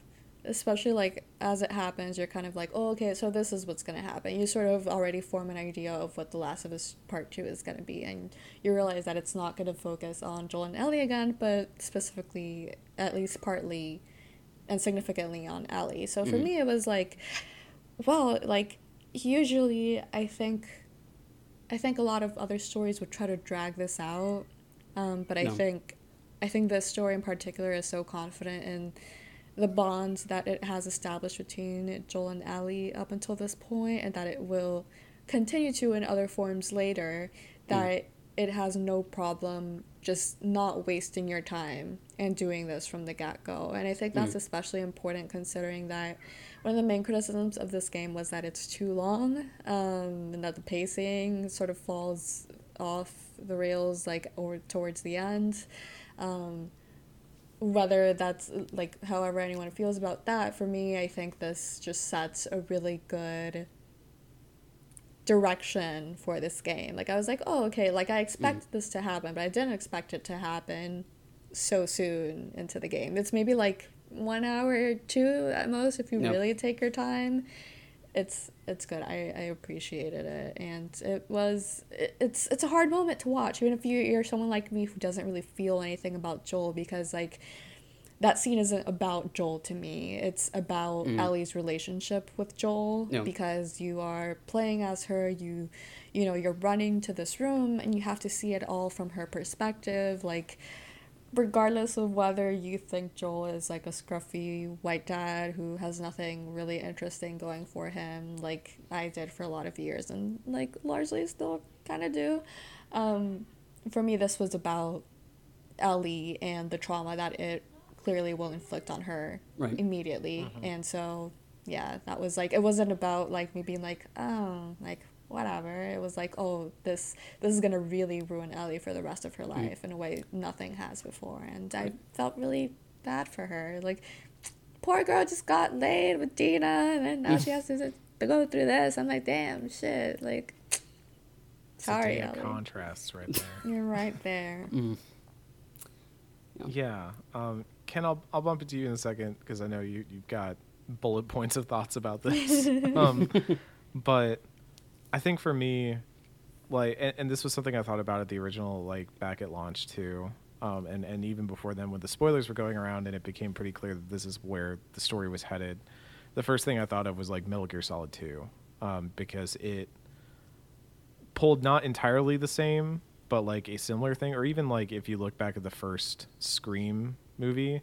especially like as it happens, you're kind of like, oh, okay, so this is what's going to happen. You sort of already form an idea of what The Last of Us Part 2 is going to be, and you realize that it's not going to focus on Joel and Ellie again, but specifically, at least partly and significantly, on Ellie. So for me, it was like, well, like, usually I think a lot of other stories would try to drag this out, but I think this story in particular is so confident in the bonds that it has established between Joel and Ellie up until this point, and that it will continue to in other forms later, that it has no problem just not wasting your time and doing this from the get-go. And I think that's especially important, considering that one of the main criticisms of this game was that it's too long, and that the pacing sort of falls off the rails, like, or towards the end. Whether that's, like, however anyone feels about that, for me, I think this just sets a really good direction for this game. Like, I was like, oh, okay, like, I expected this to happen, but I didn't expect it to happen so soon into the game. It's maybe, like, 1 hour or two at most, if you really take your time. It's good. I appreciated it, and it's a hard moment to watch, even if you're someone like me who doesn't really feel anything about Joel, because, like, that scene isn't about Joel to me. It's about Ellie's relationship with Joel, because you are playing as her. You know, you're running to this room, and you have to see it all from her perspective, like, regardless of whether you think Joel is, like, a scruffy white dad who has nothing really interesting going for him, like I did for a lot of years, and, like, largely still kind of do. For me, this was about Ellie and the trauma that it clearly will inflict on her immediately. And so, yeah, that was, like, it wasn't about, like, me being like, oh, like, whatever. It was like, oh, this is gonna really ruin Ellie for the rest of her life in a way nothing has before, and I felt really bad for her. Like, poor girl just got laid with Dina, and then now she has to go through this. I'm like, damn, shit. Like, sorry, Ellie. Contrasts right there. You're right there. Yeah. Ken, I'll bump it to you in a second, because I know you've got bullet points of thoughts about this. But I think for me, like, and this was something I thought about at the original, like, back at launch too, and even before then, when the spoilers were going around and it became pretty clear that this is where the story was headed, the first thing I thought of was, like, Metal Gear Solid 2, because it pulled not entirely the same, but, like, a similar thing. Or even, like, if you look back at the first Scream movie,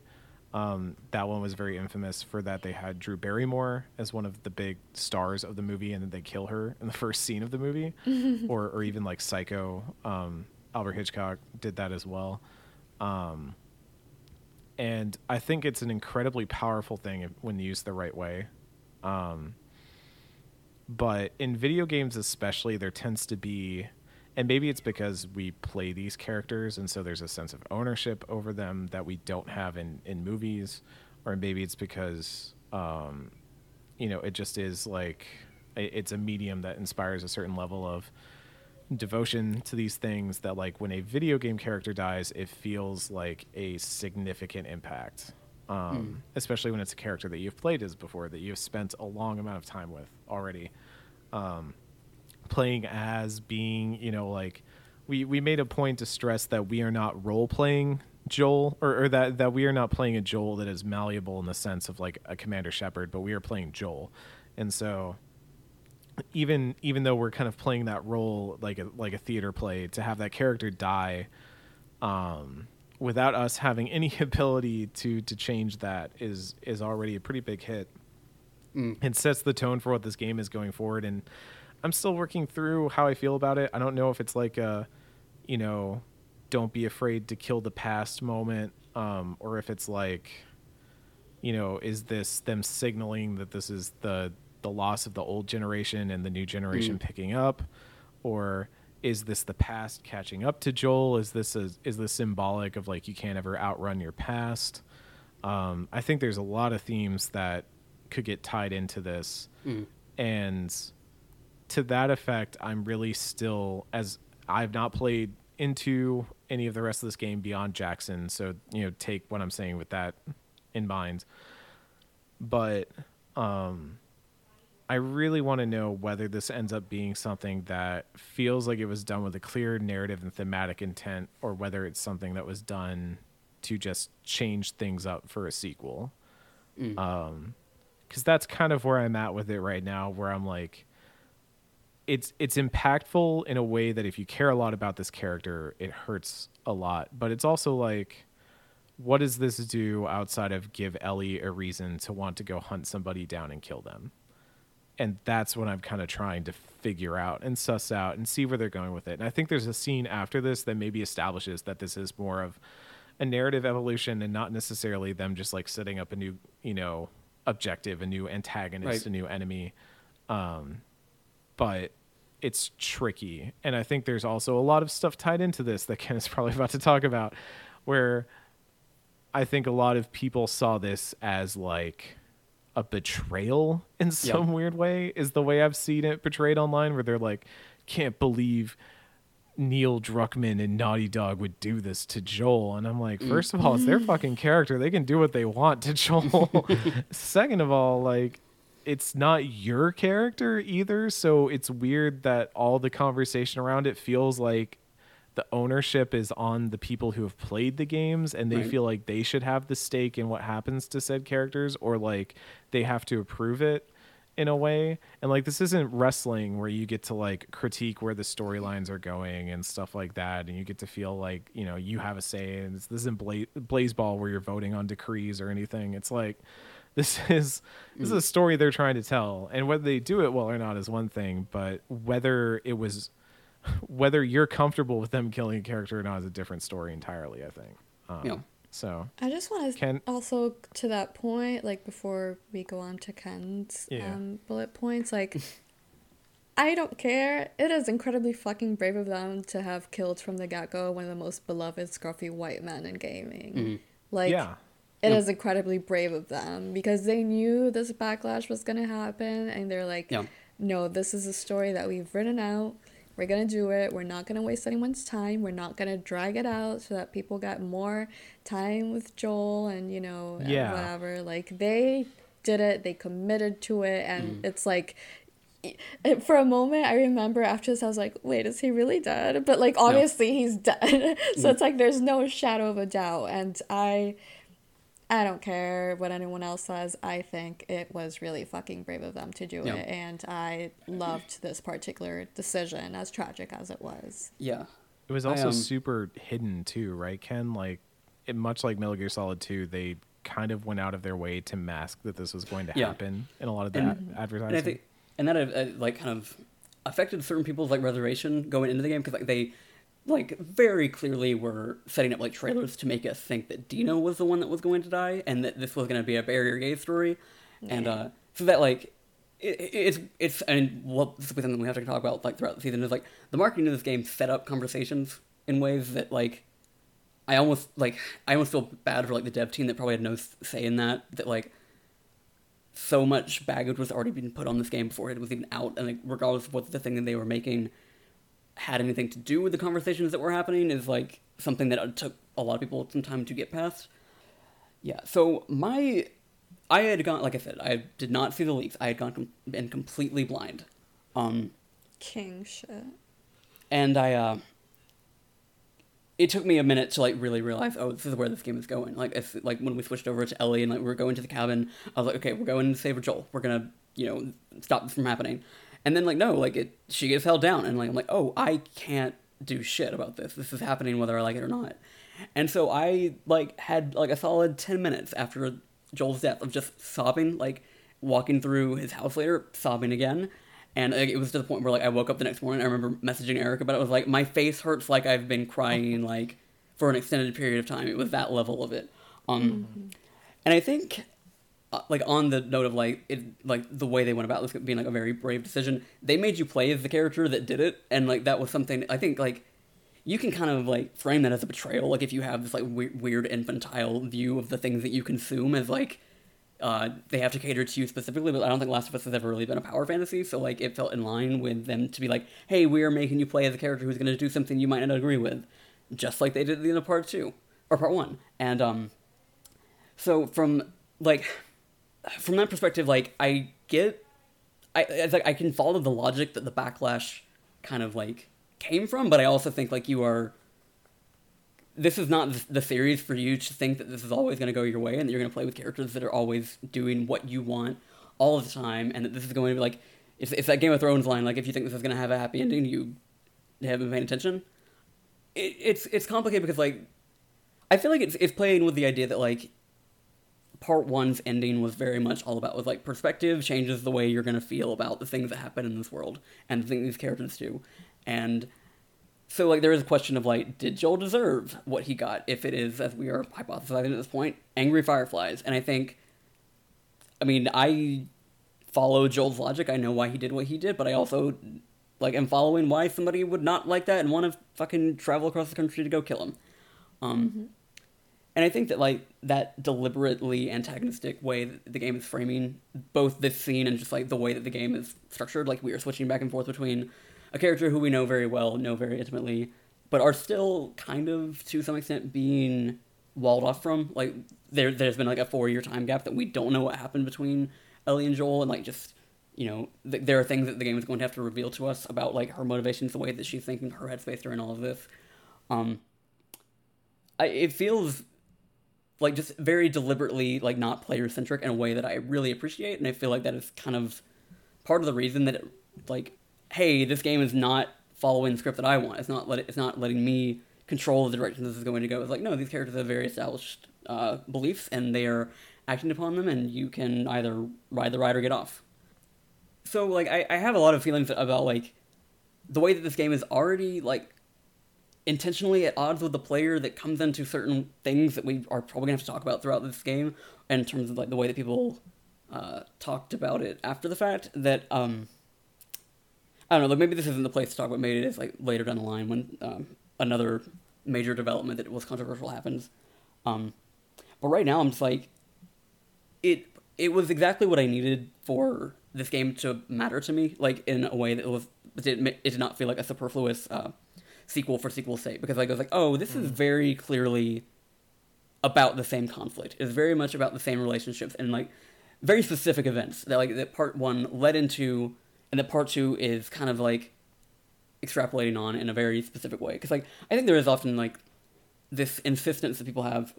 that one was very infamous for that. They had Drew Barrymore as one of the big stars of the movie, and then they kill her in the first scene of the movie. or even, like, Psycho, Albert Hitchcock did that as well. And I think it's an incredibly powerful thing when used the right way. But in video games especially, there tends to be, and maybe it's because we play these characters, and so there's a sense of ownership over them that we don't have in movies, or maybe it's because, you know, it just is like, it's a medium that inspires a certain level of devotion to these things that, like, when a video game character dies, it feels like a significant impact, especially when it's a character that you've played as before, that you've spent a long amount of time with already. Playing as, being, you know, like, we made a point to stress that we are not role-playing Joel, or that we are not playing a Joel that is malleable in the sense of, like, a Commander Shepard, but we are playing Joel. And so even though we're kind of playing that role like a theater play, to have that character die without us having any ability to change that is already a pretty big hit. It sets the tone for what this game is going forward, and I'm still working through how I feel about it. I don't know if it's like a, you know, don't be afraid to kill the past moment, or if it's like, you know, is this them signaling that this is the loss of the old generation and the new generation picking up, or is this the past catching up to Joel? Is this symbolic of, like, you can't ever outrun your past? I think there's a lot of themes that could get tied into this, and to that effect, I'm really still, as I've not played into any of the rest of this game beyond Jackson, so, you know, take what I'm saying with that in mind, but I really want to know whether this ends up being something that feels like it was done with a clear narrative and thematic intent, or whether it's something that was done to just change things up for a sequel. 'Cause that's kind of where I'm at with it right now, where I'm like, it's impactful in a way that if you care a lot about this character, it hurts a lot, but it's also like, what does this do outside of give Ellie a reason to want to go hunt somebody down and kill them? And that's what I'm kind of trying to figure out and suss out and see where they're going with it. And I think there's a scene after this that maybe establishes that this is more of a narrative evolution and not necessarily them just, like, setting up a new, you know, objective, a new antagonist, right, a new enemy. But it's tricky. And I think there's also a lot of stuff tied into this that Ken is probably about to talk about, where I think a lot of people saw this as, like, a betrayal in some weird way, is the way I've seen it portrayed online, where they're like, can't believe Neil Druckmann and Naughty Dog would do this to Joel. And I'm like, first of all, it's their fucking character. They can do what they want to Joel. Second of all, like, it's not your character either. So it's weird that all the conversation around it feels like the ownership is on the people who have played the games, and they feel like they should have the stake in what happens to said characters, or like they have to approve it in a way. And, like, this isn't wrestling where you get to, like, critique where the storylines are going and stuff like that. And you get to feel like, you know, you have a say, and this isn't Blazeball where you're voting on decrees or anything. It's like, this is a story they're trying to tell, and whether they do it well or not is one thing, but whether you're comfortable with them killing a character or not is a different story entirely, I think. So I just want to also, to that point, like, before we go on to Ken's bullet points, like, I don't care. It is incredibly fucking brave of them to have killed from the get-go one of the most beloved scruffy white men in gaming. Like, it is incredibly brave of them, because they knew this backlash was going to happen, and they're like, no, this is a story that we've written out. We're going to do it. We're not going to waste anyone's time. We're not going to drag it out so that people got more time with Joel and, you know, and whatever. Like, they did it. They committed to it. And it's like, for a moment, I remember after this, I was like, wait, is he really dead? But, like, obviously he's dead. So it's like, there's no shadow of a doubt. And I don't care what anyone else says. I think it was really fucking brave of them to do it, and I loved this particular decision, as tragic as it was. Yeah. It was also super hidden too, right, Ken? Like, much like Metal Gear Solid 2, they kind of went out of their way to mask that this was going to happen in a lot of that advertising. And I think, and that, like, kind of affected certain people's, like, reservation going into the game, because, like, they, like, very clearly were setting up, like, trailers to make us think that Dino was the one that was going to die, and that this was going to be a barrier gay story, and so that, like, It's and what's within them we have to talk about like throughout the season is like the marketing of this game set up conversations in ways that like I almost feel bad for like the dev team that probably had no say in that like so much baggage was already being put on this game before it was even out, and like regardless of what the thing that they were making had anything to do with the conversations that were happening is like something that took a lot of people some time to get past. Yeah, so I had gone, like I said, I did not see the leaks. I had gone been completely blind. King shit. And it took me a minute to, like, really realize, oh, this is where this game is going. Like, it's, like when we switched over to Ellie and, like, we were going to the cabin, I was like, okay, we're going to save Joel. We're gonna, you know, stop this from happening. And then, like, no, like, she gets held down. And, like, I'm like, oh, I can't do shit about this. This is happening whether I like it or not. And so I, like, had, like, a solid 10 minutes after Joel's death of just sobbing, like walking through his house later, sobbing again. And like, it was to the point where like I woke up the next morning. I remember messaging Eric about it. I was like, my face hurts like I've been crying like for an extended period of time. It was that level of it. Mm-hmm. And I think like on the note of like it, like the way they went about this being like a very brave decision, they made you play as the character that did it, and like that was something I think like you can kind of like frame that as a betrayal, like if you have this like weird infantile view of the things that you consume as like they have to cater to you specifically, but I don't think Last of Us has ever really been a power fantasy, so like it felt in line with them to be like, hey, we are making you play as a character who's going to do something you might not agree with, just like they did at the end of part 1. And so from that perspective, like I can follow the logic that the backlash kind of like came from, but I also think like this is not the series for you to think that this is always going to go your way and that you're going to play with characters that are always doing what you want all the time, and that this is going to be like it's that Game of Thrones line, like if you think this is going to have a happy ending, you haven't been paying attention. It's complicated because like I feel like it's playing with the idea that like part 1's ending was very much all about with like perspective changes the way you're going to feel about the things that happen in this world and the things these characters do. And so, like, there is a question of, like, did Joel deserve what he got? If it is, as we are hypothesizing at this point, angry fireflies. And I think, I mean, I follow Joel's logic. I know why he did what he did, but I also, like, am following why somebody would not like that and want to fucking travel across the country to go kill him. Mm-hmm. And I think that, like, that deliberately antagonistic way that the game is framing both this scene and just, like, the way that the game is structured, like, we are switching back and forth between a character who we know very well, know very intimately, but are still kind of, to some extent, being walled off from. Like, there's been, like, a 4-year time gap that we don't know what happened between Ellie and Joel, and, like, just, you know, there are things that the game is going to have to reveal to us about, like, her motivations, the way that she's thinking, her headspace during all of this. It feels, like, just very deliberately, like, not player-centric in a way that I really appreciate, and I feel like that is kind of part of the reason that it, like, hey, this game is not following the script that I want. It's not letting me control the direction this is going to go. It's like, no, these characters have very established beliefs, and they are acting upon them, and you can either ride the ride or get off. So, like, I have a lot of feelings about, like, the way that this game is already, like, intentionally at odds with the player that comes into certain things that we are probably going to have to talk about throughout this game in terms of, like, the way that people talked about it after the fact that, I don't know, like maybe this isn't the place to talk about, maybe it is like later down the line when another major development that was controversial happens. But right now I'm just like, it was exactly what I needed for this game to matter to me, like in a way that it did not feel like a superfluous sequel for sequel's sake, because like, I was like, oh, this is very clearly about the same conflict. It's very much about the same relationships and like very specific events that like that part 1 led into, and that part 2 is kind of, like, extrapolating on in a very specific way. Because, like, I think there is often, like, this insistence that people have,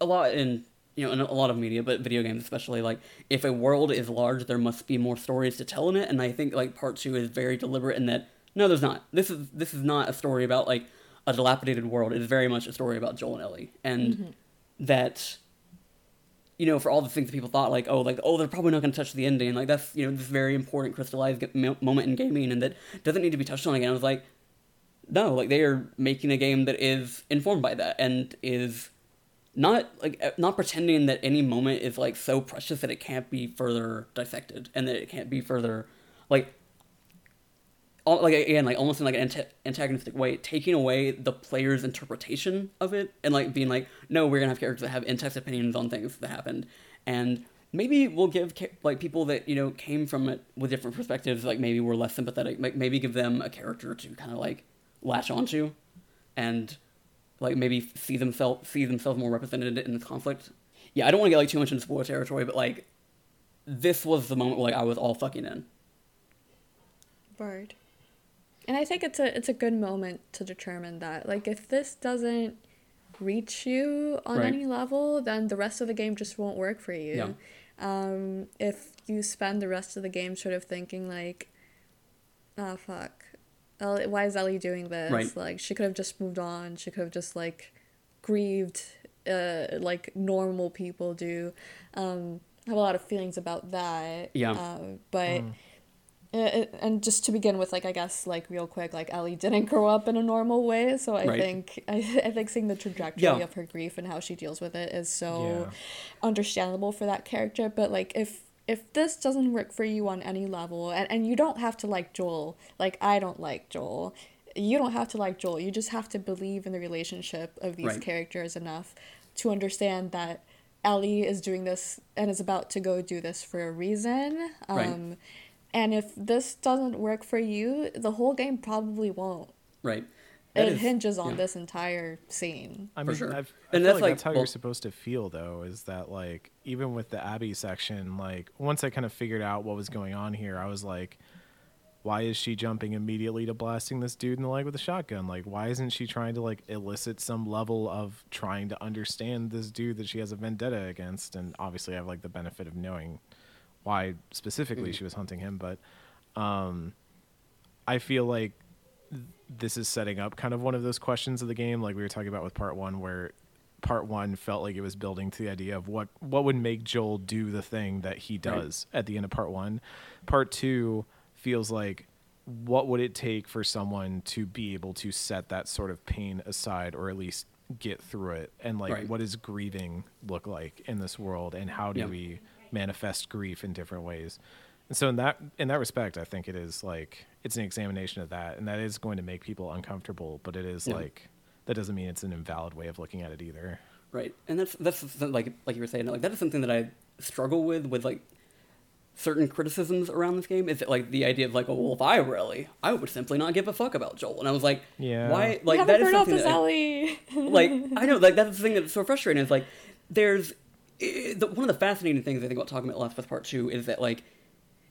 a lot in, you know, in a lot of media, but video games especially, like, if a world is large, there must be more stories to tell in it. And I think, like, part 2 is very deliberate in that, no, there's not. This is not a story about, like, a dilapidated world. It is very much a story about Joel and Ellie. And that, you know, for all the things that people thought, like, oh, they're probably not going to touch the ending. Like, that's, you know, this very important crystallized moment in gaming, and that doesn't need to be touched on again. I was like, no, like, they are making a game that is informed by that and is not pretending that any moment is like so precious that it can't be further dissected and that it can't be further almost in like an antagonistic way, taking away the player's interpretation of it and being no, we're gonna have characters that have in-text opinions on things that happened, and maybe we'll give people that came from it with different perspectives, maybe we're less sympathetic, maybe give them a character to kind of latch onto, and maybe see themselves more represented in the conflict. Yeah, I don't want to get too much into spoiler territory, but this was the moment where I was all fucking in. Word. And I think it's a good moment to determine that. If this doesn't reach you on any level, then the rest of the game just won't work for you. Yeah. If you spend the rest of the game sort of thinking oh, fuck. Why is Ellie doing this? Right. She could have just moved on. She could have just, grieved normal people do. I have a lot of feelings about that. Yeah. And just to begin with, I guess, real quick, Ellie didn't grow up in a normal way, so I think seeing the trajectory of her grief and how she deals with it is so understandable for that character. But if this doesn't work for you on any level, and you don't have to like Joel, I don't like Joel, you don't have to like Joel, you just have to believe in the relationship of these characters enough to understand that Ellie is doing this and is about to go do this for a reason. And if this doesn't work for you, the whole game probably won't. Right. It hinges on this entire scene. I mean, for sure. I feel that's how you're supposed to feel, though, is that, even with the Abby section, once I kind of figured out what was going on here, I was why is she jumping immediately to blasting this dude in the leg with a shotgun? Why isn't she trying to, elicit some level of trying to understand this dude that she has a vendetta against? And obviously I have, the benefit of knowing why specifically she was hunting him, but I feel this is setting up kind of one of those questions of the game, we were talking about with part one, where part one felt it was building to the idea of what would make Joel do the thing that he does at the end of part one. Part two feels what would it take for someone to be able to set that sort of pain aside, or at least get through it, and what does grieving look like in this world, and how do we manifest grief in different ways. And so in that respect, I think it is it's an examination of that, and that is going to make people uncomfortable, but it is that doesn't mean it's an invalid way of looking at it either. Right. And that's like you were saying, that is something that I struggle with certain criticisms around this game, is that the idea of well, if I were Ellie, I would simply not give a fuck about Joel. And I was why that is something that Ellie. I know that's the thing that's so frustrating, is one of the fascinating things I think about talking about Last of Us Part Two is that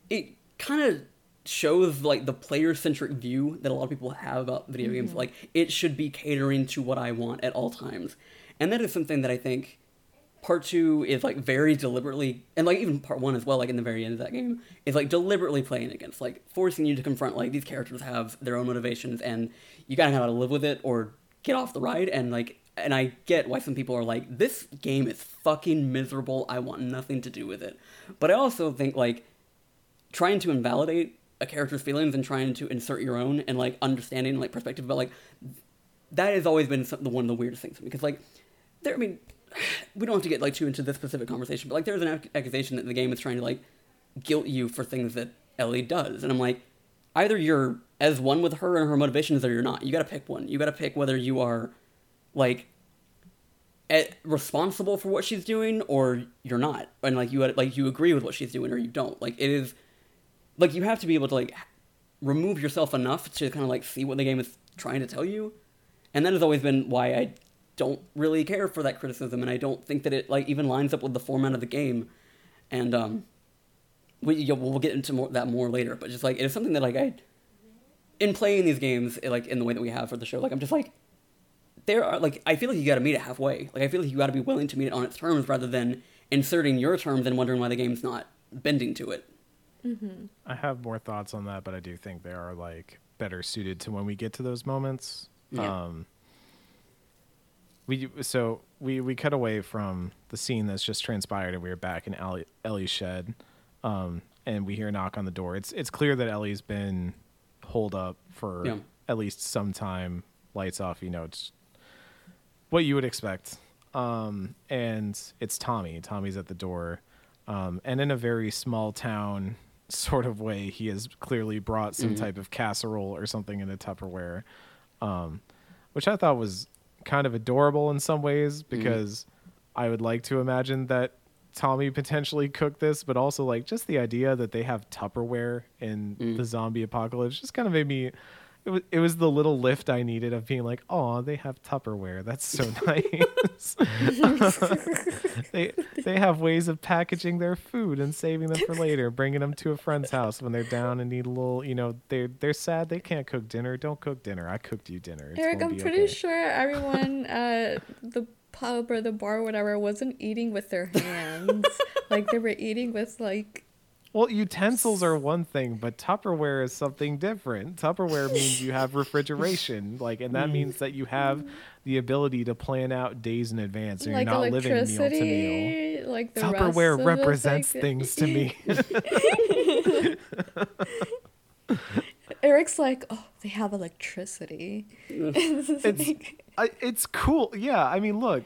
it kind of shows the player-centric view that a lot of people have about video games. It should be catering to what I want at all times, and that is something that I think Part Two is very deliberately, and even Part One as well. In the very end of that game is deliberately playing against, forcing you to confront these characters have their own motivations, and you gotta know how to live with it or get off the ride. And And I get why some people are this game is fucking miserable, I want nothing to do with it. But I also think, trying to invalidate a character's feelings and trying to insert your own and, understanding, perspective, but, that has always been one of the weirdest things for me. Because, we don't have to get, too into this specific conversation, but, there's an accusation that the game is trying to, guilt you for things that Ellie does. And I'm either you're as one with her and her motivations or you're not. You gotta pick one. You gotta pick whether you are responsible for what she's doing, or you're not, and you agree with what she's doing, or you don't. It is you have to be able to remove yourself enough to kind of see what the game is trying to tell you, and that has always been why I don't really care for that criticism, and I don't think that it even lines up with the format of the game, and we'll get into that more later, but just it is something that I in playing these games in the way that we have for the show, I'm just there are, I feel you gotta meet it halfway. I feel you gotta be willing to meet it on its terms rather than inserting your terms and wondering why the game's not bending to it. Mm-hmm. I have more thoughts on that, but I do think they are, better suited to when we get to those moments. Yeah. We cut away from the scene that's just transpired, and we are back in Ellie's shed, and we hear a knock on the door. It's clear that Ellie's been holed up for at least some time. Lights off, it's what you would expect. And it's Tommy. Tommy's at the door. And in a very small town sort of way, he has clearly brought some type of casserole or something in a Tupperware, which I thought was kind of adorable in some ways, because I would like to imagine that Tommy potentially cooked this, but also like just the idea that they have Tupperware in the zombie apocalypse just kind of made me, it was the little lift I needed of being like, oh, they have Tupperware. That's so nice. They have ways of packaging their food and saving them for later, bringing them to a friend's house when they're down and need a little, you know, they're sad. They can't cook dinner. Don't cook dinner. I cooked you dinner. It's Eric, I'm pretty sure everyone, the pub or the bar or whatever wasn't eating with their hands. Like they were eating with like, well, utensils are one thing, but Tupperware is something different. Tupperware means you have refrigeration, like, and that means that you have the ability to plan out days in advance, and like you're not living meal to meal. Like the Tupperware represents things to me. Eric's like, oh, they have electricity. It's cool. Yeah. I mean, look,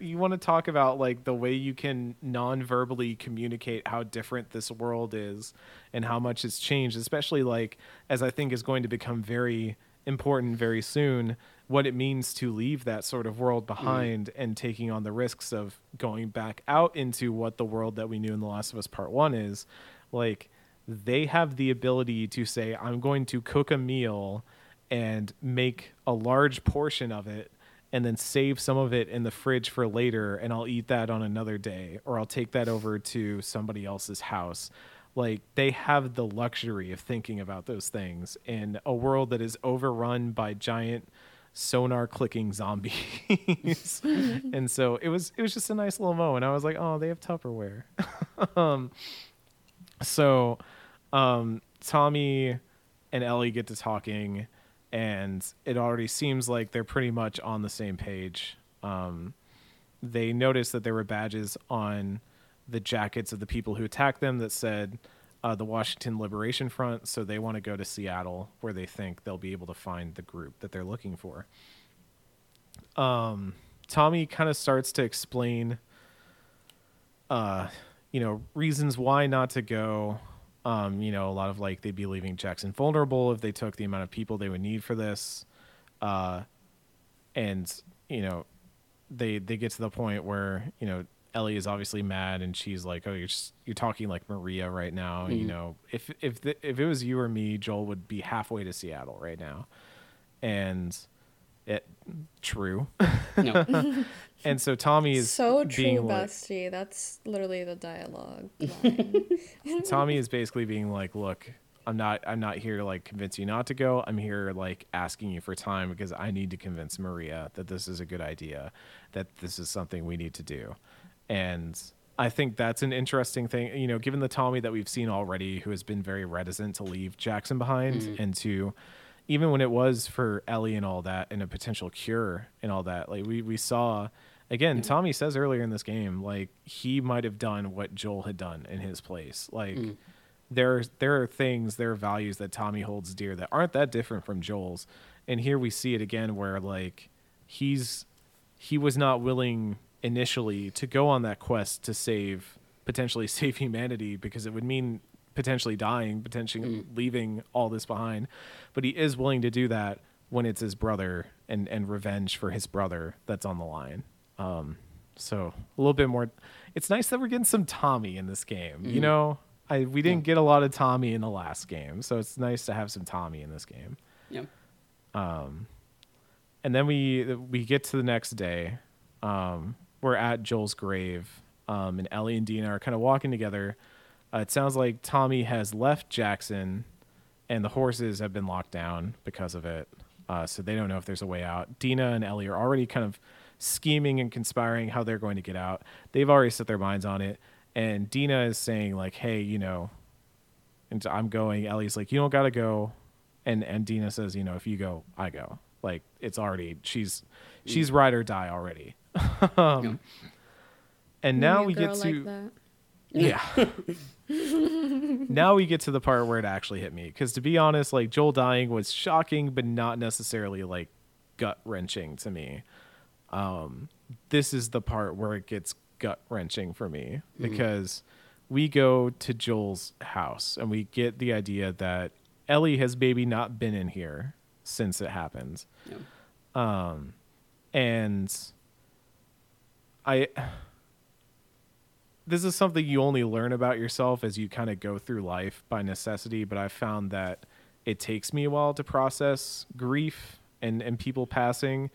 you want to talk about like the way you can non-verbally communicate how different this world is and how much it's changed, especially like, as I think is going to become very important very soon, what it means to leave that sort of world behind and taking on the risks of going back out into what the world that we knew in The Last of Us Part One is. Like, they have the ability to say, I'm going to cook a meal and make a large portion of it and then save some of it in the fridge for later, and I'll eat that on another day, or I'll take that over to somebody else's house. Like, they have the luxury of thinking about those things in a world that is overrun by giant sonar clicking zombies. And so it was just a nice little moment. I was like, oh, they have Tupperware. So Tommy and Ellie get to talking, and it already seems like they're pretty much on the same page. They noticed that there were badges on the jackets of the people who attacked them that said the Washington Liberation Front, so they want to go to Seattle, where they think they'll be able to find the group that they're looking for. Tommy kind of starts to explain reasons why not to go. A lot of like, they'd be leaving Jackson vulnerable if they took the amount of people they would need for this. They get to the point where, you know, Ellie is obviously mad, and she's like, oh, you're talking like Maria right now. You know, if it was you or me, Joel would be halfway to Seattle right now. And it true. No. And so Tommy is so true, being like, bestie. That's literally the dialogue line. Tommy is basically being like, look, I'm not here to like convince you not to go. I'm here like asking you for time because I need to convince Maria that this is a good idea, that this is something we need to do. And I think that's an interesting thing, you know, given the Tommy that we've seen already, who has been very reticent to leave Jackson behind and to, even when it was for Ellie and all that and a potential cure and all that, like we saw again, Tommy says earlier in this game, like he might have done what Joel had done in his place. Like there are things, there are values that Tommy holds dear that aren't that different from Joel's. And here we see it again where like he was not willing initially to go on that quest to potentially save humanity, because it would mean potentially dying, potentially leaving all this behind. But he is willing to do that when it's his brother and revenge for his brother that's on the line. So a little bit more. It's nice that we're getting some Tommy in this game. You know, we didn't get a lot of Tommy in the last game, so it's nice to have some Tommy in this game. Yeah. And then we get to the next day. We're at Joel's grave, and Ellie and Dina are kind of walking together. It sounds like Tommy has left Jackson, and the horses have been locked down because of it. So they don't know if there's a way out. Dina and Ellie are already kind of scheming and conspiring how they're going to get out. They've already set their minds on it. And Dina is saying like, hey, you know, and I'm going. Ellie's like, you don't got to go. And Dina says, you know, if you go, I go. Like, it's already, she's ride or die already. And now we get to... like that. Yeah. Now we get to the part where it actually hit me, because to be honest, like Joel dying was shocking, but not necessarily like gut wrenching to me. This is the part where it gets gut-wrenching for me, because we go to Joel's house and we get the idea that Ellie has maybe not been in here since it happened. No. And this is something you only learn about yourself as you kind of go through life by necessity, but I found that it takes me a while to process grief and people passing.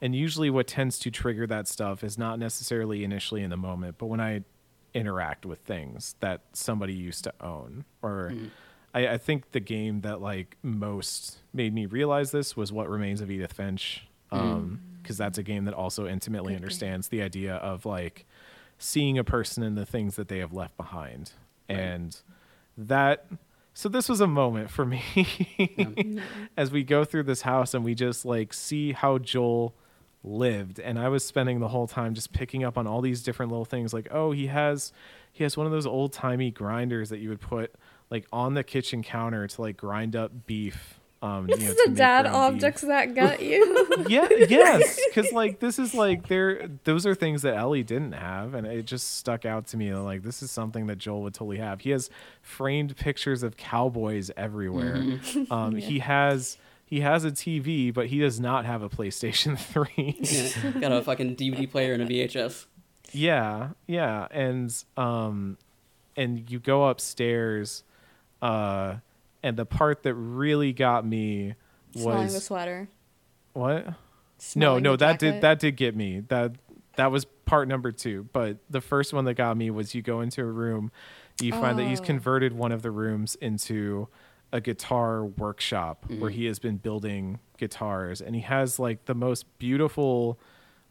And usually what tends to trigger that stuff is not necessarily initially in the moment, but when I interact with things that somebody used to own, or I think the game that like most made me realize this was What Remains of Edith Finch. Cause that's a game that also intimately understands the idea of like seeing a person and the things that they have left behind. Right. And that, so this was a moment for me as we go through this house and we just like see how Joel lived. And I was spending the whole time just picking up on all these different little things. Like, oh, he has one of those old timey grinders that you would put like on the kitchen counter to like grind up beef. This is the dad objects that got you. Yes. Cause like, this is like those are things that Ellie didn't have. And it just stuck out to me. Like, this is something that Joel would totally have. He has framed pictures of cowboys everywhere. Mm-hmm. Yeah. He has a TV, but he does not have a PlayStation 3. Yeah, got a fucking DVD player and a VHS. Yeah. And you go upstairs, and the part that really got me was smelling the sweater. What? Smelling no, that did get me. That was part number two. But the first one that got me was you go into a room, you find that he's converted one of the rooms into a guitar workshop where he has been building guitars, and he has like the most beautiful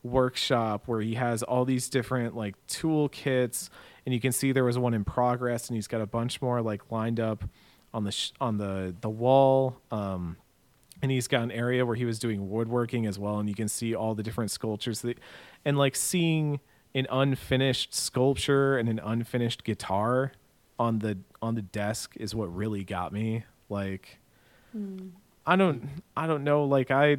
workshop where he has all these different like tool kits, and you can see there was one in progress, and he's got a bunch more like lined up on the wall, and he's got an area where he was doing woodworking as well, and you can see all the different sculptures and like seeing an unfinished sculpture and an unfinished guitar on the desk is what really got me. Like, I don't know. Like I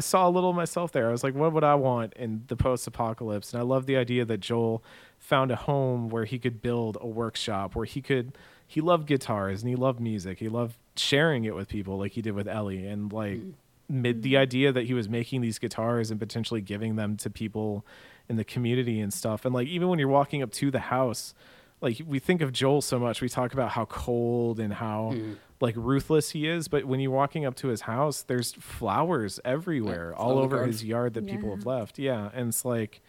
saw a little of myself there. I was like, what would I want in the post-apocalypse? And I love the idea that Joel found a home where he could build a workshop where he loved guitars and he loved music. He loved sharing it with people like he did with Ellie. And like the idea that he was making these guitars and potentially giving them to people in the community and stuff. And like, even when you're walking up to the house, like we think of Joel so much, we talk about how cold and how like ruthless he is. But when you're walking up to his house, there's flowers everywhere, all over his yard that people have left. Yeah. And it's like,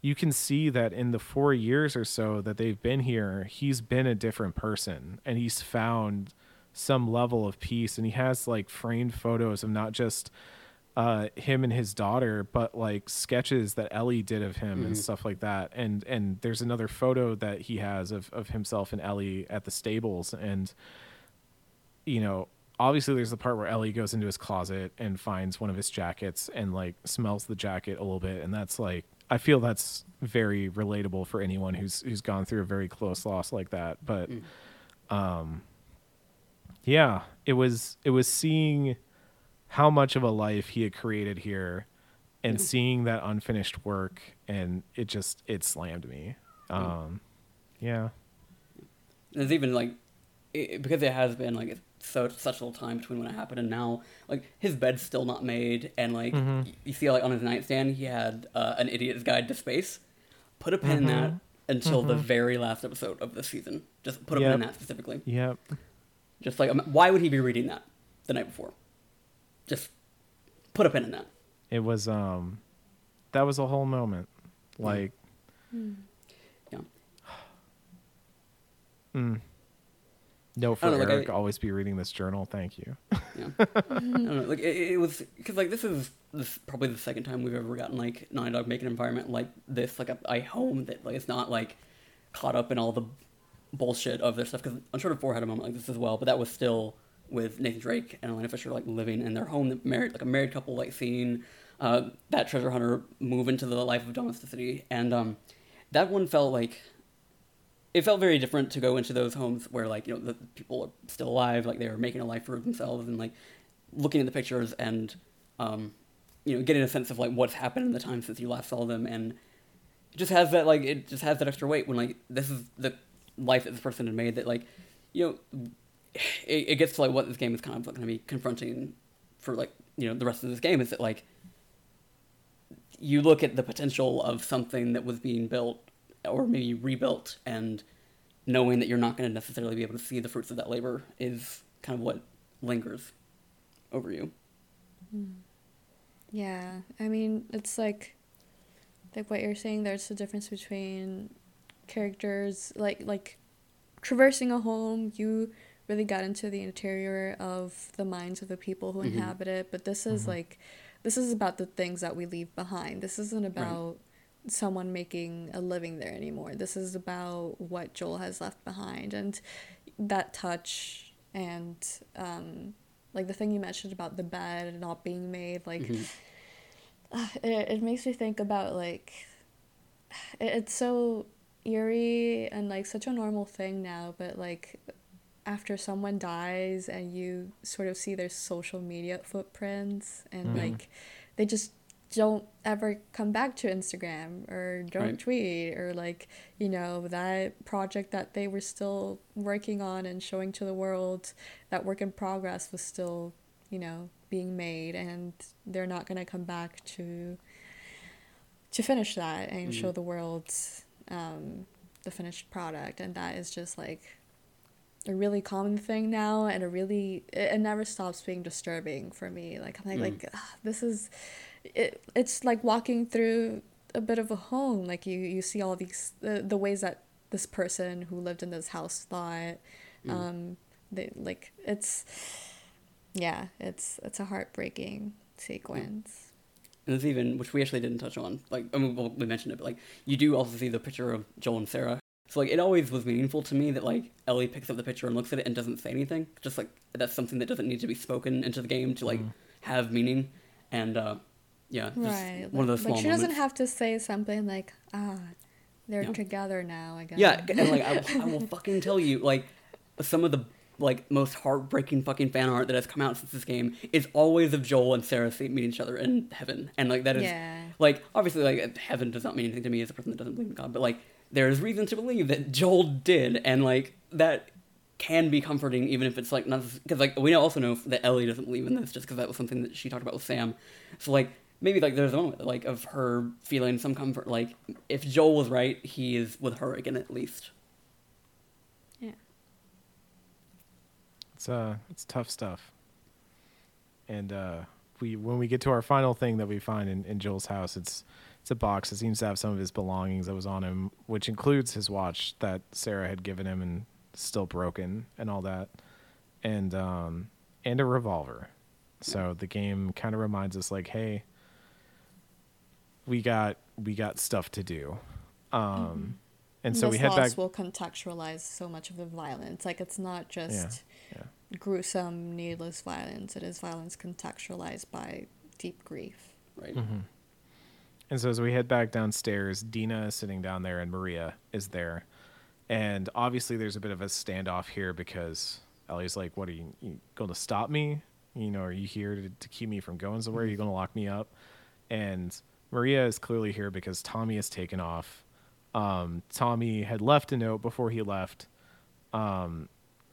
you can see that in the 4 years or so that they've been here, he's been a different person and he's found some level of peace. And he has like framed photos of not just him and his daughter, but like sketches that Ellie did of him and stuff like that. And there's another photo that he has of himself and Ellie at the stables. And, you know, obviously there's the part where Ellie goes into his closet and finds one of his jackets and like smells the jacket a little bit. And that's like, I feel that's very relatable for anyone who's gone through a very close loss like that. But, yeah, it was seeing how much of a life he had created here and seeing that unfinished work. And it slammed me. Yeah. There's even like, because it has been like such a little time between when it happened and now, like his bed's still not made, and like you see like on his nightstand he had an Idiot's Guide to Space. Put a pin in that until the very last episode of this season. Just put a pin in that specifically. Yep. Just like, why would he be reading that the night before? Just put a pin in that. It was that was a whole moment. Like No, for Eric, like always be reading this journal. Thank you. Yeah, I don't know. Like it was because like this is probably the second time we've ever gotten like Naughty Dog make an environment like this, like a home that like it's not like caught up in all the bullshit of their stuff. Because Uncharted 4 had a moment like this as well, but that was still with Nathan Drake and Elena Fisher like living in their home, that married, like a married couple like scene. That treasure hunter move into the life of domesticity, and that one felt like. It felt very different to go into those homes where, like, you know, the people are still alive, like, they're making a life for themselves, and, like, looking at the pictures and you know, getting a sense of like what's happened in the time since you last saw them, and it just has that like it just has that extra weight when like this is the life that this person had made that like, you know, it gets to like what this game is kind of like going to be confronting for like, you know, the rest of this game, is that like you look at the potential of something that was being built or maybe rebuilt, and knowing that you're not going to necessarily be able to see the fruits of that labor is kind of what lingers over you. Yeah, I mean, it's like what you're saying, there's the difference between characters, like traversing a home, you really got into the interior of the minds of the people who mm-hmm. inhabit it, but this is mm-hmm. like, this is about the things that we leave behind. This isn't about someone making a living there anymore. This is about what Joel has left behind, and that touch, and like the thing you mentioned about the bed not being made, like mm-hmm. It makes me think about like it's so eerie and like such a normal thing now, but like after someone dies and you sort of see their social media footprints, and like they just don't ever come back to Instagram or don't tweet, or like, you know, that project that they were still working on and showing to the world, that work in progress was still, you know, being made, and they're not going to come back to finish that and show the world the finished product. And that is just like a really common thing now, and it never stops being disturbing for me. Like I'm like this is it's like walking through a bit of a home, like you see all these the ways that this person who lived in this house thought they like it's a heartbreaking sequence. And there's even, which we actually didn't touch on, like I mean, well, we mentioned it, but like you do also see the picture of Joel and Sarah. So, like, it always was meaningful to me that, like, Ellie picks up the picture and looks at it and doesn't say anything. Just, like, that's something that doesn't need to be spoken into the game to, like, have meaning. And, just one of those small moments. But she doesn't have to say something like, they're together now, I guess. Yeah, and, like, I will fucking tell you, like, some of the, like, most heartbreaking fucking fan art that has come out since this game is always of Joel and Sarah meeting each other in heaven. And, like, that is, like, obviously, like, heaven does not mean anything to me as a person that doesn't believe in God, but, like, there's reason to believe that Joel did, and, like, that can be comforting, even if it's, like, not... Because, like, we also know that Ellie doesn't believe in this, just because that was something that she talked about with Sam. So, like, maybe, like, there's a moment, like, of her feeling some comfort. Like, if Joel was right, he is with her again, at least. Yeah. It's tough stuff. And when we get to our final thing that we find in Joel's house, it's a box that seems to have some of his belongings that was on him, which includes his watch that Sarah had given him and still broken and all that, and a revolver. So the game kind of reminds us, like, hey, we got stuff to do. And so we head back. This loss will contextualize so much of the violence. Like, it's not just gruesome, needless violence. It is violence contextualized by deep grief. Right. Mm-hmm. And so as we head back downstairs, Dina is sitting down there and Maria is there. And obviously there's a bit of a standoff here because Ellie's like, what, are you going to stop me? You know, are you here to keep me from going somewhere? Are you going to lock me up? And Maria is clearly here because Tommy has taken off. Tommy had left a note before he left,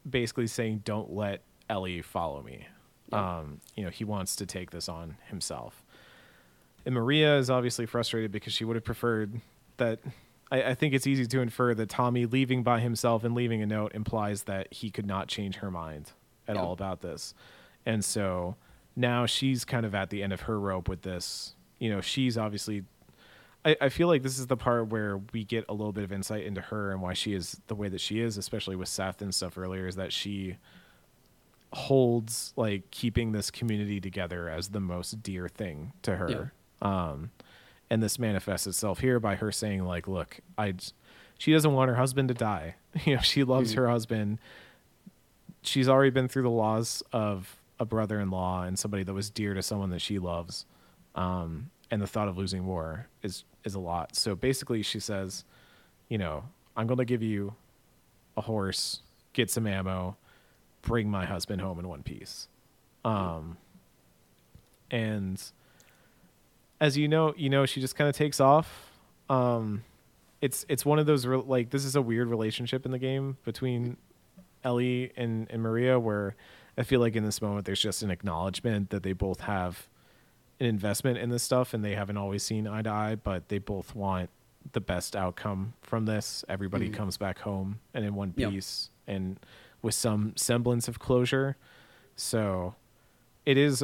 basically saying, don't let Ellie follow me. You know, he wants to take this on himself. And Maria is obviously frustrated because she would have preferred that. I think it's easy to infer that Tommy leaving by himself and leaving a note implies that he could not change her mind at all about this. And so now she's kind of at the end of her rope with this. You know, she's obviously, I feel like this is the part where we get a little bit of insight into her and why she is the way that she is, especially with Seth and stuff earlier, is that she holds like keeping this community together as the most dear thing to her. Yeah. And this manifests itself here by her saying, like, look, she doesn't want her husband to die. You know, she loves her husband. She's already been through the loss of a brother-in-law and somebody that was dear to someone that she loves. And the thought of losing more is a lot. So basically she says, you know, I'm going to give you a horse, get some ammo, bring my husband home in one piece. And as you know, she just kind of takes off. It's one of those like, this is a weird relationship in the game between Ellie and Maria, where I feel like in this moment there's just an acknowledgement that they both have an investment in this stuff and they haven't always seen eye to eye, but they both want the best outcome from this. Everybody comes back home and in one piece and with some semblance of closure. So it is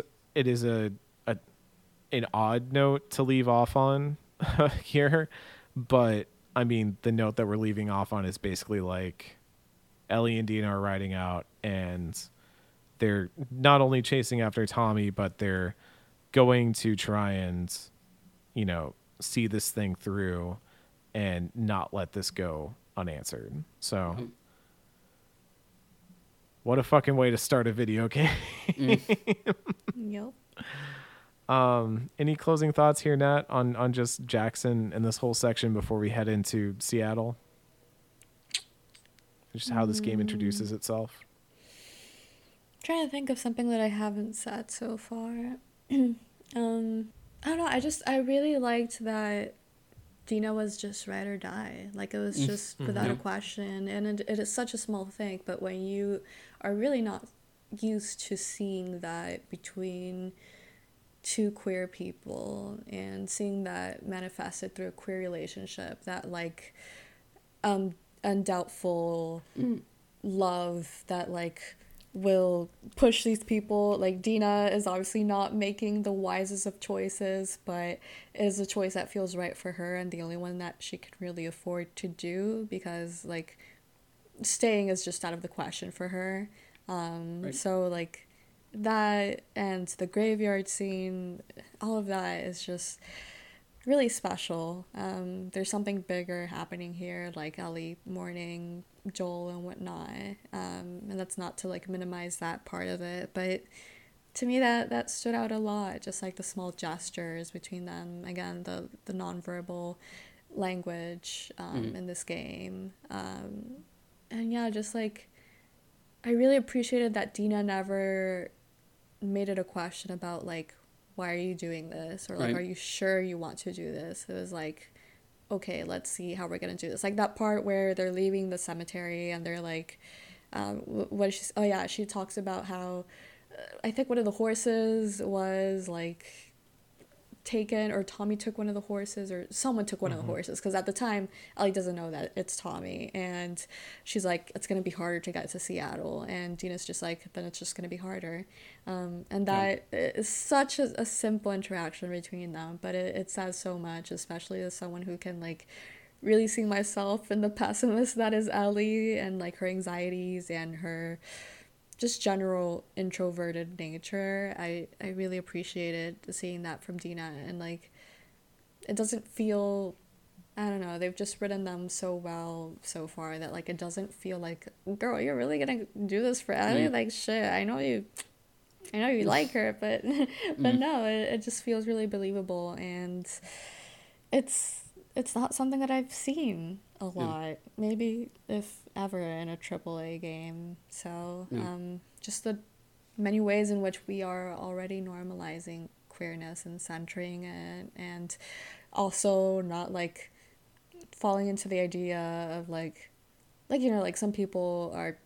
an odd note to leave off on here, but I mean, the note that we're leaving off on is basically like Ellie and Dina are riding out and they're not only chasing after Tommy, but they're going to try and, you know, see this thing through and not let this go unanswered. So what a fucking way to start a video game. Yep. Any closing thoughts here, Nat, on just Jackson and this whole section before we head into Seattle? Just how this game introduces itself. I'm trying to think of something that I haven't said so far. I don't know. I really liked that Dina was just ride or die. Like, it was just without a question. And it is such a small thing, but when you are really not used to seeing that between two queer people and seeing that manifested through a queer relationship, that like undoubtful love that like will push these people. Like, Dina is obviously not making the wisest of choices, but is a choice that feels right for her and the only one that she could really afford to do, because like staying is just out of the question for her. Right. So like that and the graveyard scene, all of that is just really special. There's something bigger happening here, like Ellie mourning Joel and whatnot, and that's not to like minimize that part of it, but to me that stood out a lot, just like the small gestures between them. Again, the nonverbal language in this game, and yeah, just like I really appreciated that Dina never made it a question about like, why are you doing this? Or like, right. Are you sure you want to do this? It was like, okay, let's see how we're going to do this. Like that part where they're leaving the cemetery and they're like, what is she? Oh yeah, she talks about how I think one of the horses was like taken, or Tommy took one of the horses, or someone took one of the horses, because at the time Ellie doesn't know that it's Tommy, and she's like, it's gonna be harder to get to Seattle, and Dina's just like, then it's just gonna be harder, and that is such a simple interaction between them, but it says so much, especially as someone who can like really see myself in the pessimist that is Ellie, and like her anxieties and her just general introverted nature. I really appreciated seeing that from Dina, and like it doesn't feel, I don't know, they've just written them so well so far that like it doesn't feel like, girl, you're really gonna do this for Ellie? Like, shit, I know you like her, but no, it just feels really believable, and it's not something that I've seen a lot, maybe if ever, in a AAA game. So just the many ways in which we are already normalizing queerness and centering it, and also not like falling into the idea of like you know, like some people are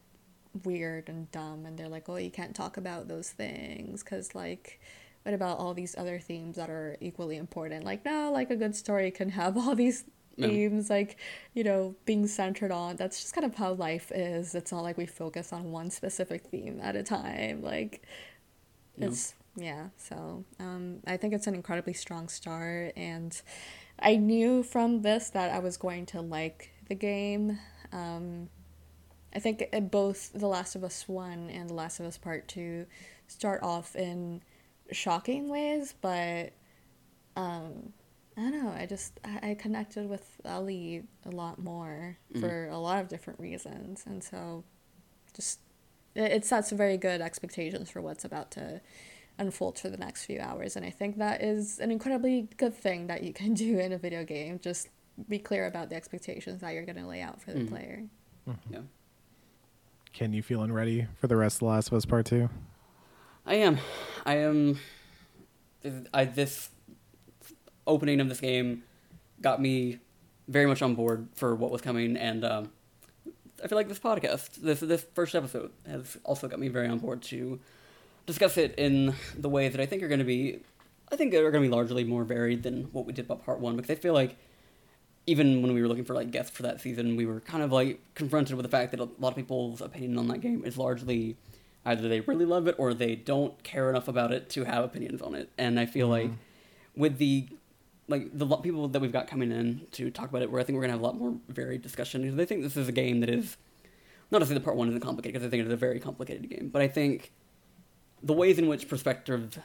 weird and dumb and they're like, oh, you can't talk about those things because like, what about all these other themes that are equally important? Like, no, like a good story can have all these themes, like, you know, being centered on. That's just kind of how life is. It's not like we focus on one specific theme at a time. Like, it's so I think it's an incredibly strong start, and I knew from this that I was going to like the game. I think both The Last of Us 1 and The Last of Us Part 2 start off in shocking ways, but I don't know, I connected with Ellie a lot more for a lot of different reasons, and so just it sets very good expectations for what's about to unfold for the next few hours, and I think that is an incredibly good thing that you can do in a video game. Just be clear about the expectations that you're going to lay out for the player. Yeah. Ken, you feeling ready for the rest of The Last of Us Part 2? I am. I am. I this. opening of this game got me very much on board for what was coming, and I feel like this podcast, this first episode, has also got me very on board to discuss it in the ways that I think are going to be, largely more varied than what we did about part one, because I feel like even when we were looking for like guests for that season, we were kind of like confronted with the fact that a lot of people's opinion on that game is largely either they really love it or they don't care enough about it to have opinions on it. And I feel like with the people that we've got coming in to talk about it, where I think we're going to have a lot more varied discussion, because I think this is a game that is, not to say that part one isn't complicated, because I think it is a very complicated game, but I think the ways in which perspective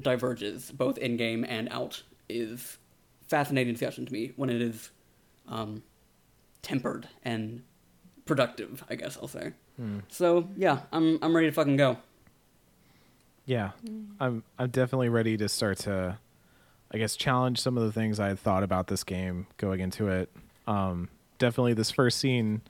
diverges, both in-game and out, is fascinating discussion to me when it is tempered and productive, I guess I'll say. So, yeah, I'm ready to fucking go. Yeah, I'm definitely ready to start to, I guess, challenge some of the things I had thought about this game going into it. Definitely this first scene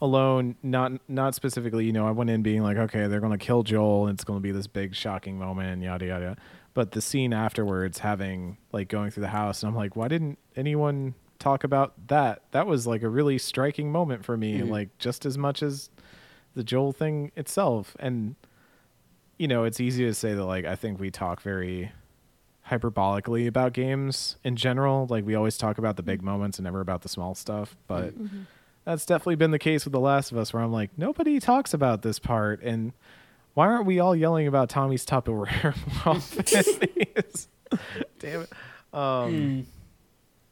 alone, not specifically, I went in being like, okay, they're going to kill Joel, and it's going to be this big shocking moment, and yada, yada. But the scene afterwards, having, like, going through the house, and I'm like, why didn't anyone talk about that? That was, like, a really striking moment for me, like, just as much as the Joel thing itself. And, it's easy to say that, like, I think we talk very hyperbolically about games in general. Like, we always talk about the big moments and never about the small stuff. But that's definitely been the case with The Last of Us, where I'm like, nobody talks about this part, and why aren't we all yelling about Tommy's Tupperware? Damn it.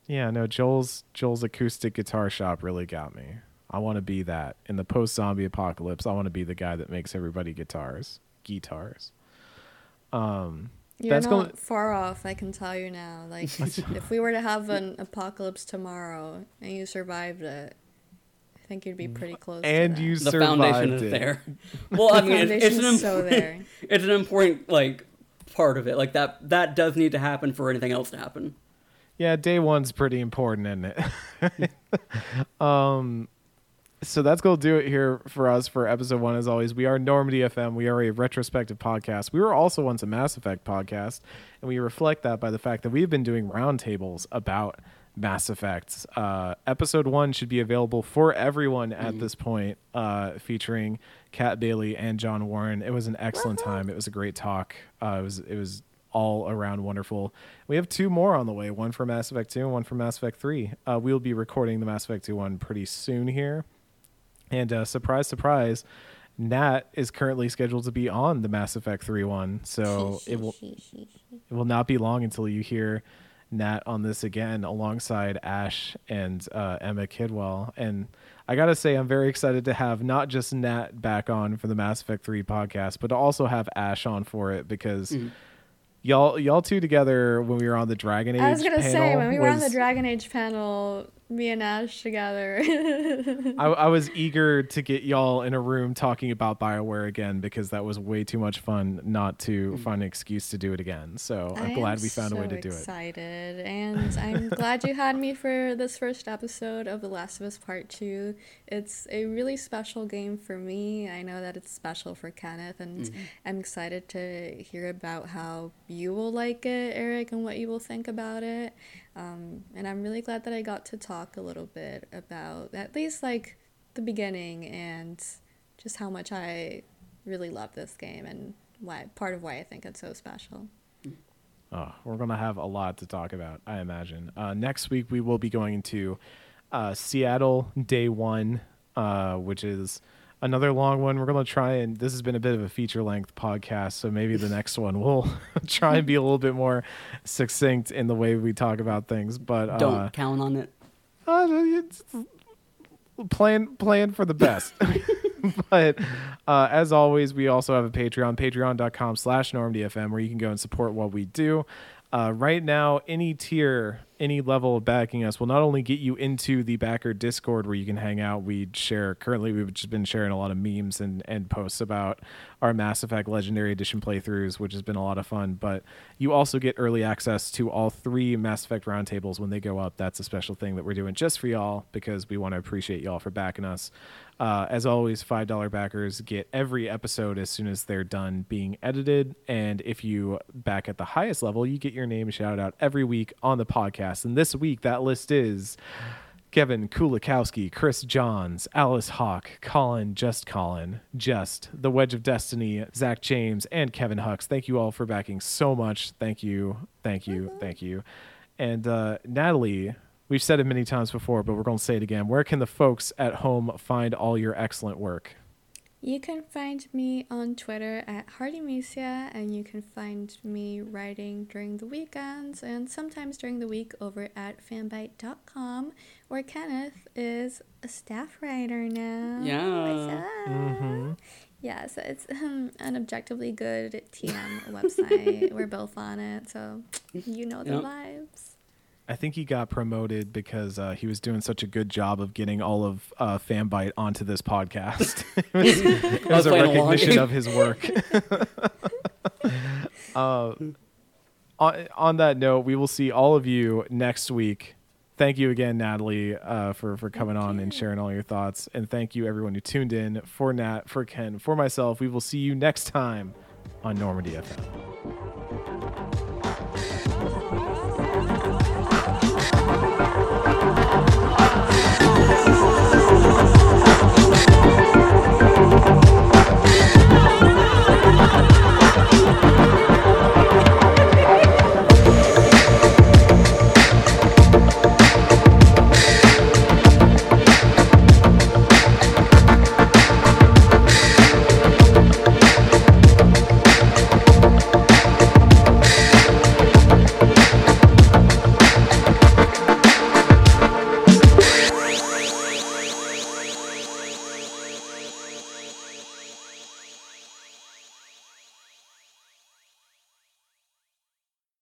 Yeah, no, Joel's acoustic guitar shop really got me. I want to be that. In the post-zombie apocalypse, I want to be the guy that makes everybody guitars. You're that's not far off, I can tell you now. Like, if we were to have an apocalypse tomorrow and you survived it, I think you'd be pretty close and to you that. The foundation is there. Well, I mean, it's an important, like, part of it. Like, that does need to happen for anything else to happen. Yeah, day one's pretty important, isn't it? So that's going to do it here for us for episode one. As always, we are Normandy FM. We are a retrospective podcast. We were also once a Mass Effect podcast, and we reflect that by the fact that we've been doing roundtables about Mass Effect. Episode one should be available for everyone at this point, featuring Kat Bailey and John Warren. It was an excellent time. It was a great talk. It was all around wonderful. We have two more on the way, one for Mass Effect 2 and one for Mass Effect 3. We'll be recording the Mass Effect 2 one pretty soon here. And surprise, surprise, Nat is currently scheduled to be on the Mass Effect 3 one. So it will not be long until you hear Nat on this again, alongside Ash and Emma Kidwell. And I got to say, I'm very excited to have not just Nat back on for the Mass Effect 3 podcast, but to also have Ash on for it, because y'all two together when we were on the Dragon Age panel. I was gonna say, when we were on the Dragon Age panel, me and Ash together. I was eager to get y'all in a room talking about BioWare again, because that was way too much fun not to find an excuse to do it again. So I'm glad we found a way to do it. I'm excited, and I'm glad you had me for this first episode of The Last of Us Part 2. It's a really special game for me. I know that it's special for Kenneth, and I'm excited to hear about how you will like it, Eric, and what you will think about it. And I'm really glad that I got to talk a little bit about at least like the beginning and just how much I really love this game and why I think it's so special. We're going to have a lot to talk about, I imagine. Next week we will be going into Seattle Day One, which is another long one. We're going to try, and this has been a bit of a feature-length podcast, so maybe the next one we'll try and be a little bit more succinct in the way we talk about things. But don't count on it. Plan for the best. But as always, we also have a Patreon, patreon.com/NormandyFM, where you can go and support what we do. Right now, any tier any level of backing us will not only get you into the backer Discord where you can hang out. We share, currently we've just been sharing a lot of memes and posts about our Mass Effect Legendary Edition playthroughs, which has been a lot of fun, but you also get early access to all three Mass Effect roundtables when they go up. That's a special thing that we're doing just for y'all because we want to appreciate y'all for backing us. As always, $5 backers get every episode as soon as they're done being edited. And if you back at the highest level, you get your name shout out every week on the podcast. And this week, that list is Kevin Kulikowski, Chris Johns, Alice Hawk, Colin, Just, The Wedge of Destiny, Zach James, and Kevin Hux. Thank you all for backing so much. Thank you. And Natalie, we've said it many times before, but we're going to say it again. Where can the folks at home find all your excellent work? You can find me on Twitter at HardyMesia, and you can find me writing during the weekends and sometimes during the week over at Fanbyte.com, where Kenneth is a staff writer now. Yeah. Mm-hmm. Yeah, so it's an objectively good TM website. We're both on it, so you know the vibes. I think he got promoted because he was doing such a good job of getting all of Fanbyte onto this podcast. it was a recognition of his work. On that note, we will see all of you next week. Thank you again, Natalie, for coming on and sharing all your thoughts. And thank you, everyone who tuned in. For Nat, for Ken, for myself, we will see you next time on Normandy FM.